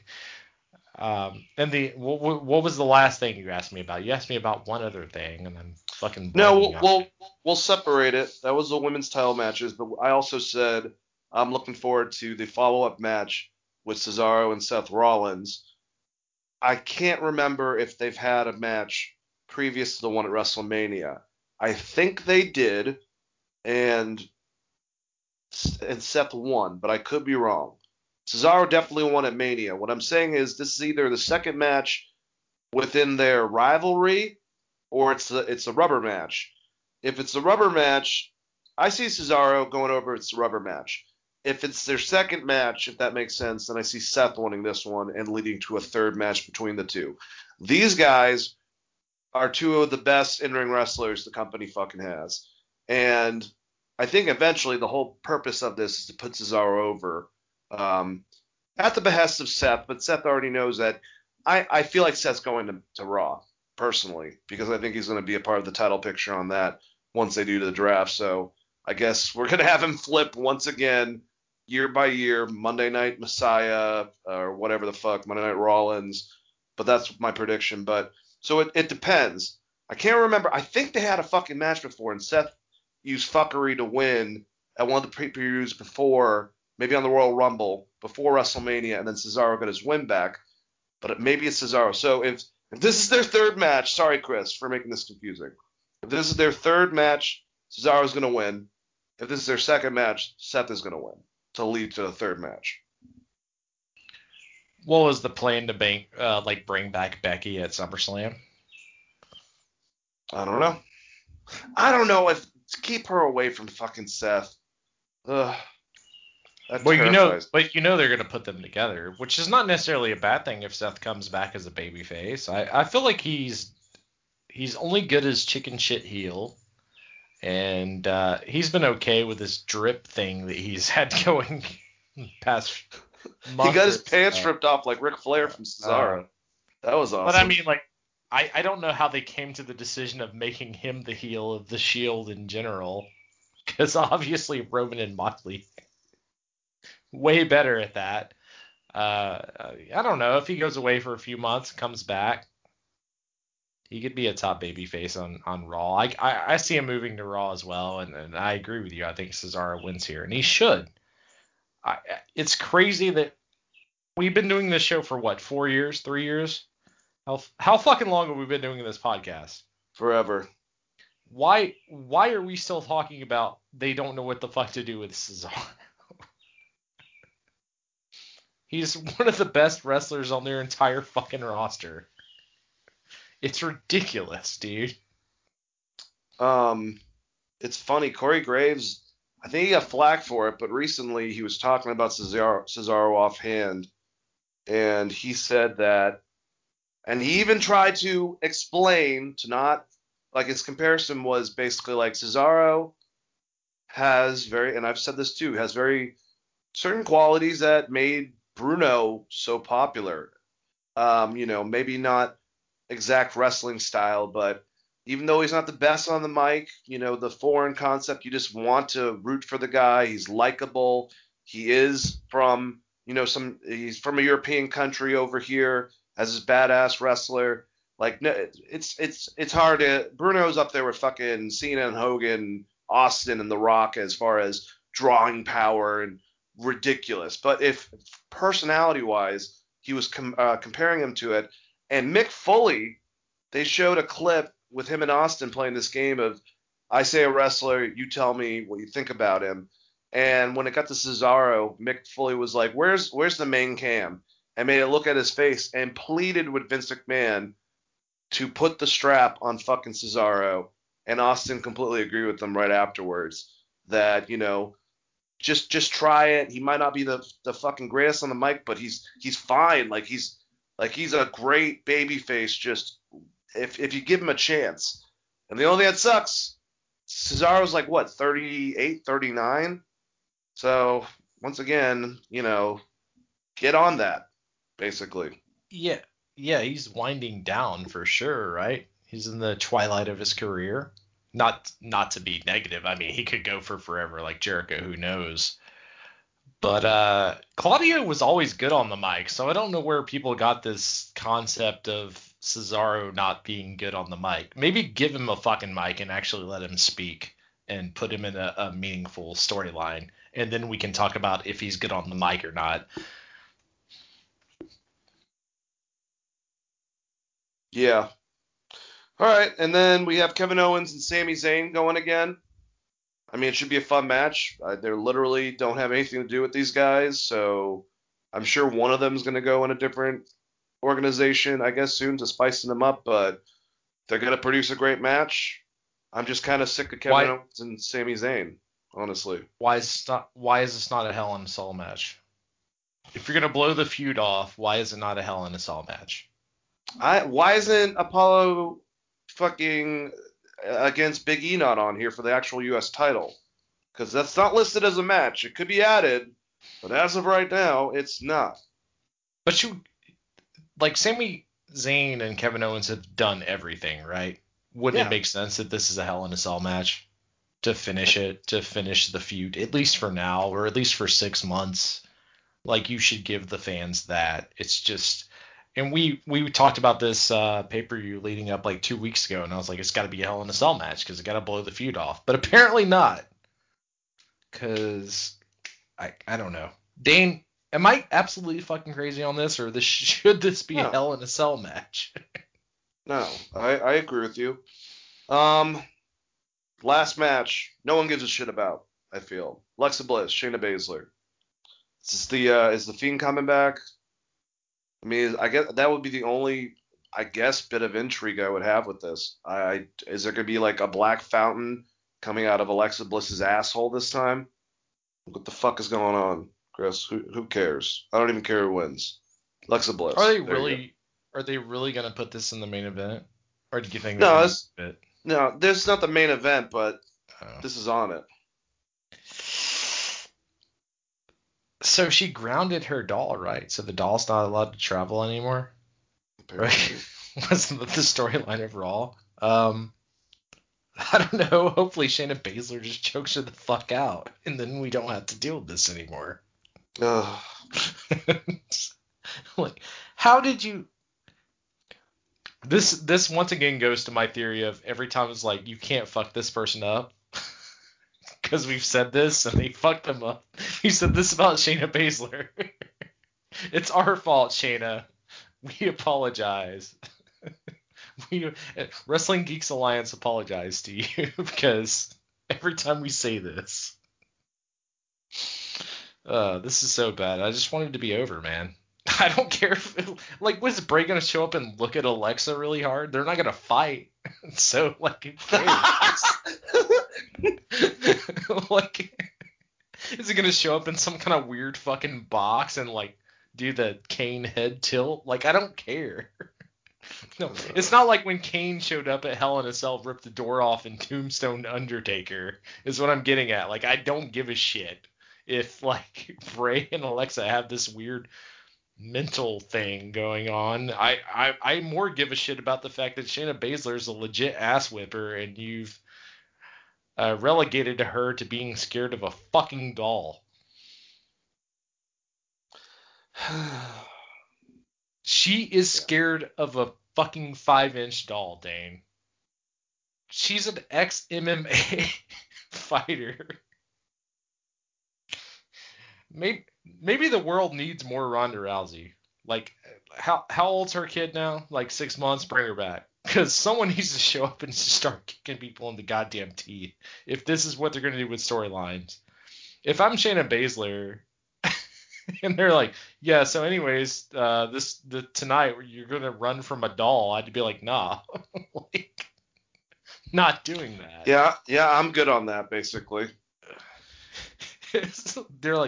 And what was the last thing you asked me about? You asked me about one other thing, and I'm fucking. No, we'll separate it. That was the women's title matches, but I also said I'm looking forward to the follow-up match with Cesaro and Seth Rollins. I can't remember if they've had a match previous to the one at WrestleMania. I think they did, and Seth won, but I could be wrong. Cesaro definitely won at Mania. What I'm saying is this is either the second match within their rivalry or it's a rubber match. If it's a rubber match, I see Cesaro going over it's a rubber match. If it's their second match, if that makes sense, then I see Seth winning this one and leading to a third match between the two. These guys are two of the best in-ring wrestlers the company fucking has. And I think eventually the whole purpose of this is to put Cesaro over. At the behest of Seth, but Seth already knows that. I feel like Seth's going to Raw, personally, because I think he's going to be a part of the title picture on that once they do the draft. So I guess we're going to have him flip once again, year by year, Monday Night Messiah, or whatever the fuck, Monday Night Rollins. But that's my prediction. But so it depends. I can't remember. I think they had a fucking match before, and Seth used fuckery to win at one of the pre-reviews before, maybe on the Royal Rumble before WrestleMania, and then Cesaro got his win back. But maybe it's Cesaro. So if this is their third match, sorry, Chris, for making this confusing. If this is their third match, Cesaro's going to win. If this is their second match, Seth is going to win to lead to the third match. What was the plan to bring back Becky at SummerSlam? I don't know. I don't know if to keep her away from fucking Seth. Ugh. But you know they're going to put them together, which is not necessarily a bad thing if Seth comes back as a babyface. I feel like he's only good as chicken shit heel, and he's been okay with this drip thing that he's had going past months. He got his pants ripped off like Ric Flair from Cesaro. That was awesome. But I mean, like, I don't know how they came to the decision of making him the heel of the Shield in general, because obviously Roman and Moxley way better at that. I don't know. If he goes away for a few months, comes back, he could be a top babyface on Raw. I see him moving to Raw as well, and I agree with you. I think Cesaro wins here, and he should. It's crazy that we've been doing this show for, what, 4 years, 3 years? How fucking long have we been doing this podcast? Forever. Why are we still talking about they don't know what the fuck to do with Cesaro? He's one of the best wrestlers on their entire fucking roster. It's ridiculous, dude. It's funny. Corey Graves, I think he got flack for it, but recently he was talking about Cesaro offhand, and he said that, and he even tried to explain to not, like, his comparison was basically like Cesaro has very, and I've said this too, has very certain qualities that made Bruno so popular. You know, maybe not exact wrestling style, but even though he's not the best on the mic, you know, the foreign concept, you just want to root for the guy. He's likable. He is from, you know, he's from a European country over here as his badass wrestler. Like, no, it's hard to, Bruno's up there with fucking Cena and Hogan, Austin and The Rock as far as drawing power and ridiculous. But if personality wise, he was comparing him to it. And Mick Foley, they showed a clip with him and Austin playing this game of, I say a wrestler, you tell me what you think about him. And when it got to Cesaro, Mick Foley was like, where's the main cam? And made it look at his face and pleaded with Vince McMahon to put the strap on fucking Cesaro. And Austin completely agreed with them right afterwards that, you know, just try it. He might not be the fucking greatest on the mic, but he's fine. Like, he's a great babyface. Just if you give him a chance. And the only thing that sucks, Cesaro's like, what, 38, 39? So once again, you know, get on that, basically. Yeah, he's winding down for sure, right? He's in the twilight of his career. Not to be negative. I mean, he could go for forever like Jericho. Who knows? But Claudio was always good on the mic, so I don't know where people got this concept of Cesaro not being good on the mic. Maybe give him a fucking mic and actually let him speak and put him in a meaningful storyline, and then we can talk about if he's good on the mic or not. Yeah. All right, and then we have Kevin Owens and Sami Zayn going again. I mean, it should be a fun match. They literally don't have anything to do with these guys, so I'm sure one of them is going to go in a different organization, I guess, soon to spice them up, but they're going to produce a great match. I'm just kind of sick of Kevin Owens and Sami Zayn, honestly. Why is this not a Hell in a Cell match? If you're going to blow the feud off, why is it not a Hell in a Cell match? Why isn't Apollo fucking against Big E not on here for the actual U.S. title? Because that's not listed as a match. It could be added, but as of right now, it's not. But you, like, Sami Zayn and Kevin Owens have done everything, right? Wouldn't it make sense that this is a Hell in a Cell match to finish it, to finish the feud, at least for now, or at least for 6 months? Like, you should give the fans that. It's just... And we talked about this pay-per-view leading up like 2 weeks ago, and I was like, it's got to be a Hell in a Cell match because it got to blow the feud off. But apparently not, because I don't know. Dane, am I absolutely fucking crazy on this, or should this be a Hell in a Cell match? No, I agree with you. Last match, no one gives a shit about, I feel. Alexa Bliss, Shayna Baszler. Is the Fiend coming back? I mean, I guess that would be the only, I guess, bit of intrigue I would have with this. Is there going to be like a black fountain coming out of Alexa Bliss's asshole this time? What the fuck is going on, Chris? Who cares? I don't even care who wins. Alexa Bliss. Are they really going to put this in the main event? Or do you think No, this is not the main event, but this is on it. So she grounded her doll, right? So the doll's not allowed to travel anymore? Apparently. Right? Wasn't that the storyline of Raw? I don't know. Hopefully Shayna Baszler just chokes her the fuck out, and then we don't have to deal with this anymore. Ugh. Like, how did you... This once again goes to my theory of every time it's like, you can't fuck this person up. Because we've said this and they fucked them up. We said this about Shayna Baszler. It's our fault, Shayna. We apologize. Wrestling Geeks Alliance apologize to you because every time we say this. This is so bad. I just wanted it to be over, man. I don't care if was Bray gonna show up and look at Alexa really hard? They're not gonna fight, so who cares? Is he gonna show up in some kind of weird fucking box and do the Kane head tilt? I don't care. No, it's not like when Kane showed up at Hell in a Cell, ripped the door off, and tombstoned Undertaker. Is what I'm getting at. I don't give a shit if Bray and Alexa have this weird mental thing going on. I more give a shit about the fact that Shayna Baszler is a legit ass whipper and you've relegated to her to being scared of a fucking doll. She is scared of a fucking 5-inch doll, Dane. She's an ex-MMA fighter. Maybe the world needs more Ronda Rousey. How old's her kid now? 6 months? Bring her back. Because someone needs to show up and just start kicking people in the goddamn teeth. If this is what they're going to do with storylines. If I'm Shayna Baszler, and they're so anyways, tonight you're going to run from a doll, I'd be nah. Not doing that. Yeah, I'm good on that, basically. They're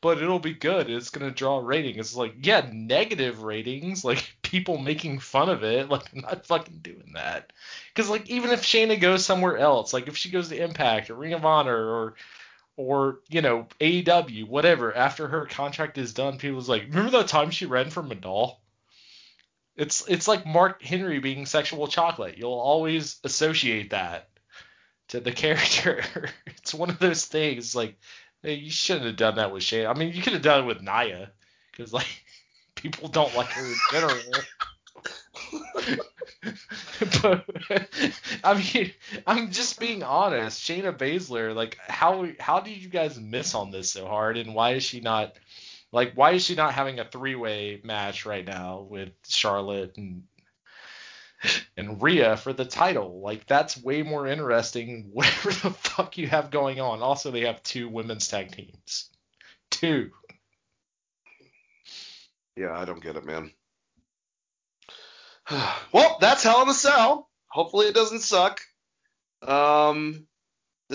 but it'll be good. It's going to draw ratings. It's negative ratings. People making fun of it. I'm not fucking doing that. Because, even if Shayna goes somewhere else, if she goes to Impact or Ring of Honor or AEW, whatever, after her contract is done, people's remember that time she ran from a doll? It's like Mark Henry being sexual chocolate. You'll always associate that to the character. It's one of those things, hey, you shouldn't have done that with Shayna. I mean, you could have done it with Nia, because, people don't like her in general. But, I mean, I'm just being honest. Shayna Baszler, how did you guys miss on this so hard, and why is she not, why is she not having a three-way match right now with Charlotte and Rhea for the title? That's way more interesting, whatever the fuck you have going on. Also, they have 2 women's tag teams. 2. Yeah, I don't get it, man. Well, that's Hell in a Cell. Hopefully it doesn't suck. This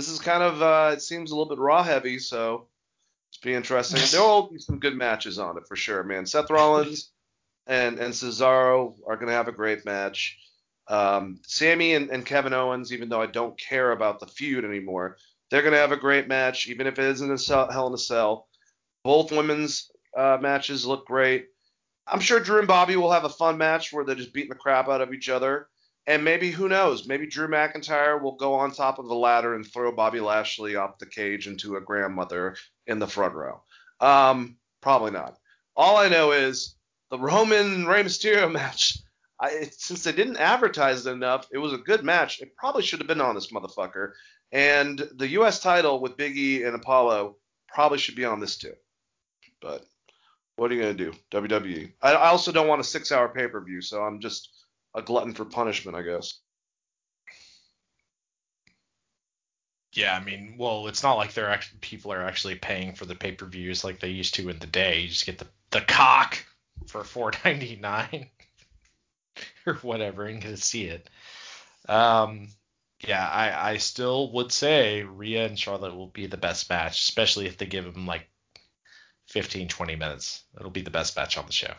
is kind of, it seems a little bit Raw heavy, so it's be interesting. There will be some good matches on it for sure, man. Seth Rollins and Cesaro are going to have a great match. Sammy and Kevin Owens, even though I don't care about the feud anymore, they're going to have a great match, even if it isn't Hell in a Cell. Both women's matches look great. I'm sure Drew and Bobby will have a fun match where they're just beating the crap out of each other. And maybe, who knows, maybe Drew McIntyre will go on top of the ladder and throw Bobby Lashley off the cage into a grandmother in the front row. Probably not. All I know is the Roman Rey Mysterio match, since they didn't advertise it enough, it was a good match. It probably should have been on this motherfucker. And the U.S. title with Big E and Apollo probably should be on this too. But what are you going to do, WWE? I also don't want a 6-hour pay-per-view, so I'm just a glutton for punishment, I guess. Yeah, I mean, well, it's not like people are actually paying for the pay-per-views like they used to in the day. You just get the cock for $4.99 or whatever and get to see it. Yeah, I still would say Rhea and Charlotte will be the best match, especially if they give them like 15, 20 minutes. It'll be the best match on the show.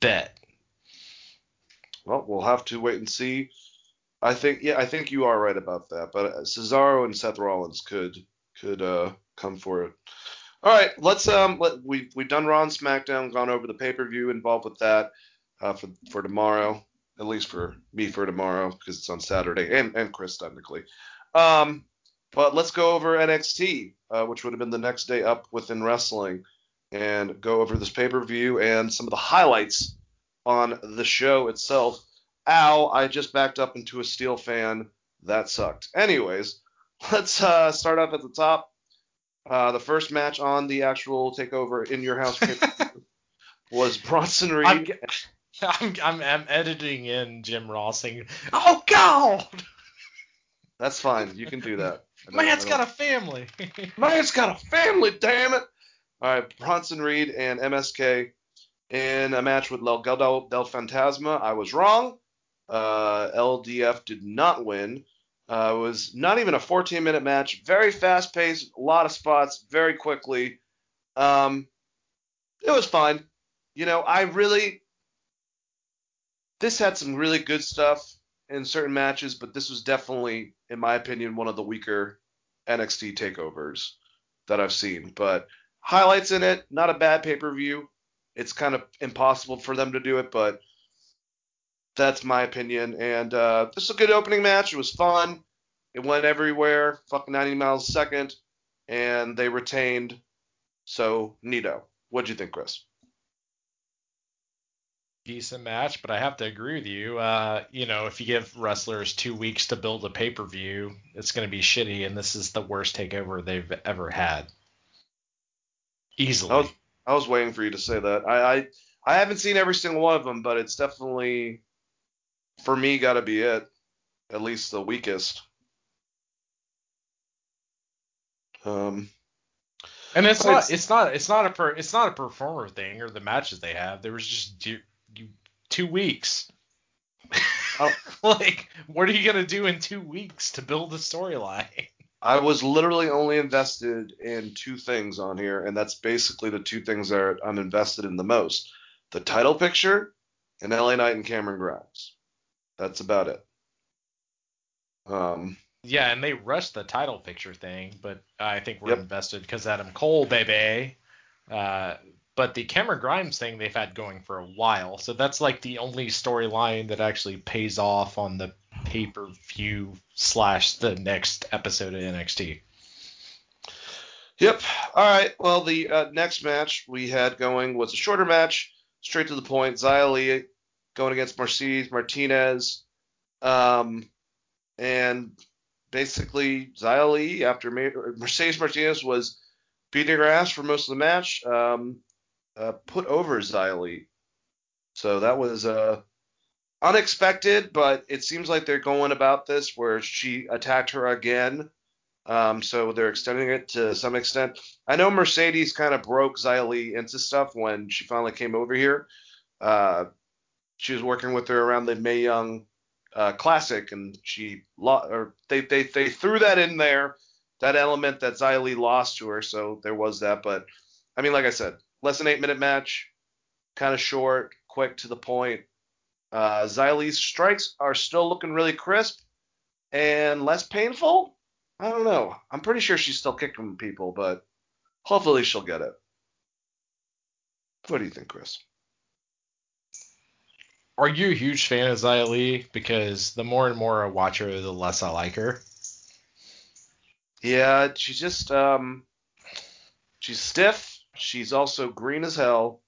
Bet. Well, we'll have to wait and see. I think you are right about that. But Cesaro and Seth Rollins could come for it. All right, let's we've done Raw and SmackDown, gone over the pay-per-view involved with that for tomorrow. At least for me for tomorrow, because it's on Saturday, and Chris technically. But let's go over NXT, which would have been the next day up within wrestling, and go over this pay-per-view and some of the highlights on the show itself. Ow, I just backed up into a steel fan. That sucked. Anyways, let's start up at the top. The first match on the actual TakeOver In Your House pay-per-view was Bronson Reed. I'm editing in Jim Ross saying, "Oh God!" That's fine. You can do that. Man's got a family. Man's got a family. Damn it! All right, Bronson Reed and MSK in a match with Legado del Fantasma. I was wrong. LDF did not win. It was not even a 14-minute match. Very fast-paced. A lot of spots. Very quickly. It was fine. You know, This had some really good stuff in certain matches, but this was definitely, in my opinion, one of the weaker NXT takeovers that I've seen. But highlights in it, not a bad pay-per-view. It's kind of impossible for them to do it, but that's my opinion. And this was a good opening match. It was fun. It went everywhere, fucking 90 miles a second, and they retained. So, neato. What'd you think, Chris? Decent match, but I have to agree with you. You know, if you give wrestlers 2 weeks to build a pay-per-view, it's going to be shitty, and this is the worst takeover they've ever had. Easily. I was waiting for you to say that. I haven't seen every single one of them, but it's definitely, for me, got to be it. At least the weakest. And it's not a performer thing or the matches they have. There was just 2 weeks. Like, what are you going to do in 2 weeks to build a storyline? I was literally only invested in two things on here, and that's basically the two things that I'm invested in the most. The title picture and LA Knight and Cameron Grimes. That's about it. Yeah, and they rushed the title picture thing, but I think we're invested because Adam Cole, baby. But the Cameron Grimes thing they've had going for a while, so that's like the only storyline that actually pays off on the pay-per-view / the next episode of NXT. Yep. All right. Well, the next match we had going was a shorter match, straight to the point. Xia Li going against Mercedes Martinez, and basically Xia Li after Mercedes Martinez was beating her ass for most of the match. Put over Xia Li. So that was unexpected, but it seems like they're going about this where she attacked her again. So they're extending it to some extent. I know Mercedes kind of broke Xia Li into stuff when she finally came over here. She was working with her around the Mae Young Classic, and they threw that in there, that element that Xia Li lost to her. So there was that. But, I mean, like I said, less than 8-minute match, kind of short, quick to the point. Xia Li's strikes are still looking really crisp and less painful. I don't know. I'm pretty sure she's still kicking people, but hopefully she'll get it. What do you think, Chris? Are you a huge fan of Xia Li? Because the more and more I watch her, the less I like her. Yeah, she's just she's stiff. She's also green as hell,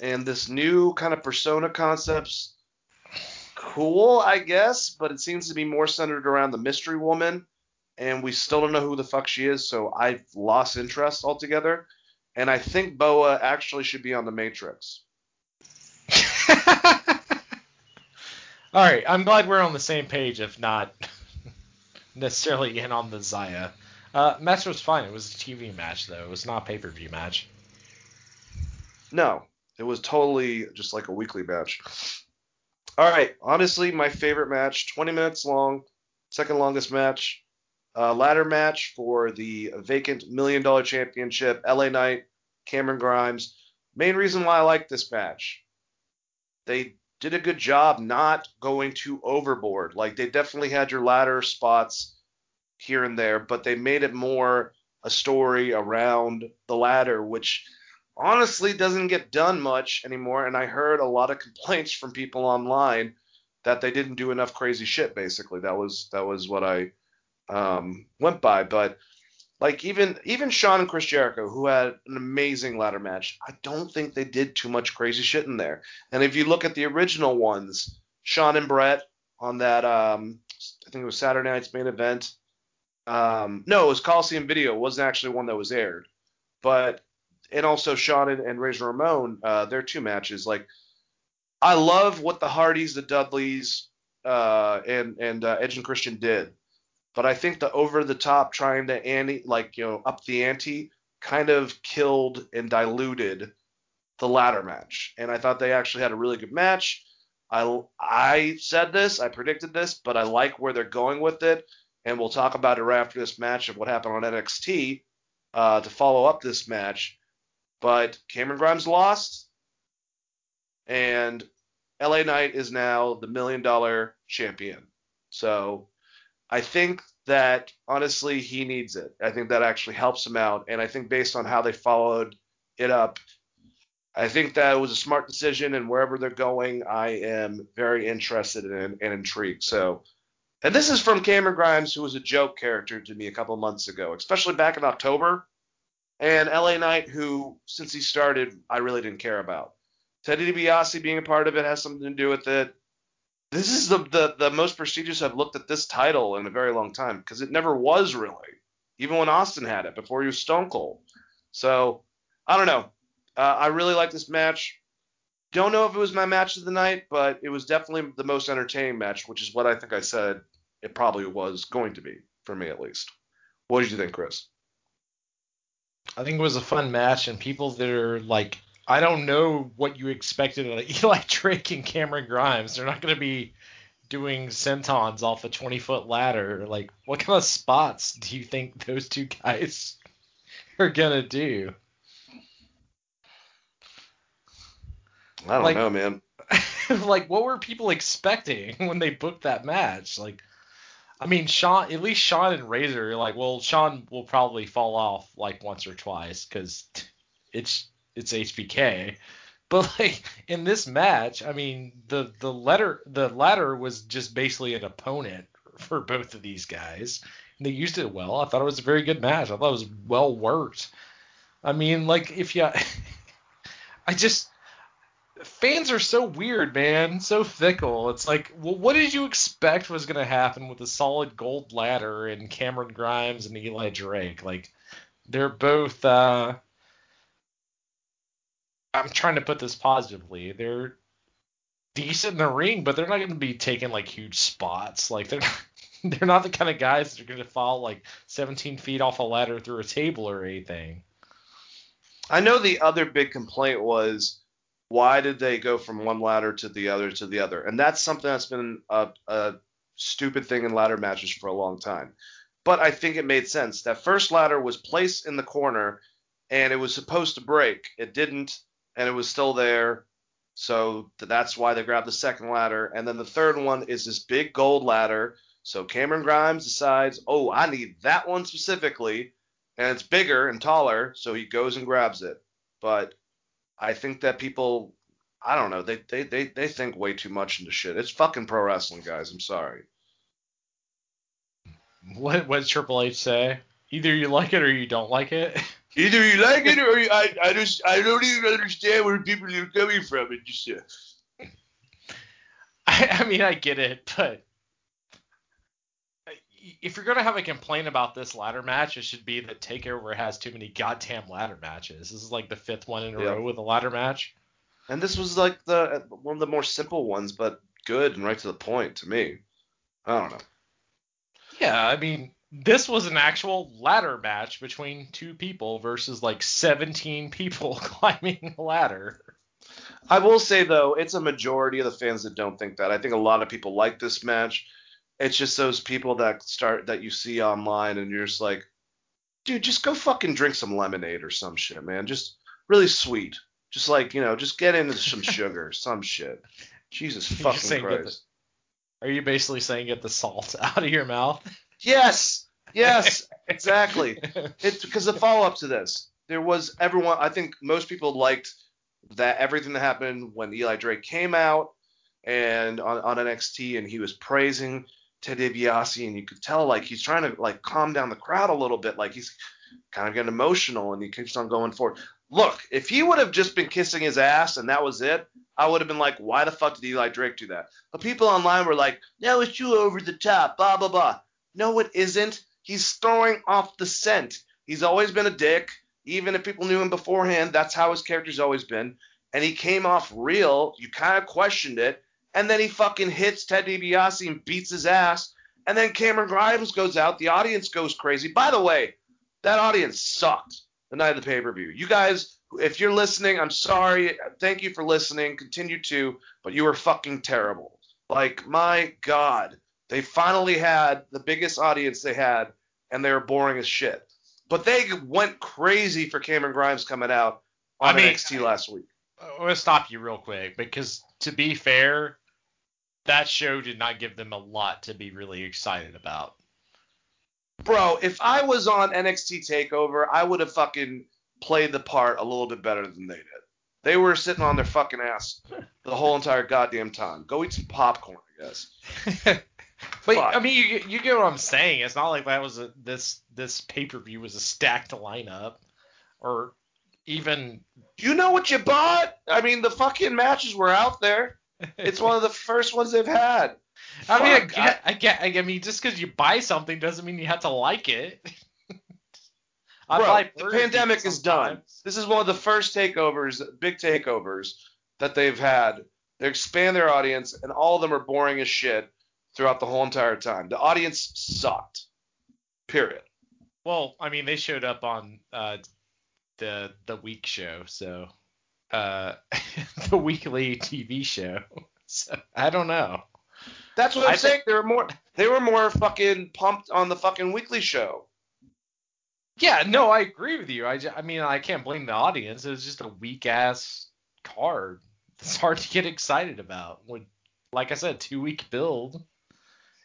and this new kind of persona concept's cool, I guess, but it seems to be more centered around the mystery woman, and we still don't know who the fuck she is, so I've lost interest altogether, and I think Boa actually should be on the Matrix. All right, I'm glad we're on the same page, if not necessarily in on the Zaya. Match was fine. It was a TV match, though. It was not a pay-per-view match. No. It was totally just like a weekly match. All right. Honestly, my favorite match, 20 minutes long, second longest match. Ladder match for the vacant $1 million championship, LA Knight, Cameron Grimes. Main reason why I like this match, they did a good job not going too overboard. Like, they definitely had your ladder spots here and there, but they made it more a story around the ladder, which honestly doesn't get done much anymore. And I heard a lot of complaints from people online that they didn't do enough crazy shit, basically. That was what I went by. But like even Shawn and Chris Jericho, who had an amazing ladder match, I don't think they did too much crazy shit in there. And if you look at the original ones, Shawn and Brett on that I think it was Saturday night's main event. No, it was Coliseum Video. It wasn't actually one that was aired. But and also Shawn and Razor Ramon, their two matches. Like, I love what the Hardys, the Dudleys, and Edge and Christian did. But I think the over-the-top trying to up the ante kind of killed and diluted the ladder match. And I thought they actually had a really good match. I said this, I predicted this, but I like where they're going with it. And we'll talk about it right after this match of what happened on NXT to follow up this match. But Cameron Grimes lost. And LA Knight is now the $1 million champion. So I think that, honestly, he needs it. I think that actually helps him out. And I think based on how they followed it up, I think that it was a smart decision. And wherever they're going, I am very interested in and intrigued. So, and this is from Cameron Grimes, who was a joke character to me a couple months ago, especially back in October. And LA Knight, who, since he started, I really didn't care about. Teddy DiBiase being a part of it has something to do with it. This is the most prestigious I've looked at this title in a very long time, because it never was really, even when Austin had it before he was Stone Cold. So, I don't know. I really like this match. Don't know if it was my match of the night, but it was definitely the most entertaining match, which is what I think I said it probably was going to be, for me at least. What did you think, Chris? I think it was a fun match, and people that are like, I don't know what you expected out of Eli Drake and Cameron Grimes. They're not going to be doing sentons off a 20-foot ladder. Like, what kind of spots do you think those two guys are going to do? I don't know, man. Like, what were people expecting when they booked that match? Like, I mean, Shawn and Razor, like, well, Shawn will probably fall off, like, once or twice because it's HBK, but like in this match, I mean, the ladder was just basically an opponent for both of these guys, and they used it well. I thought it was a very good match. I thought it was well worked. I mean, like, if you, fans are so weird, man, so fickle. It's like, well, what did you expect was going to happen with a solid gold ladder and Cameron Grimes and Eli Drake? Like, they're both, I'm trying to put this positively. They're decent in the ring, but they're not going to be taking like huge spots. Like, they're not the kind of guys that are going to fall like 17 feet off a ladder through a table or anything. I know the other big complaint was, why did they go from one ladder to the other to the other? And that's something that's been a stupid thing in ladder matches for a long time. But I think it made sense. That first ladder was placed in the corner, and it was supposed to break. It didn't. And it was still there, so that's why they grabbed the second ladder. And then the third one is this big gold ladder. So Cameron Grimes decides, oh, I need that one specifically, and it's bigger and taller, so he goes and grabs it. But I think that people, I don't know, they think way too much into shit. It's fucking pro wrestling, guys. I'm sorry. What does Triple H say? Either you like it or you don't like it. Either you like it or you, I don't even understand where people are coming from. It just, I mean, I get it, but if you're going to have a complaint about this ladder match, it should be that TakeOver has too many goddamn ladder matches. This is like the fifth one in a row with a ladder match. And this was like one of the more simple ones, but good and right to the point to me. I don't know. Yeah, I mean, this was an actual ladder match between two people versus like 17 people climbing a ladder. I will say, though, it's a majority of the fans that don't think that. I think a lot of people like this match. It's just those people that you see online and you're just like, dude, just go fucking drink some lemonade or some shit, man. Just really sweet. Just like, you know, just get into some sugar, some shit. Jesus fucking Christ. Are you basically saying get the salt out of your mouth? Yes, exactly. It's because the follow-up to this, I think most people liked that everything that happened when Eli Drake came out and on NXT, and he was praising Ted DiBiase, and you could tell like he's trying to like calm down the crowd a little bit, like he's kind of getting emotional, and he keeps on going forward. Look, if he would have just been kissing his ass and that was it, I would have been like, why the fuck did Eli Drake do that? But people online were like, no, it's too over the top, blah, blah, blah. No, it isn't. He's throwing off the scent. He's always been a dick. Even if people knew him beforehand, that's how his character's always been. And he came off real. You kind of questioned it. And then he fucking hits Ted DiBiase and beats his ass. And then Cameron Grimes goes out. The audience goes crazy. By the way, that audience sucked the night of the pay-per-view. You guys, if you're listening, I'm sorry. Thank you for listening. Continue to. But you were fucking terrible. Like, my God. They finally had the biggest audience they had, and they were boring as shit. But they went crazy for Cameron Grimes coming out on NXT last week. I'm going to stop you real quick, because to be fair, that show did not give them a lot to be really excited about. Bro, if I was on NXT TakeOver, I would have fucking played the part a little bit better than they did. They were sitting on their fucking ass the whole entire goddamn time. Go eat some popcorn, I guess. But fuck. I mean, you get what I'm saying. It's not like that was this pay-per-view was a stacked lineup, or even. You know what you bought? I mean, the fucking matches were out there. It's one of the first ones they've had. Fuck. I mean, I mean, just because you buy something doesn't mean you have to like it. Bro, the pandemic is done. This is one of the first big takeovers that they've had. They expand their audience, and all of them are boring as shit throughout the whole entire time. The audience sucked. Period. Well, I mean, they showed up on the week show, so the weekly TV show. So, I don't know. That's what I'm saying. They were more fucking pumped on the fucking weekly show. Yeah, no, I agree with you. I mean, I can't blame the audience. It was just a weak ass card. It's hard to get excited about. Like I said, 2-week build.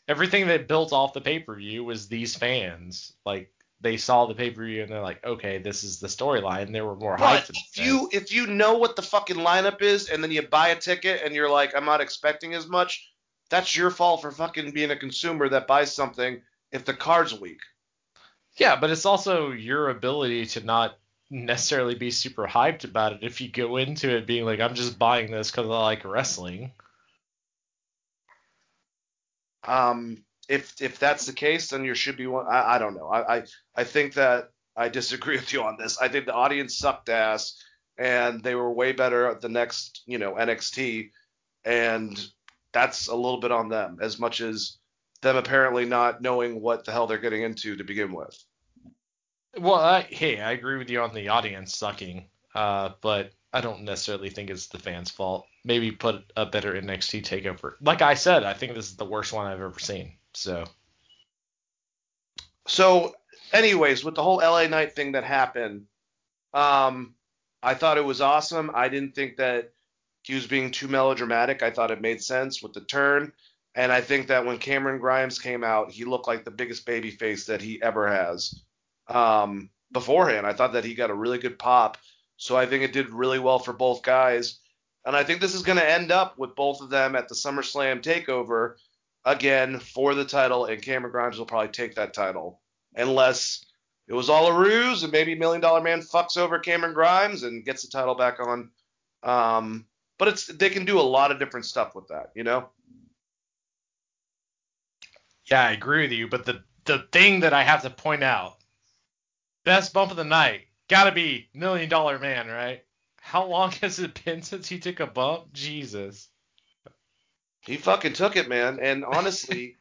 Everything that built off the pay-per-view was these fans. Like, they saw the pay-per-view and they're like, okay, this is the storyline. There were more hype. If you know what the fucking lineup is and then you buy a ticket and you're like, I'm not expecting as much, that's your fault for fucking being a consumer that buys something if the card's weak. Yeah, but it's also your ability to not necessarily be super hyped about it if you go into it being like, I'm just buying this because I like wrestling. If that's the case, then you should be one. I don't know. I think that I disagree with you on this. I think the audience sucked ass, and they were way better at the next, you know, NXT, and that's a little bit on them as much as them apparently not knowing what the hell they're getting into to begin with. Well, I agree with you on the audience sucking, but I don't necessarily think it's the fans' fault. Maybe put a better NXT takeover. Like I said, I think this is the worst one I've ever seen. So anyways, with the whole LA Knight thing that happened, I thought it was awesome. I didn't think that he was being too melodramatic. I thought it made sense with the turn. And I think that when Cameron Grimes came out, he looked like the biggest baby face that he ever has. Beforehand, I thought that he got a really good pop. So I think it did really well for both guys. And I think this is going to end up with both of them at the SummerSlam TakeOver again for the title, and Cameron Grimes will probably take that title. Unless it was all a ruse and maybe Million Dollar Man fucks over Cameron Grimes and gets the title back on. But they can do a lot of different stuff with that, you know? Yeah, I agree with you. But the thing that I have to point out, best bump of the night, got to be Million Dollar Man, right? How long has it been since he took a bump? Jesus. He fucking took it, man. And honestly,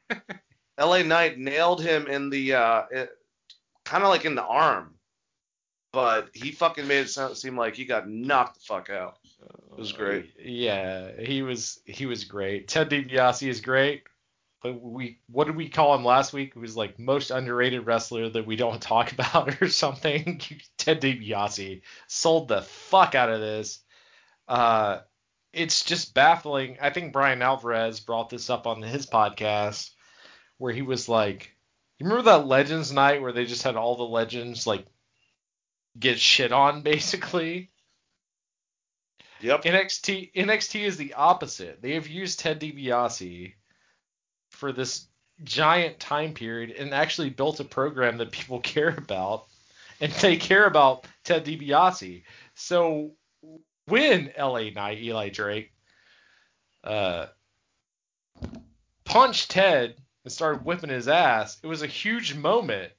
LA Knight nailed him in the kind of like in the arm, but he fucking made it seem like he got knocked the fuck out. It was great. Yeah, he was great. Ted DiBiase is great. But what did we call him last week? He was like most underrated wrestler that we don't talk about or something. Ted DiBiase sold the fuck out of this. It's just baffling. I think Brian Alvarez brought this up on his podcast where he was like, you remember that Legends night where they just had all the legends like get shit on basically? Yep. NXT is the opposite. They have used Ted DiBiase for this giant time period and actually built a program that people care about, and they care about Ted DiBiase. So when LA Knight, Eli Drake, punched Ted and started whipping his ass, it was a huge moment.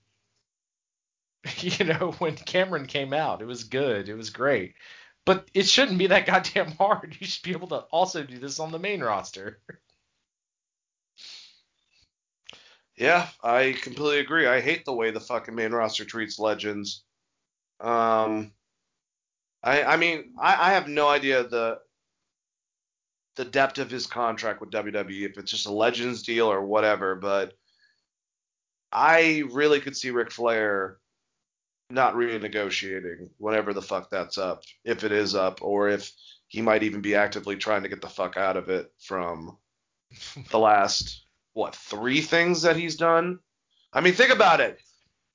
You know, when Cameron came out, it was good. It was great. But it shouldn't be that goddamn hard. You should be able to also do this on the main roster. Yeah, I completely agree. I hate the way the fucking main roster treats legends. I mean, I have no idea the depth of his contract with WWE, if it's just a Legends deal or whatever, but I really could see Ric Flair not renegotiating whenever the fuck that's up, if it is up, or if he might even be actively trying to get the fuck out of it from the last, what, 3 things that he's done? I mean, think about it.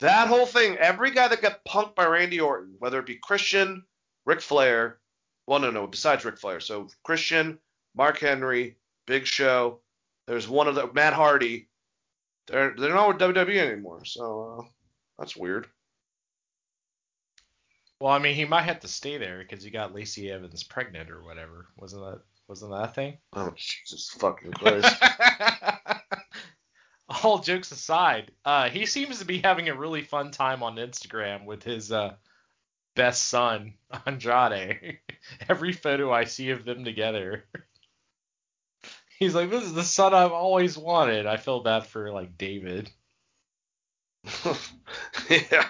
That whole thing, every guy that got punked by Randy Orton, whether it be Christian, Ric Flair, well, no, besides Ric Flair, so Christian, Mark Henry, Big Show. There's one of the Matt Hardy. They're not with WWE anymore, so that's weird. Well, I mean, he might have to stay there because he got Lacey Evans pregnant or whatever. Wasn't that a thing? Oh, Jesus fucking Christ! All jokes aside, he seems to be having a really fun time on Instagram with his best son Andrade. Every photo I see of them together. He's like, this is the son I've always wanted. I feel bad for, like, David. Yeah.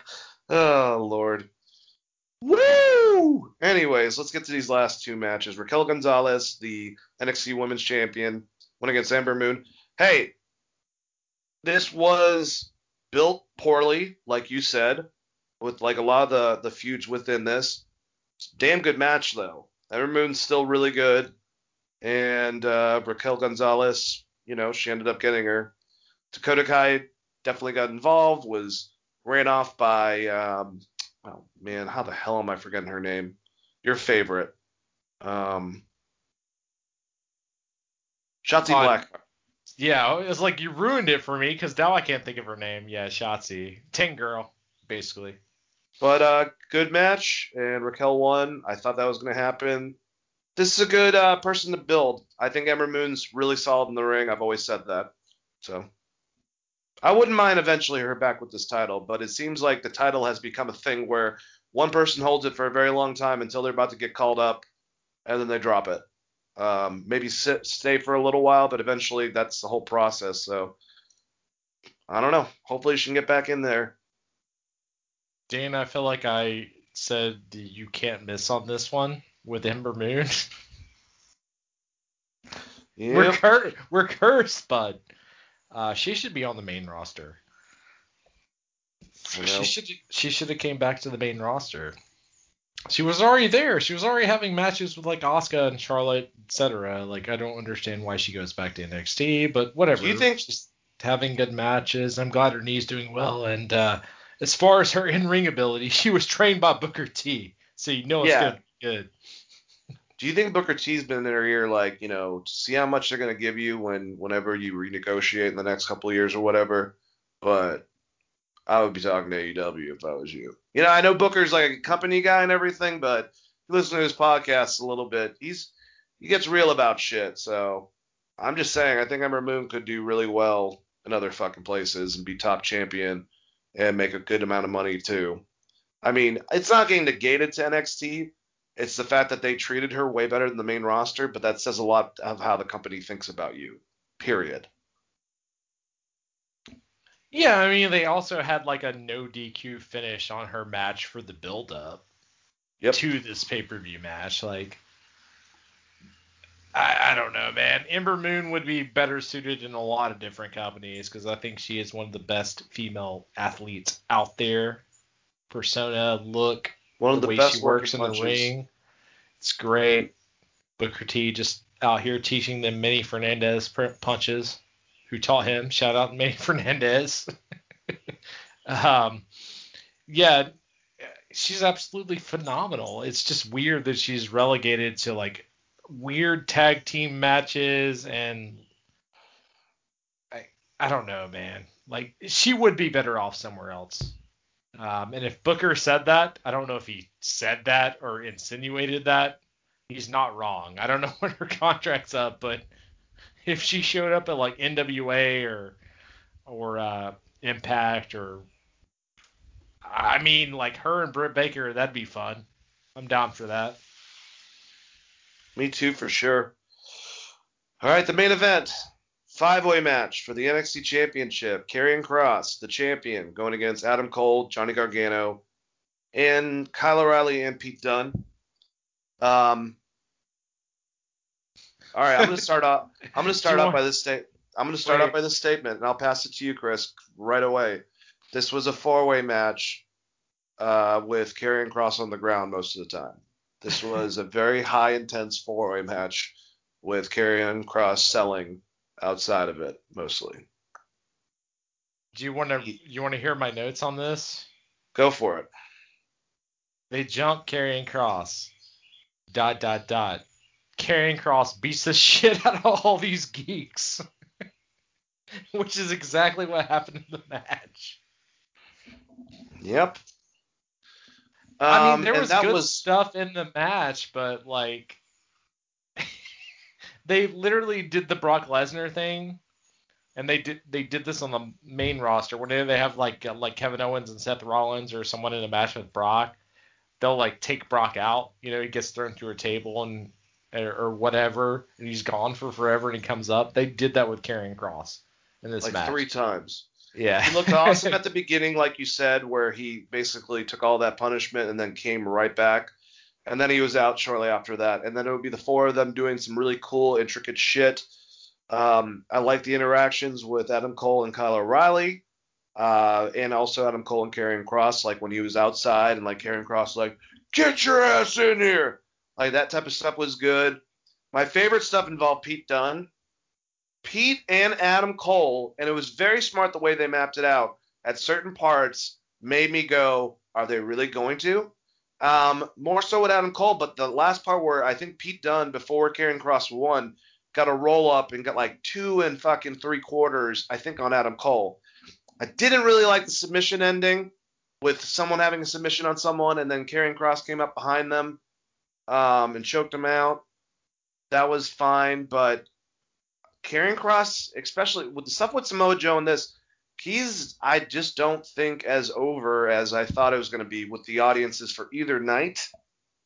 Oh, Lord. Woo! Anyways, let's get to these last 2 matches. Raquel Gonzalez, the NXT Women's Champion, went against Ember Moon. Hey, this was built poorly, like you said, with, like, a lot of the feuds within this. Damn good match, though. Ember Moon's still really good. And Raquel Gonzalez, you know, she ended up getting her. Dakota Kai definitely got involved, was ran off by, oh, man, how the hell am I forgetting her name? Your favorite. Shotzi Blackheart. Yeah, it's like you ruined it for me because now I can't think of her name. Yeah, Shotzi. Ting girl, basically. But good match, and Raquel won. I thought that was going to happen. This is a good person to build. I think Ember Moon's really solid in the ring. I've always said that. So I wouldn't mind eventually her back with this title, but it seems like the title has become a thing where one person holds it for a very long time until they're about to get called up, and then they drop it. Maybe stay for a little while, but eventually that's the whole process. So I don't know. Hopefully she can get back in there. Dane, I feel like I said you can't miss on this one. With Ember Moon. Yep. We're cursed, bud. She should be on the main roster. You know. She should have came back to the main roster. She was already there. She was already having matches with like Asuka and Charlotte, etc. Like I don't understand why she goes back to NXT, but whatever. Do you think she's having good matches? I'm glad her knee's doing well. And as far as her in-ring ability, she was trained by Booker T. So you know it's good. Do you think Booker T's been in her ear, like, you know, to see how much they're going to give you whenever you renegotiate in the next couple of years or whatever? But I would be talking to AEW if I was you. You know, I know Booker's like a company guy and everything, but if you listen to his podcast a little bit, he gets real about shit. So I'm just saying, I think Ember Moon could do really well in other fucking places and be top champion and make a good amount of money too. I mean, it's not getting negated to NXT. It's the fact that they treated her way better than the main roster, but that says a lot of how the company thinks about you, period. Yeah, I mean, they also had like a no DQ finish on her match for the build-up to this pay-per-view match. Like, I don't know, man. Ember Moon would be better suited in a lot of different companies because I think she is one of the best female athletes out there. Persona, look, one of the way best she works in punches. The ring. It's great. Booker T just out here teaching them Manny Fernandez punches. Who taught him? Shout out Manny Fernandez. Yeah, she's absolutely phenomenal. It's just weird that she's relegated to like weird tag team matches, and I don't know, man. Like, she would be better off somewhere else. And if Booker said that, I don't know if he said that or insinuated that. He's not wrong. I don't know when her contract's up, but if she showed up at like NWA or Impact, or I mean, like her and Britt Baker, that'd be fun. I'm down for that. Me too, for sure. All right, the main event. 5-way match for the NXT Championship. Karrion Kross, the champion, going against Adam Cole, Johnny Gargano, and Kyle O'Reilly and Pete Dunne. All right, I'm going to start off by this statement, and I'll pass it to you, Chris, right away. This was a 4-way match with Karrion Kross on the ground most of the time. This was a very high intense 4-way match with Karrion Kross selling outside of it mostly. Do you want to hear my notes on this? Go for it. They jump Karrion Kross. ... Karrion Kross beats the shit out of all these geeks, which is exactly what happened in the match. Yep. I mean, there was good stuff in the match, but like they literally did the Brock Lesnar thing, and they did this on the main roster. Whenever they have like Kevin Owens and Seth Rollins or someone in a match with Brock, they'll like take Brock out. You know, he gets thrown through a table and or whatever, and he's gone for forever, and he comes up. They did that with Karrion Kross in this match 3 times. Yeah. He looked awesome at the beginning, like you said, where he basically took all that punishment and then came right back. And then he was out shortly after that. And then it would be the 4 of them doing some really cool, intricate shit. I like the interactions with Adam Cole and Kyle O'Reilly. And also Adam Cole and Karrion Kross, like when he was outside and like Karrion Kross was like, get your ass in here. Like that type of stuff was good. My favorite stuff involved Pete Dunne. Pete and Adam Cole, and it was very smart the way they mapped it out, at certain parts made me go, are they really going to? More so with Adam Cole, but the last part where I think Pete Dunne, before Karrion Kross won, got a roll-up and got like 2 3/4, I think, on Adam Cole. I didn't really like the submission ending with someone having a submission on someone, and then Karrion Kross came up behind them and choked him out. That was fine, but Karrion Kross, especially with the stuff with Samoa Joe and this, he's, I just don't think as over as I thought it was going to be with the audiences for either night.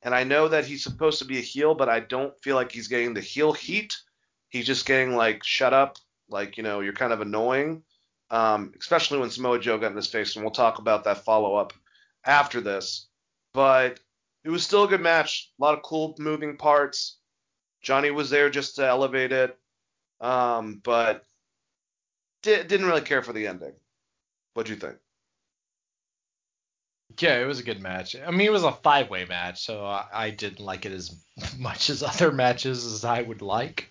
And I know that he's supposed to be a heel, but I don't feel like he's getting the heel heat. He's just getting like, shut up. Like, you know, you're kind of annoying. Especially when Samoa Joe got in his face, and we'll talk about that follow-up after this. But it was still a good match. A lot of cool moving parts. Johnny was there just to elevate it. But didn't really care for the ending. What'd you think? Yeah, it was a good match. I mean, it was a 5-way match, so I didn't like it as much as other matches as I would like.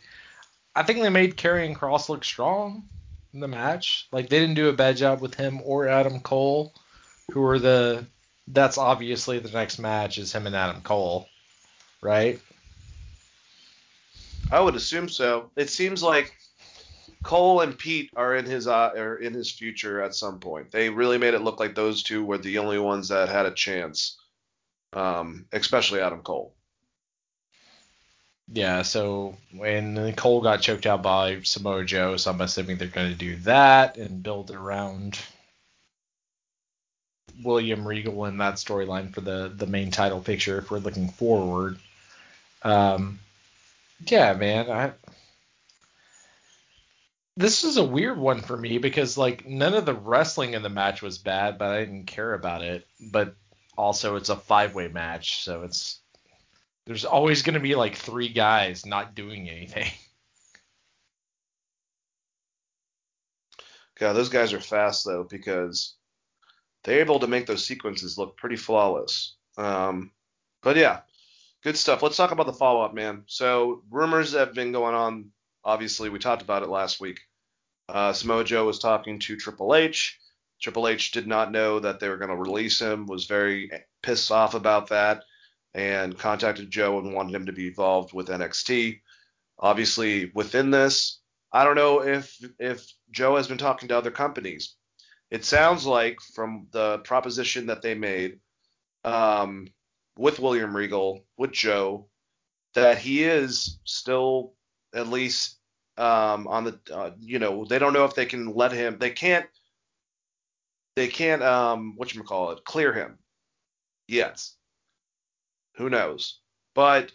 I think they made Karrion Kross look strong in the match. Like, they didn't do a bad job with him or Adam Cole, who are the... That's obviously the next match is him and Adam Cole, right? I would assume so. It seems like Cole and Pete are in his future at some point. They really made it look like those 2 were the only ones that had a chance, especially Adam Cole. Yeah, so when Cole got choked out by Samoa Joe, so I'm assuming they're going to do that and build around William Regal in that storyline for the main title picture if we're looking forward. Yeah, man. This is a weird one for me because, like, none of the wrestling in the match was bad, but I didn't care about it. But also, it's a five-way match, so it's there's always going to be, like, three guys not doing anything. Yeah, those guys are fast, though, because they're able to make those sequences look pretty flawless. But, yeah, good stuff. Let's talk about the follow-up, man. So rumors have been going on. Obviously, we talked about it last week. Samoa Joe was talking to Triple H. Triple H did not know that they were going to release him, was very pissed off about that, and contacted Joe and wanted him to be involved with NXT. Obviously, within this, I don't know if Joe has been talking to other companies. It sounds like from the proposition that they made with William Regal, with Joe, that he is still at least on the they don't know if they can let him. They can't clear him. Yes. Who knows? But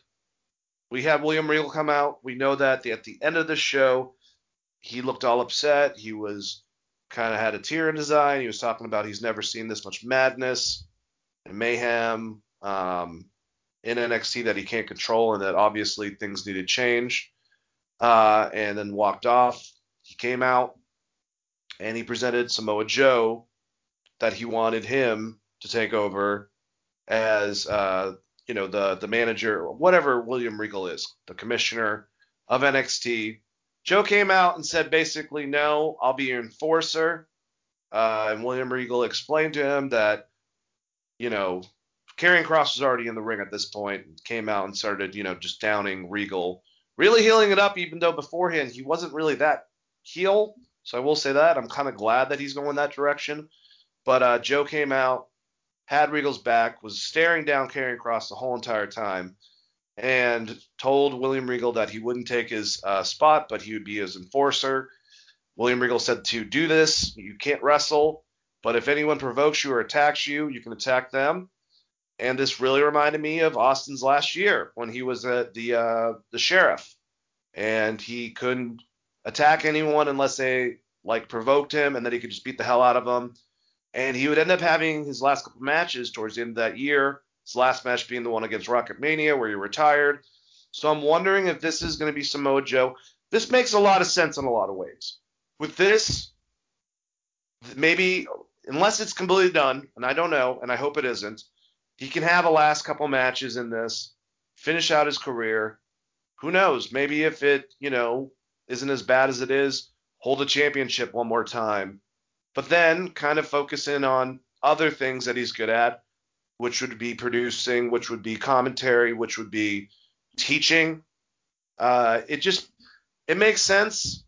we have William Regal come out. We know that at the end of the show, he looked all upset. He was kind of had a tear in his eye. He was talking about he's never seen this much madness and mayhem in NXT that he can't control, and that obviously things need to change. And then walked off. He came out and he presented Samoa Joe that he wanted him to take over as the manager, or whatever William Regal is, the commissioner of NXT. Joe came out and said basically, no, I'll be your enforcer. And William Regal explained to him that, Karrion Kross was already in the ring at this point and came out and started, just downing Regal. Really healing it up, even though beforehand he wasn't really that heel. So I will say that. I'm kind of glad that he's going that direction. But Joe came out, had Regal's back, was staring down Karrion Kross the whole entire time, and told William Regal that he wouldn't take his spot, but he would be his enforcer. William Regal said to do this. You can't wrestle, but if anyone provokes you or attacks you, you can attack them. And this really reminded me of Austin's last year when he was the sheriff, and he couldn't attack anyone unless they provoked him, and then he could just beat the hell out of them. And he would end up having his last couple matches towards the end of that year, his last match being the one against Rocket Mania where he retired. So I'm wondering if this is going to be Samoa Joe. This makes a lot of sense in a lot of ways. With this, maybe, unless it's completely done, and I don't know, and I hope it isn't, he can have a last couple matches in this, finish out his career. Who knows? Maybe if it, isn't as bad as it is, hold a championship one more time. But then kind of focus in on other things that he's good at, which would be producing, which would be commentary, which would be teaching. It makes sense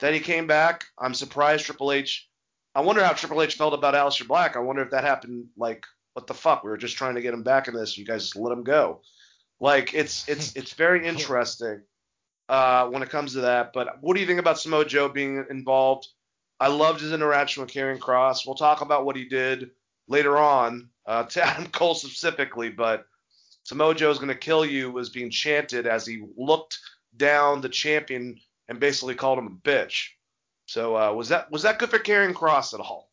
that he came back. I'm surprised Triple H. I wonder how Triple H felt about Aleister Black. I wonder if that happened what the fuck? We were just trying to get him back in this. You guys just let him go. It's very interesting when it comes to that. But what do you think about Samoa Joe being involved? I loved his interaction with Karrion Kross. We'll talk about what he did later on to Adam Cole specifically. But Samoa Joe's going to kill you was being chanted as he looked down the champion and basically called him a bitch. So was that good for Karrion Kross at all?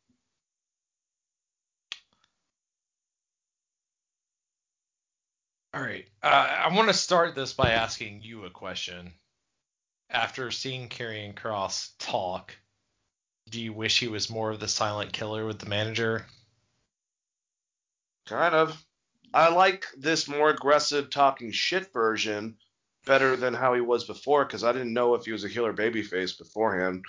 All right. I want to start this by asking you a question. After seeing Karrion Kross talk, do you wish he was more of the silent killer with the manager? Kind of. I like this more aggressive talking shit version better than how he was before, because I didn't know if he was a heel or babyface beforehand.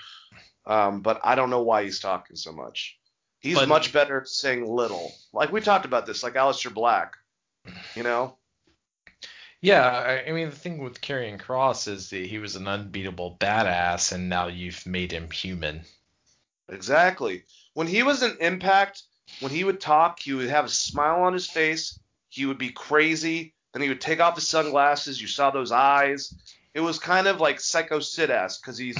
But I don't know why he's talking so much. He's much better saying little. We talked about this, Aleister Black, Yeah, I mean, the thing with Karrion Kross is that he was an unbeatable badass, and now you've made him human. Exactly. When he was in Impact, when he would talk, he would have a smile on his face, he would be crazy, then he would take off his sunglasses, you saw those eyes. It was kind of like Psycho Sid-esque, because he's,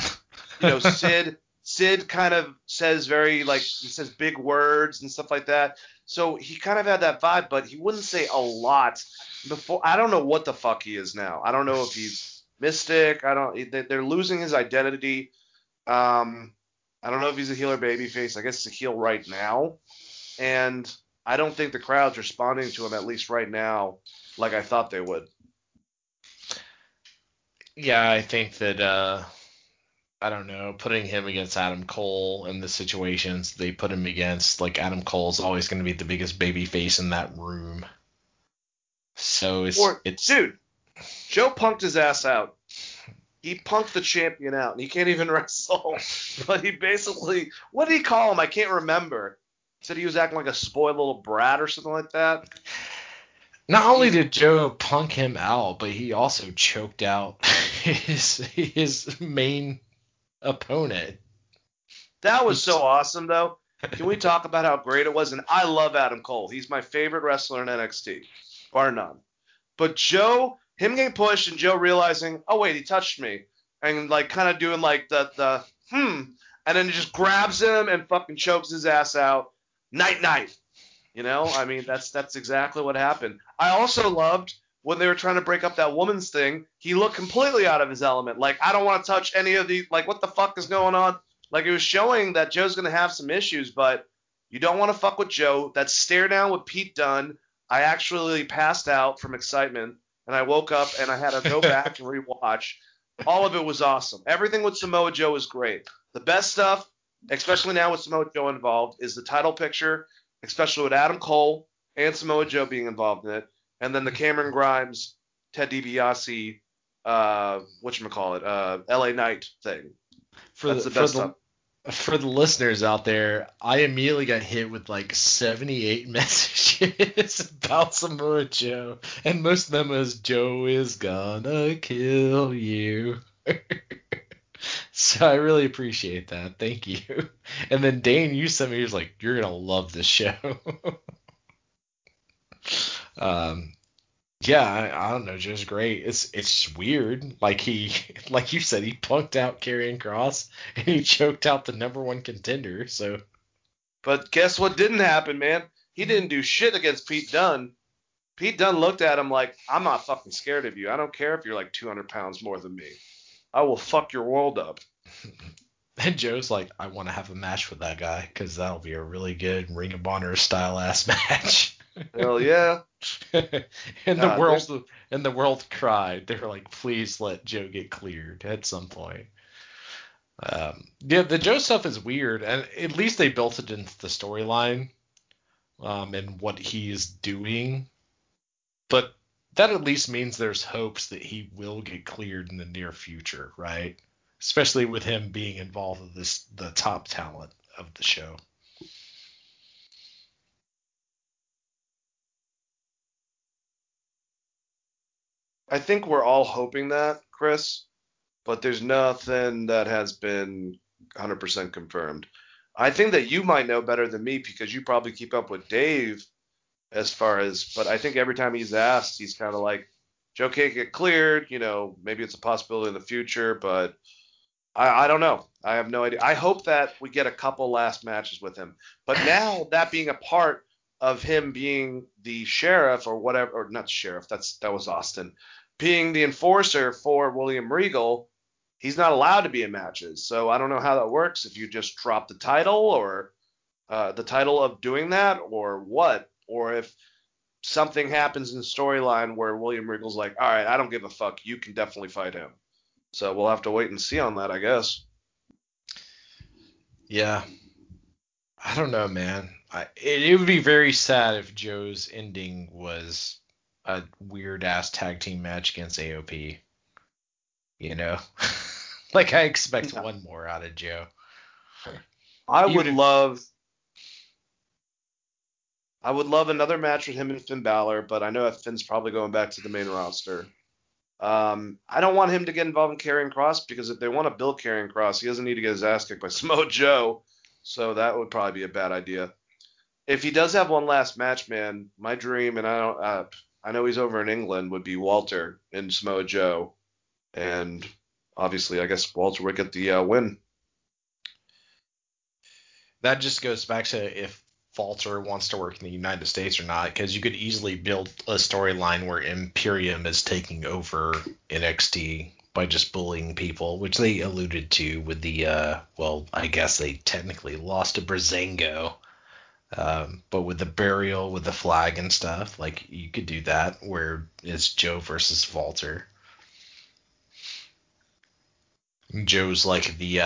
Sid kind of says he says big words and stuff like that. So he kind of had that vibe, but he wouldn't say a lot before. I don't know what the fuck he is now. I don't know if he's mystic. They're losing his identity. I don't know if he's a heel or babyface. I guess it's a heel right now. And I don't think the crowd's responding to him, at least right now, like I thought they would. Yeah, I think that, I don't know, putting him against Adam Cole in the situations they put him against, like, Adam Cole's always going to be the biggest babyface in that room. So it's... Dude, Joe punked his ass out. He punked the champion out, and he can't even wrestle. But he basically, what did he call him? I can't remember. He said he was acting like a spoiled little brat or something like that. Not only did Joe punk him out, but he also choked out his main opponent. That was so awesome, though. Can we talk about how great it was? And I love Adam Cole. He's my favorite wrestler in NXT, bar none. But Joe... him getting pushed and Joe realizing, oh, wait, he touched me. And, like, kind of doing, like, the and then he just grabs him and fucking chokes his ass out. Night. You know? I mean, that's exactly what happened. I also loved when they were trying to break up that woman's thing, he looked completely out of his element. Like, I don't want to touch any of these. Like, what the fuck is going on? Like, it was showing that Joe's going to have some issues, but you don't want to fuck with Joe. That stare down with Pete Dunne, I actually passed out from excitement. And I woke up and I had to go back and rewatch. All of it was awesome. Everything with Samoa Joe is great. The best stuff, especially now with Samoa Joe involved, is the title picture, especially with Adam Cole and Samoa Joe being involved in it. And then the Cameron Grimes, Ted DiBiase, LA Knight thing. That's the best stuff. For the listeners out there, I immediately got hit with like 78 messages about Samoa Joe, and most of them was Joe is gonna kill you. So I really appreciate that. Thank you. And then Dane, you sent me, he was like, you're gonna love this show. Yeah, I don't know, Joe's great. It's weird. Like you said, he punked out Karrion Kross and he choked out the number one contender, so. But guess what didn't happen, man? He didn't do shit against Pete Dunne. Pete Dunne looked at him like, I'm not fucking scared of you. I don't care if you're like 200 pounds more than me. I will fuck your world up. And Joe's like, I want to have a match with that guy because that'll be a really good Ring of Honor style ass match. Hell yeah. and the world cried. They were like, please let Joe get cleared at some point. Yeah, the Joe stuff is weird, and at least they built it into the storyline and what he is doing. But that at least means there's hopes that he will get cleared in the near future, right? Especially with him being involved with the top talent of the show. I think we're all hoping that, Chris, but there's nothing that has been 100% confirmed. I think that you might know better than me because you probably keep up with Dave but I think every time he's asked, he's kind of like, Joe can't get cleared. You know, maybe it's a possibility in the future, but I don't know. I have no idea. I hope that we get a couple last matches with him, but now that being a part of him being the sheriff or whatever, or not sheriff, that was Austin, being the enforcer for William Regal, he's not allowed to be in matches. So I don't know how that works, if you just drop the title or the title of doing that or what, or if something happens in the storyline where William Regal's like, all right, I don't give a fuck. You can definitely fight him. So we'll have to wait and see on that, I guess. Yeah. I don't know, man. It would be very sad if Joe's ending was a weird-ass tag team match against AOP. You know? Like, I expect one more out of Joe. I would love another match with him and Finn Balor, but I know that Finn's probably going back to the main roster. I don't want him to get involved in Karrion Kross, because if they want to build Karrion Kross, he doesn't need to get his ass kicked by Samoa Joe. So that would probably be a bad idea. If he does have one last match, man, my dream, and I know he's over in England, would be Walter and Samoa Joe. And obviously, I guess Walter would get the win. That just goes back to if Walter wants to work in the United States or not, because you could easily build a storyline where Imperium is taking over NXT by just bullying people, which they alluded to with the, well, I guess they technically lost to Breezango. But with the burial, with the flag and stuff, like, you could do that, where it's Joe versus Walter. Joe's like the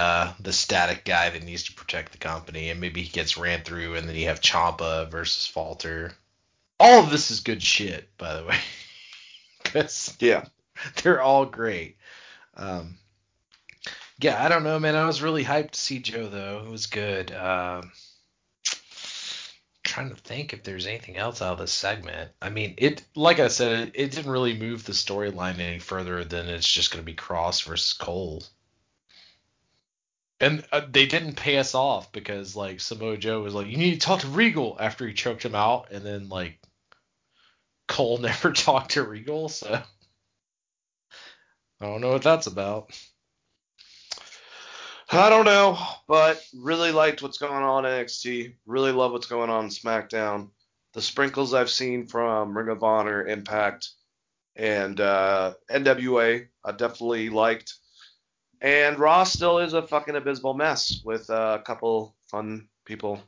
static guy that needs to protect the company, and maybe he gets ran through, and then you have Ciampa versus Walter. All of this is good shit, by the way. Because yeah, they're all great. Yeah, I don't know, man. I was really hyped to see Joe, though. It was good. Trying to think if there's anything else out of this segment. I mean, it, like I said, it didn't really move the storyline any further than it's just going to be Cross versus Cole. And they didn't pay us off because, like, Samoa Joe was like, you need to talk to Regal after he choked him out. And then, like, Cole never talked to Regal. So I don't know what that's about. I don't know, but really liked what's going on in NXT. Really love what's going on in SmackDown. The sprinkles I've seen from Ring of Honor, Impact, and NWA, I definitely liked. And Raw still is a fucking abysmal mess with a couple fun people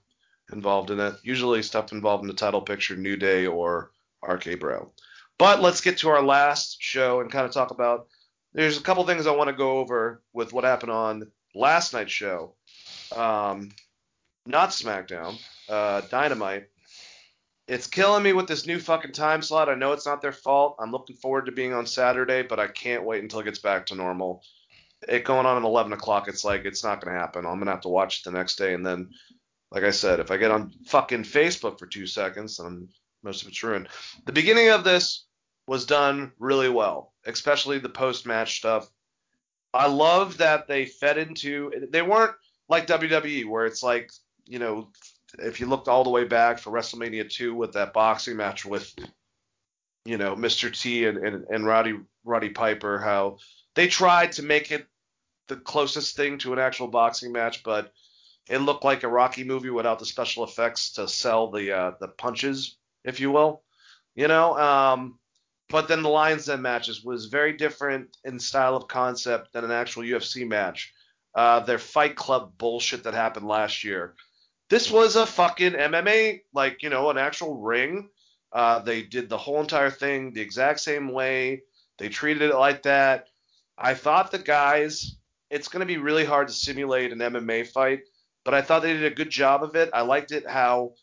involved in it. Usually stuff involved in the title picture, New Day or RK-Bro. But let's get to our last show and kind of talk about – there's a couple things I want to go over with what happened on last night's show. Not SmackDown, Dynamite. It's killing me with this new fucking time slot. I know it's not their fault. I'm looking forward to being on Saturday, but I can't wait until it gets back to normal. It going on at 11 o'clock, it's like, it's not going to happen. I'm going to have to watch it the next day. And then, like I said, if I get on fucking Facebook for 2 seconds, then most of it's ruined. The beginning of this was done really well, especially the post-match stuff. I love that they fed into – they weren't like WWE where it's like, you know, if you looked all the way back for WrestleMania 2 with that boxing match with, you know, Mr. T and Roddy Piper, how – they tried to make it the closest thing to an actual boxing match, but it looked like a Rocky movie without the special effects to sell the punches, if you will. You know, but then the Lions Den matches was very different in style of concept than an actual UFC match. Their Fight Club bullshit that happened last year. This was a fucking MMA, like, you know, an actual ring. They did the whole entire thing the exact same way. They treated it like that. I thought the guys, it's going to be really hard to simulate an MMA fight, but I thought they did a good job of it. I liked it how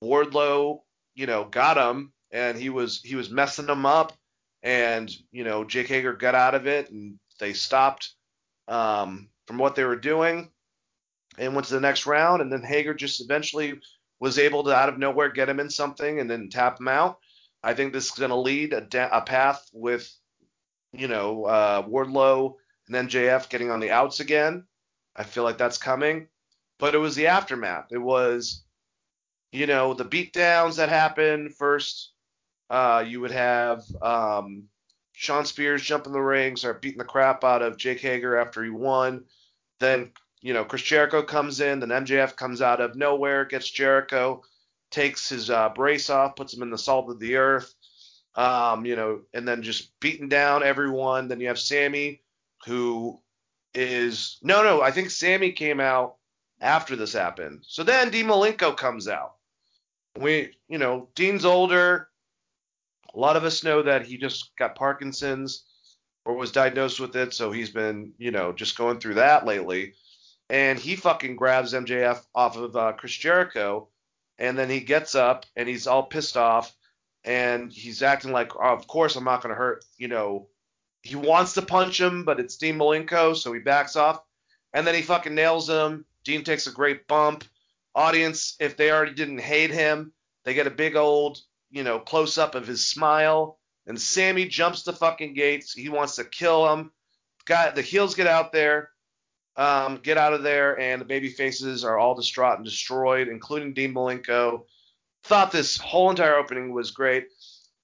Wardlow, you know, got him and he was messing him up, and, you know, Jake Hager got out of it and they stopped from what they were doing and went to the next round. And then Hager just eventually was able to, out of nowhere, get him in something and then tap him out. I think this is going to lead a path with, you know, Wardlow and MJF getting on the outs again. I feel like that's coming. But it was the aftermath. It was, you know, the beatdowns that happened first. You would have Sean Spears jump in the ring, start beating the crap out of Jake Hager after he won. Then, you know, Chris Jericho comes in. Then MJF comes out of nowhere, gets Jericho, takes his brace off, puts him in the salt of the earth. You know, and then just beating down everyone. Then you have Sammy, who is – no, I think Sammy came out after this happened. So then Dean Malenko comes out. You know, Dean's older. A lot of us know that he just got Parkinson's or was diagnosed with it, so he's been, you know, just going through that lately. And he fucking grabs MJF off of Chris Jericho, and then he gets up, and he's all pissed off. And he's acting like, oh, of course I'm not going to hurt, you know. He wants to punch him, but it's Dean Malenko, so he backs off. And then he fucking nails him. Dean takes a great bump. Audience, if they already didn't hate him, they get a big old, you know, close-up of his smile. And Sammy jumps the fucking gates. He wants to kill him. The heels get out there, get out of there, and the baby faces are all distraught and destroyed, including Dean Malenko. Thought this whole entire opening was great.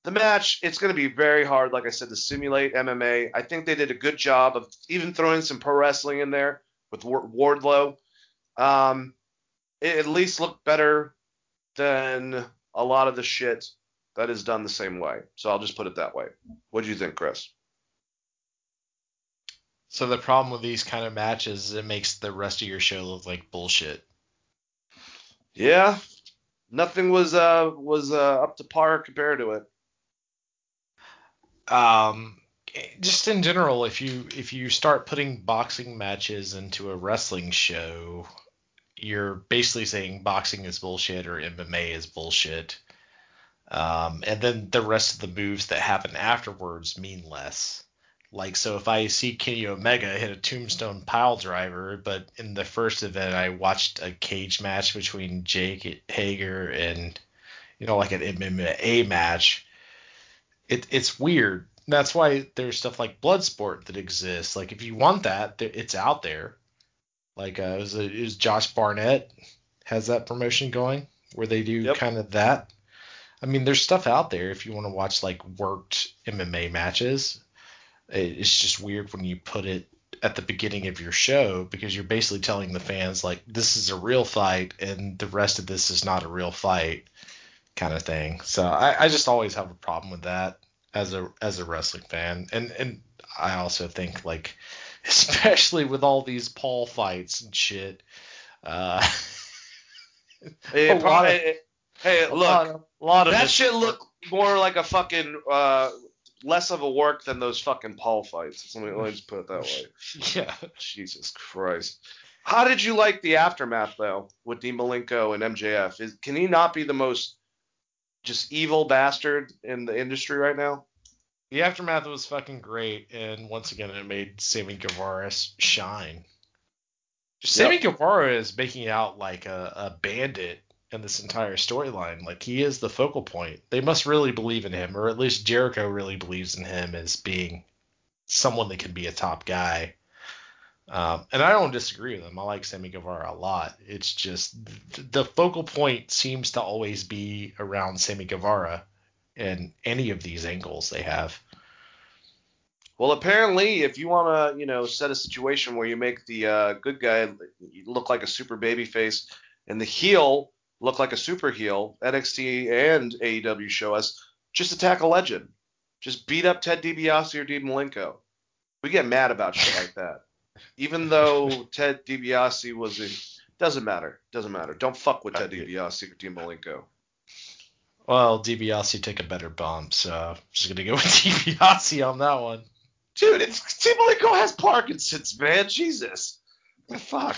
The match, it's going to be very hard, like I said, to simulate MMA. I think they did a good job of even throwing some pro wrestling in there with Wardlow. It at least looked better than a lot of the shit that is done the same way. So I'll just put it that way. What do you think, Chris? So the problem with these kind of matches is it makes the rest of your show look like bullshit. Yeah. Nothing was up to par compared to it. Just in general, if you start putting boxing matches into a wrestling show, you're basically saying boxing is bullshit or MMA is bullshit. And then the rest of the moves that happen afterwards mean less. Like, so if I see Kenny Omega hit a tombstone pile driver, but in the first event I watched a cage match between Jake Hager and, like an MMA match, it's weird. And that's why there's stuff like Bloodsport that exists. Like, if you want that, it's out there. Like, it was Josh Barnett has that promotion going where they do kind of that. I mean, there's stuff out there if you want to watch, like, worked MMA matches. It's just weird when you put it at the beginning of your show because you're basically telling the fans, like, this is a real fight and the rest of this is not a real fight kind of thing. So I just always have a problem with that as a wrestling fan. And I also think, like, especially with all these Paul fights and shit. Shit looked more like a fucking less of a work than those fucking Paul fights. Let me just put it that way. Yeah. Jesus Christ. How did you like the aftermath, though, with Dean Malenko and MJF? Can he not be the most just evil bastard in the industry right now? The aftermath was fucking great, and once again, it made Sammy Guevara shine. Sammy Guevara is making out like a bandit in this entire storyline. Like, he is the focal point. They must really believe in him, or at least Jericho really believes in him as being someone that can be a top guy. And I don't disagree with him. I like Sammy Guevara a lot. It's just the focal point seems to always be around Sammy Guevara in any of these angles they have. Well, apparently, if you want to, set a situation where you make the good guy look like a super babyface and the heel look like a super heel, NXT and AEW show us, just attack a legend. Just beat up Ted DiBiase or Dean Malenko. We get mad about shit like that. Even though Ted DiBiase doesn't matter. Doesn't matter. Don't fuck with Ted DiBiase or Dean Malenko. Well, DiBiase took a better bump, so I'm just going to go with DiBiase on that one. Dude, Dean Malenko has Parkinson's, man. Jesus. What the fuck?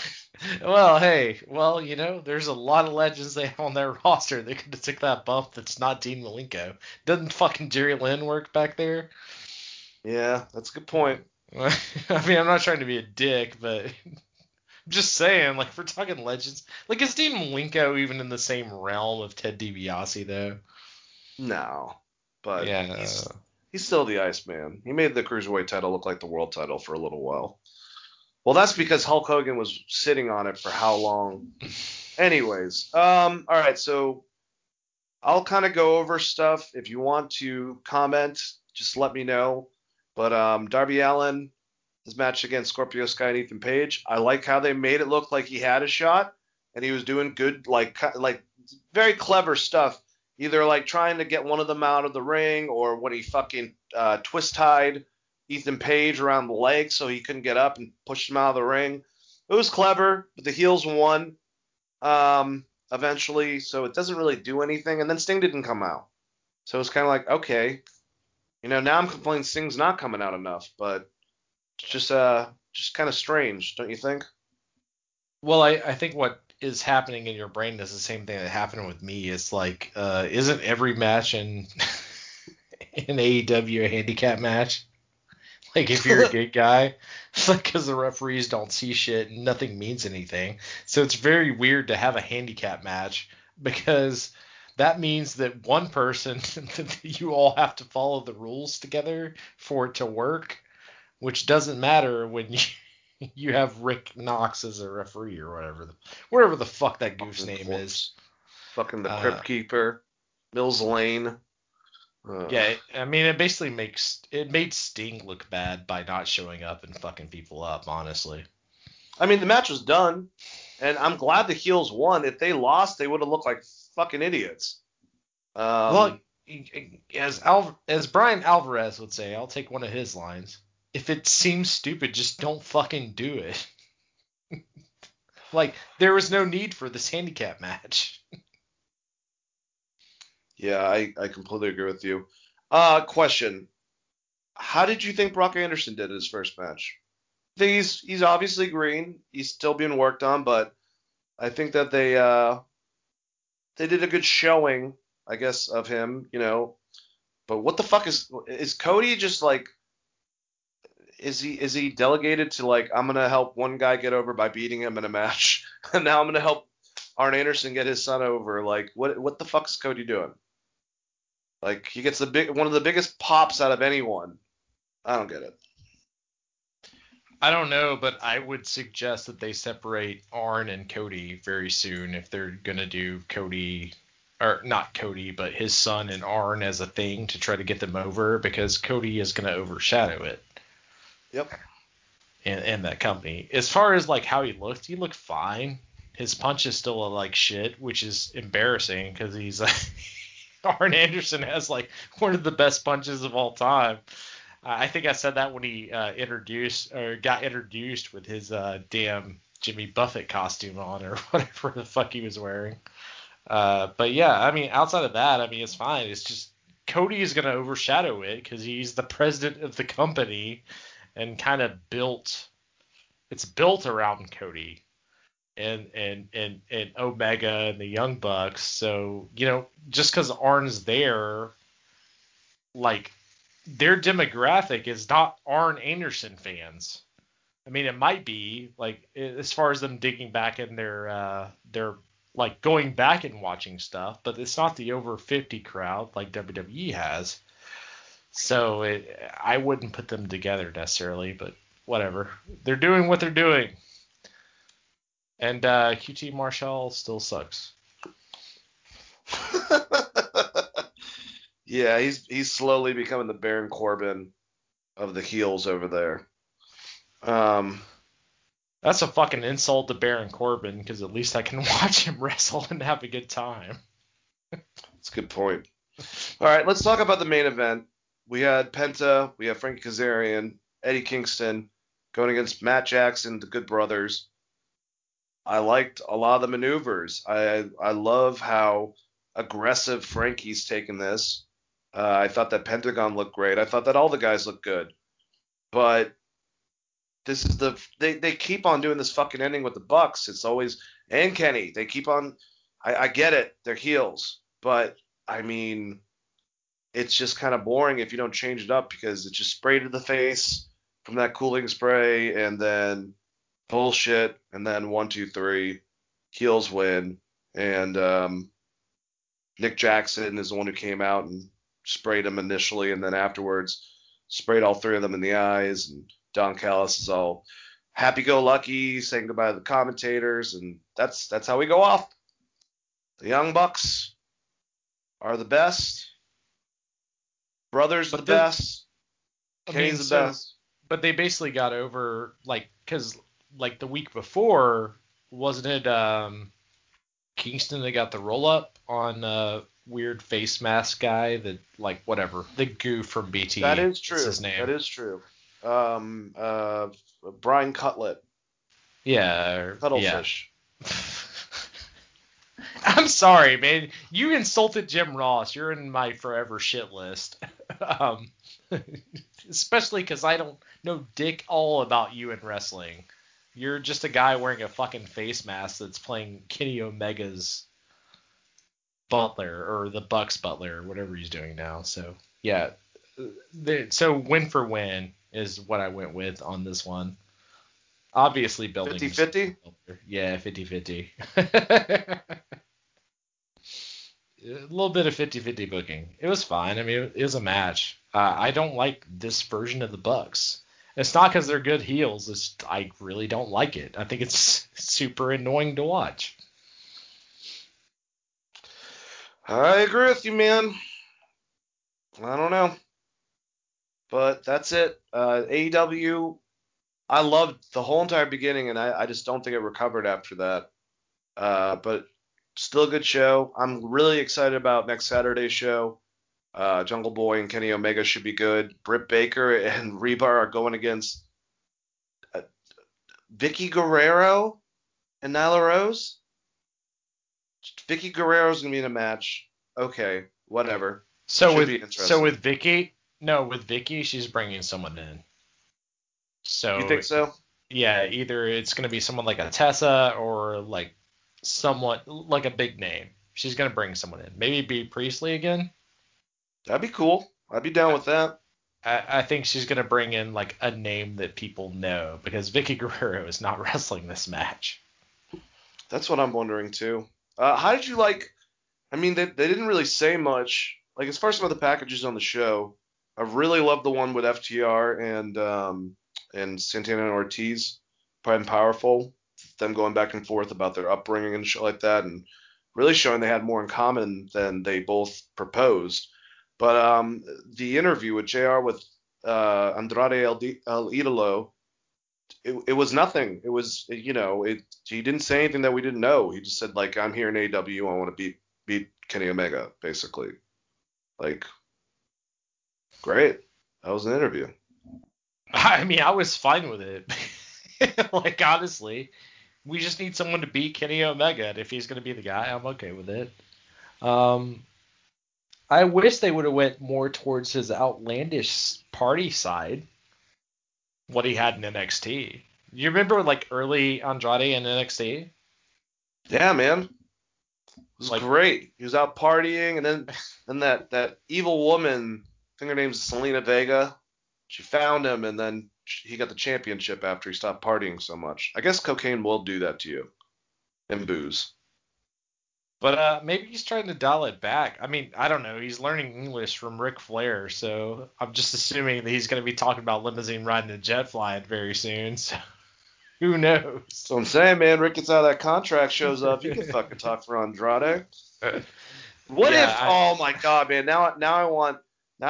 Well, hey. Well, there's a lot of legends they have on their roster that could have took that bump that's not Dean Malenko. Doesn't fucking Jerry Lynn work back there? Yeah, that's a good point. I mean, I'm not trying to be a dick, but I'm just saying, like, if we're talking legends. Like, is Dean Malenko even in the same realm of Ted DiBiase, though? No. But yeah, he's still the Iceman. He made the Cruiserweight title look like the world title for a little while. Well, that's because Hulk Hogan was sitting on it for how long? Anyways, all right, so I'll kind of go over stuff. If you want to comment, just let me know. But Darby Allin, his match against Scorpio Sky and Ethan Page, I like how they made it look like he had a shot and he was doing good, like very clever stuff, either like trying to get one of them out of the ring or when he fucking twist-tied Ethan Page around the leg so he couldn't get up and pushed him out of the ring. It was clever, but the heels won eventually, so it doesn't really do anything. And then Sting didn't come out. So it's kind of like, okay, now I'm complaining Sting's not coming out enough, but it's just kind of strange, don't you think? Well, I think what is happening in your brain is the same thing that happened with me. It's like, isn't every match in AEW a handicap match? Like, if you're a good guy, it's like because the referees don't see shit and nothing means anything. So it's very weird to have a handicap match because that means that one person, you all have to follow the rules together for it to work, which doesn't matter when you have Rick Knox as a referee or whatever the fuck that goof's name is. Fucking the Crypt Keeper, Mills Lane. Yeah, I mean, it basically made Sting look bad by not showing up and fucking people up, honestly. I mean, the match was done, and I'm glad the heels won. If they lost, they would have looked like fucking idiots. Well, as Brian Alvarez would say, I'll take one of his lines. if it seems stupid, just don't fucking do it. Like, there was no need for this handicap match. Yeah, I completely agree with you. Question. How did you think Brock Anderson did in his first match? I think he's obviously green. He's still being worked on, but I think that they did a good showing, I guess, of him, you know. But what the fuck is Cody just like, is he delegated to like, I'm going to help one guy get over by beating him in a match, and now I'm going to help Arn Anderson get his son over? Like, what the fuck is Cody doing? Like, he gets one of the biggest pops out of anyone. I don't get it. I don't know, but I would suggest that they separate Arn and Cody very soon if they're going to do Cody, or not Cody, but his son and Arn as a thing to try to get them over, because Cody is going to overshadow it. Yep. And that company. As far as like how he looked fine. His punch is still like shit, which is embarrassing because he's like, Arn Anderson has like one of the best punches of all time. I think I said that when he got introduced with his damn Jimmy Buffett costume on, or whatever the fuck he was wearing. But yeah, I mean, outside of that, I mean, it's fine. It's just Cody is going to overshadow it because he's the president of the company and kind of built around Cody. And Omega and the Young Bucks. So, you know, just because Arn's there, like, their demographic is not Arn Anderson fans. I mean, it might be, like, as far as them digging back in their like, going back and watching stuff, but it's not the over 50 crowd like WWE has. So I wouldn't put them together necessarily, but whatever. They're doing what they're doing. And QT Marshall still sucks. Yeah, he's slowly becoming the Baron Corbin of the heels over there. That's a fucking insult to Baron Corbin, because at least I can watch him wrestle and have a good time. That's a good point. All right, let's talk about the main event. We had Penta, we have Frankie Kazarian, Eddie Kingston going against Matt Jackson, the Good Brothers. I liked a lot of the maneuvers. I love how aggressive Frankie's taken this. I thought that Pentagon looked great. I thought that all the guys looked good. But this is they keep on doing this fucking ending with the Bucks. It's always, and Kenny, they keep on, I get it, they're heels. But, I mean, it's just kind of boring if you don't change it up, because it's just sprayed to the face from that cooling spray, and then bullshit, and then 1, 2, 3, heels win, and Nick Jackson is the one who came out and sprayed him initially, and then afterwards sprayed all three of them in the eyes, and Don Callis is all happy-go-lucky, saying goodbye to the commentators, and that's how we go off. The Young Bucks are the best. Brothers the best. Kane's the best. But they basically got over, like, because... like the week before, wasn't it Kingston that got the roll up on weird face mask guy that, like, whatever, the goo from BT? That is true. That's his name. That is true. Brian Cutlet. Yeah. Cuttlefish. Yeah. I'm sorry, man. You insulted Jim Ross. You're in my forever shit list. Especially because I don't know dick all about you in wrestling. You're just a guy wearing a fucking face mask that's playing Kenny Omega's butler, or the Bucks butler, or whatever he's doing now. So, yeah. So, win for win is what I went with on this one. Obviously, building... 50-50? Yeah, 50-50. A little bit of 50-50 booking. It was fine. I mean, it was a match. I don't like this version of the Bucks. It's not because they're good heels. I really don't like it. I think it's super annoying to watch. I agree with you, man. I don't know. But that's it. AEW, I loved the whole entire beginning, and I just don't think it recovered after that. But still a good show. I'm really excited about next Saturday's show. Jungle Boy and Kenny Omega should be good. Britt Baker and Reba are going against Vicky Guerrero and Nyla Rose. Vicky Guerrero's going to be in a match. Okay, whatever. So with Vicky, she's bringing someone in. So you think so? Yeah, either it's going to be someone like a Tessa or like someone like a big name. She's going to bring someone in. Maybe be Priestley again. That'd be cool. I'd be down with that. I think she's going to bring in like a name that people know because Vicky Guerrero is not wrestling this match. That's what I'm wondering too. How did you like – I mean, they didn't really say much. Like, as far as some of the packages on the show, I really loved the one with FTR and Santana and Ortiz, Pride and Powerful, them going back and forth about their upbringing and shit like that, and really showing they had more in common than they both proposed. But the interview with JR with Andrade El Idolo, it was nothing. It was, you know, he didn't say anything that we didn't know. He just said, like, I'm here in AEW. I want to beat Kenny Omega, basically. Like, great. That was an interview. I mean, I was fine with it. Like, honestly, we just need someone to beat Kenny Omega. And if he's going to be the guy, I'm okay with it. I wish they would have went more towards his outlandish party side, what he had in NXT. You remember, like, early Andrade in NXT? Yeah, man. It was like, great. He was out partying, and then that evil woman, I think her name's Selena Vega, she found him, and then he got the championship after he stopped partying so much. I guess cocaine will do that to you. And booze. But maybe he's trying to dial it back. I mean, I don't know. He's learning English from Ric Flair, so I'm just assuming that he's going to be talking about limousine riding and jet flying very soon. So who knows? So I'm saying, man, Rick gets out of that contract, shows up. He can fucking talk for Andrade. What if? Oh my god, man! Now I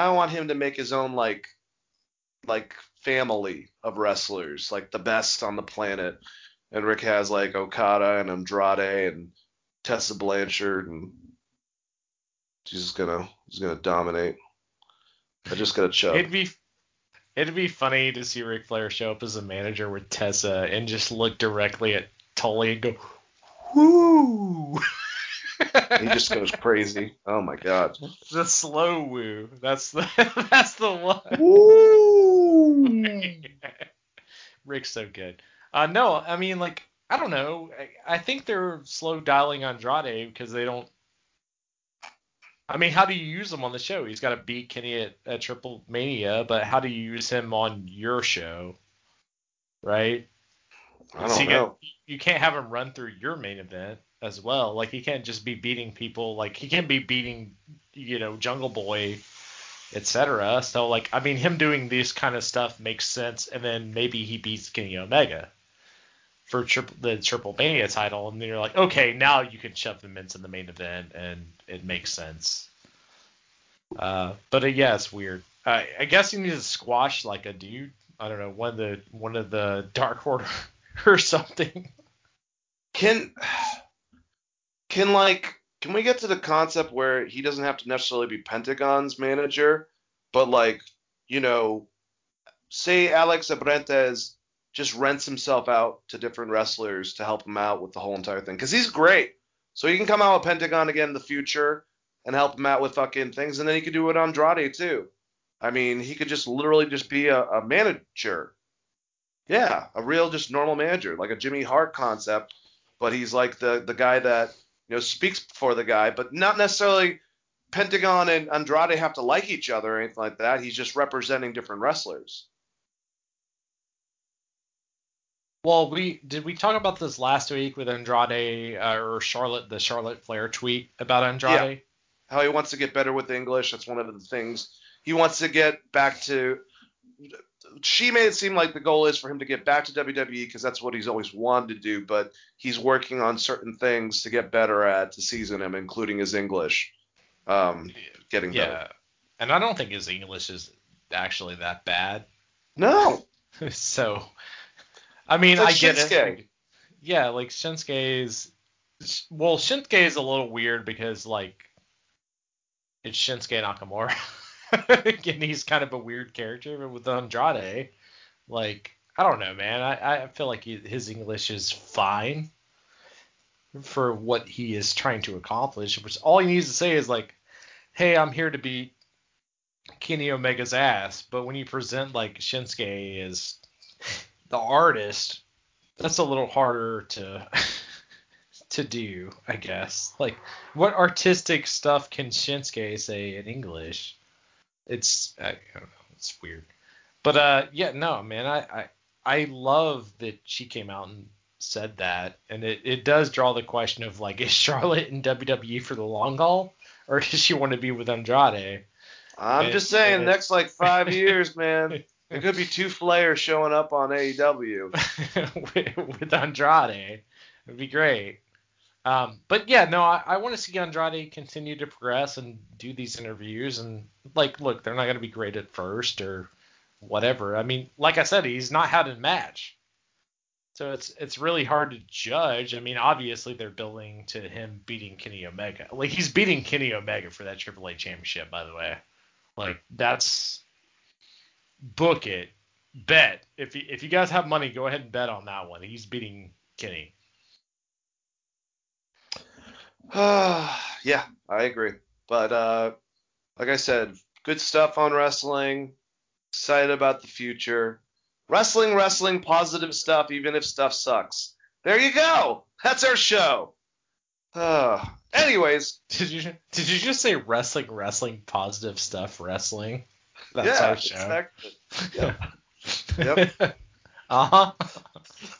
want him to make his own like family of wrestlers, like the best on the planet. And Rick has like Okada and Andrade and Tessa Blanchard, and he's gonna dominate. I just gotta chug. It'd be funny to see Ric Flair show up as a manager with Tessa and just look directly at Tully and go, woo. He just goes crazy. Oh my god. The slow woo. That's the one. Woo. Rick's so good. No, I mean, like, I don't know. I think they're slow dialing Andrade because they don't. I mean, how do you use him on the show? He's got to beat Kenny at Triple Mania, but how do you use him on your show, right? I don't know. You can't have him run through your main event as well. Like, he can't just be beating people. Like, he can't be beating, you know, Jungle Boy, etc. So, like, I mean, him doing this kind of stuff makes sense, and then maybe he beats Kenny Omega for the Triple Mania title, and then you're like, okay, now you can shove them into the main event, and it makes sense. But yeah, it's weird. I guess you need to squash like a dude. I don't know, one of the Dark Order or something. Can we get to the concept where he doesn't have to necessarily be Pentagon's manager, but like, you know, say Alex Abrentes just rents himself out to different wrestlers to help him out with the whole entire thing. Because he's great. So he can come out with Pentagon again in the future and help him out with fucking things. And then he could do it on Andrade, too. I mean, he could just literally just be a manager. Yeah, a real just normal manager, like a Jimmy Hart concept. But he's like the guy that, you know, speaks for the guy. But not necessarily Pentagon and Andrade have to like each other or anything like that. He's just representing different wrestlers. Well, did we talk about this last week with Andrade or Charlotte, the Charlotte Flair tweet about Andrade? Yeah. How he wants to get better with English. That's one of the things. He wants to get back to – she made it seem like the goal is for him to get back to WWE because that's what he's always wanted to do, but he's working on certain things to get better at to season him, including his English getting better. Yeah, and I don't think his English is actually that bad. No. So – I mean, like I get Shinsuke. It. Yeah, like Shinsuke is a little weird because, like, it's Shinsuke Nakamura. And he's kind of a weird character, but with Andrade, like, I don't know, man. I feel like his English is fine for what he is trying to accomplish. Which all he needs to say is like, hey, I'm here to beat Kenny Omega's ass. But when you present like Shinsuke as the artist, that's a little harder to to do, I guess. Like, what artistic stuff can Shinsuke say in English? It's, I don't know, it's weird. But yeah, no, man, I love that she came out and said that, and it does draw the question of like, is Charlotte in WWE for the long haul, or does she want to be with Andrade? I'm just saying, next like 5 years, man, it could be two Flair showing up on AEW with Andrade. It'd be great. But yeah, no, I want to see Andrade continue to progress and do these interviews, and like, look, they're not going to be great at first or whatever. I mean, like I said, he's not had a match, so it's really hard to judge. I mean, obviously they're building to him beating Kenny Omega. Like, he's beating Kenny Omega for that AAA championship, by the way. Like, that's book it, bet. If you guys have money, go ahead and bet on that one. He's beating Kenny. Yeah, I agree. But like I said, good stuff on wrestling. Excited about the future. Wrestling, positive stuff, even if stuff sucks. There you go. That's our show. Anyways. Did you just say wrestling, positive stuff, wrestling? That's our show. Exactly. Yep. Yep.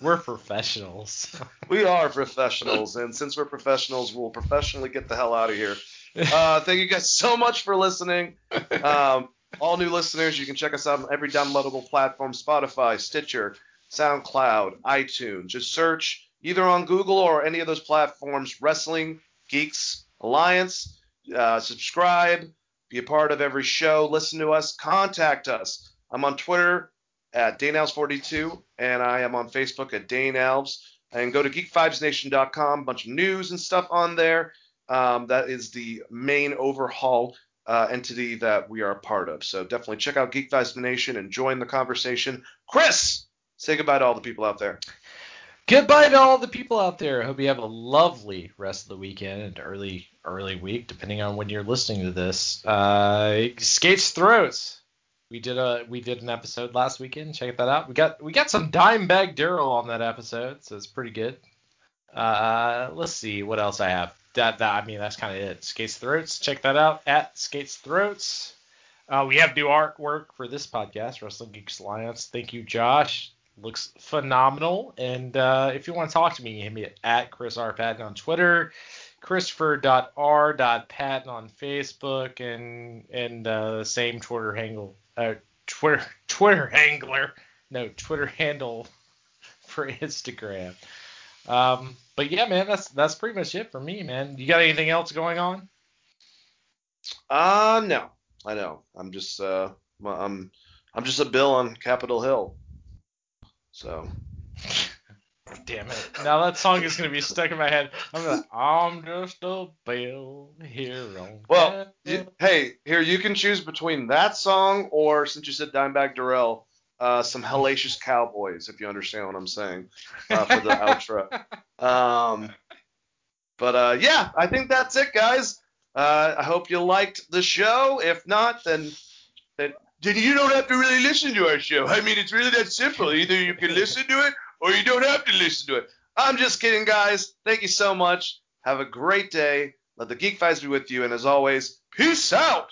We're professionals. We are professionals, and since we're professionals, we'll professionally get the hell out of here. Thank you guys so much for listening. All new listeners, you can check us out on every downloadable platform: Spotify, Stitcher, SoundCloud, iTunes. Just search either on Google or any of those platforms, Wrestling Geeks Alliance. Subscribe, be a part of every show, listen to us, contact us. I'm on Twitter at DaneElves42, and I am on Facebook at Dane Elves. And go to geekvibesnation.com, a bunch of news and stuff on there. That is the main overhaul entity that we are a part of. So definitely check out Geek Vibes Nation and join the conversation. Chris, say goodbye to all the people out there. Goodbye to all the people out there. I hope you have a lovely rest of the weekend and early week, depending on when you're listening to this. Skates Throats. We did an episode last weekend. Check that out. We got some Dimebag Darrell on that episode, so it's pretty good. Let's see what else I have. That's kind of it. Skates Throats. Check that out at Skates Throats. We have new artwork for this podcast, Wrestling Geeks Alliance. Thank you, Josh. Looks phenomenal. And if you want to talk to me, hit me at Chris R. Patton on Twitter, Christopher.R.Patton on Facebook, and same Twitter handle. Twitter handle for Instagram. But yeah, man, that's pretty much it for me, man. You got anything else going on? No, I know. I'm just a bill on Capitol Hill. So. Damn it. Now that song is going to be stuck in my head. I'm just a bill here on. Well, here, you can choose between that song or, since you said Dimebag Darrell, some Hellacious Cowboys, if you understand what I'm saying, for the outro. But yeah, I think that's it, guys. I hope you liked the show. If not, then you don't have to really listen to our show. I mean, it's really that simple. Either you can listen to it or you don't have to listen to it. I'm just kidding, guys. Thank you so much. Have a great day. Let the Geek Vibes be with you. And as always, peace out.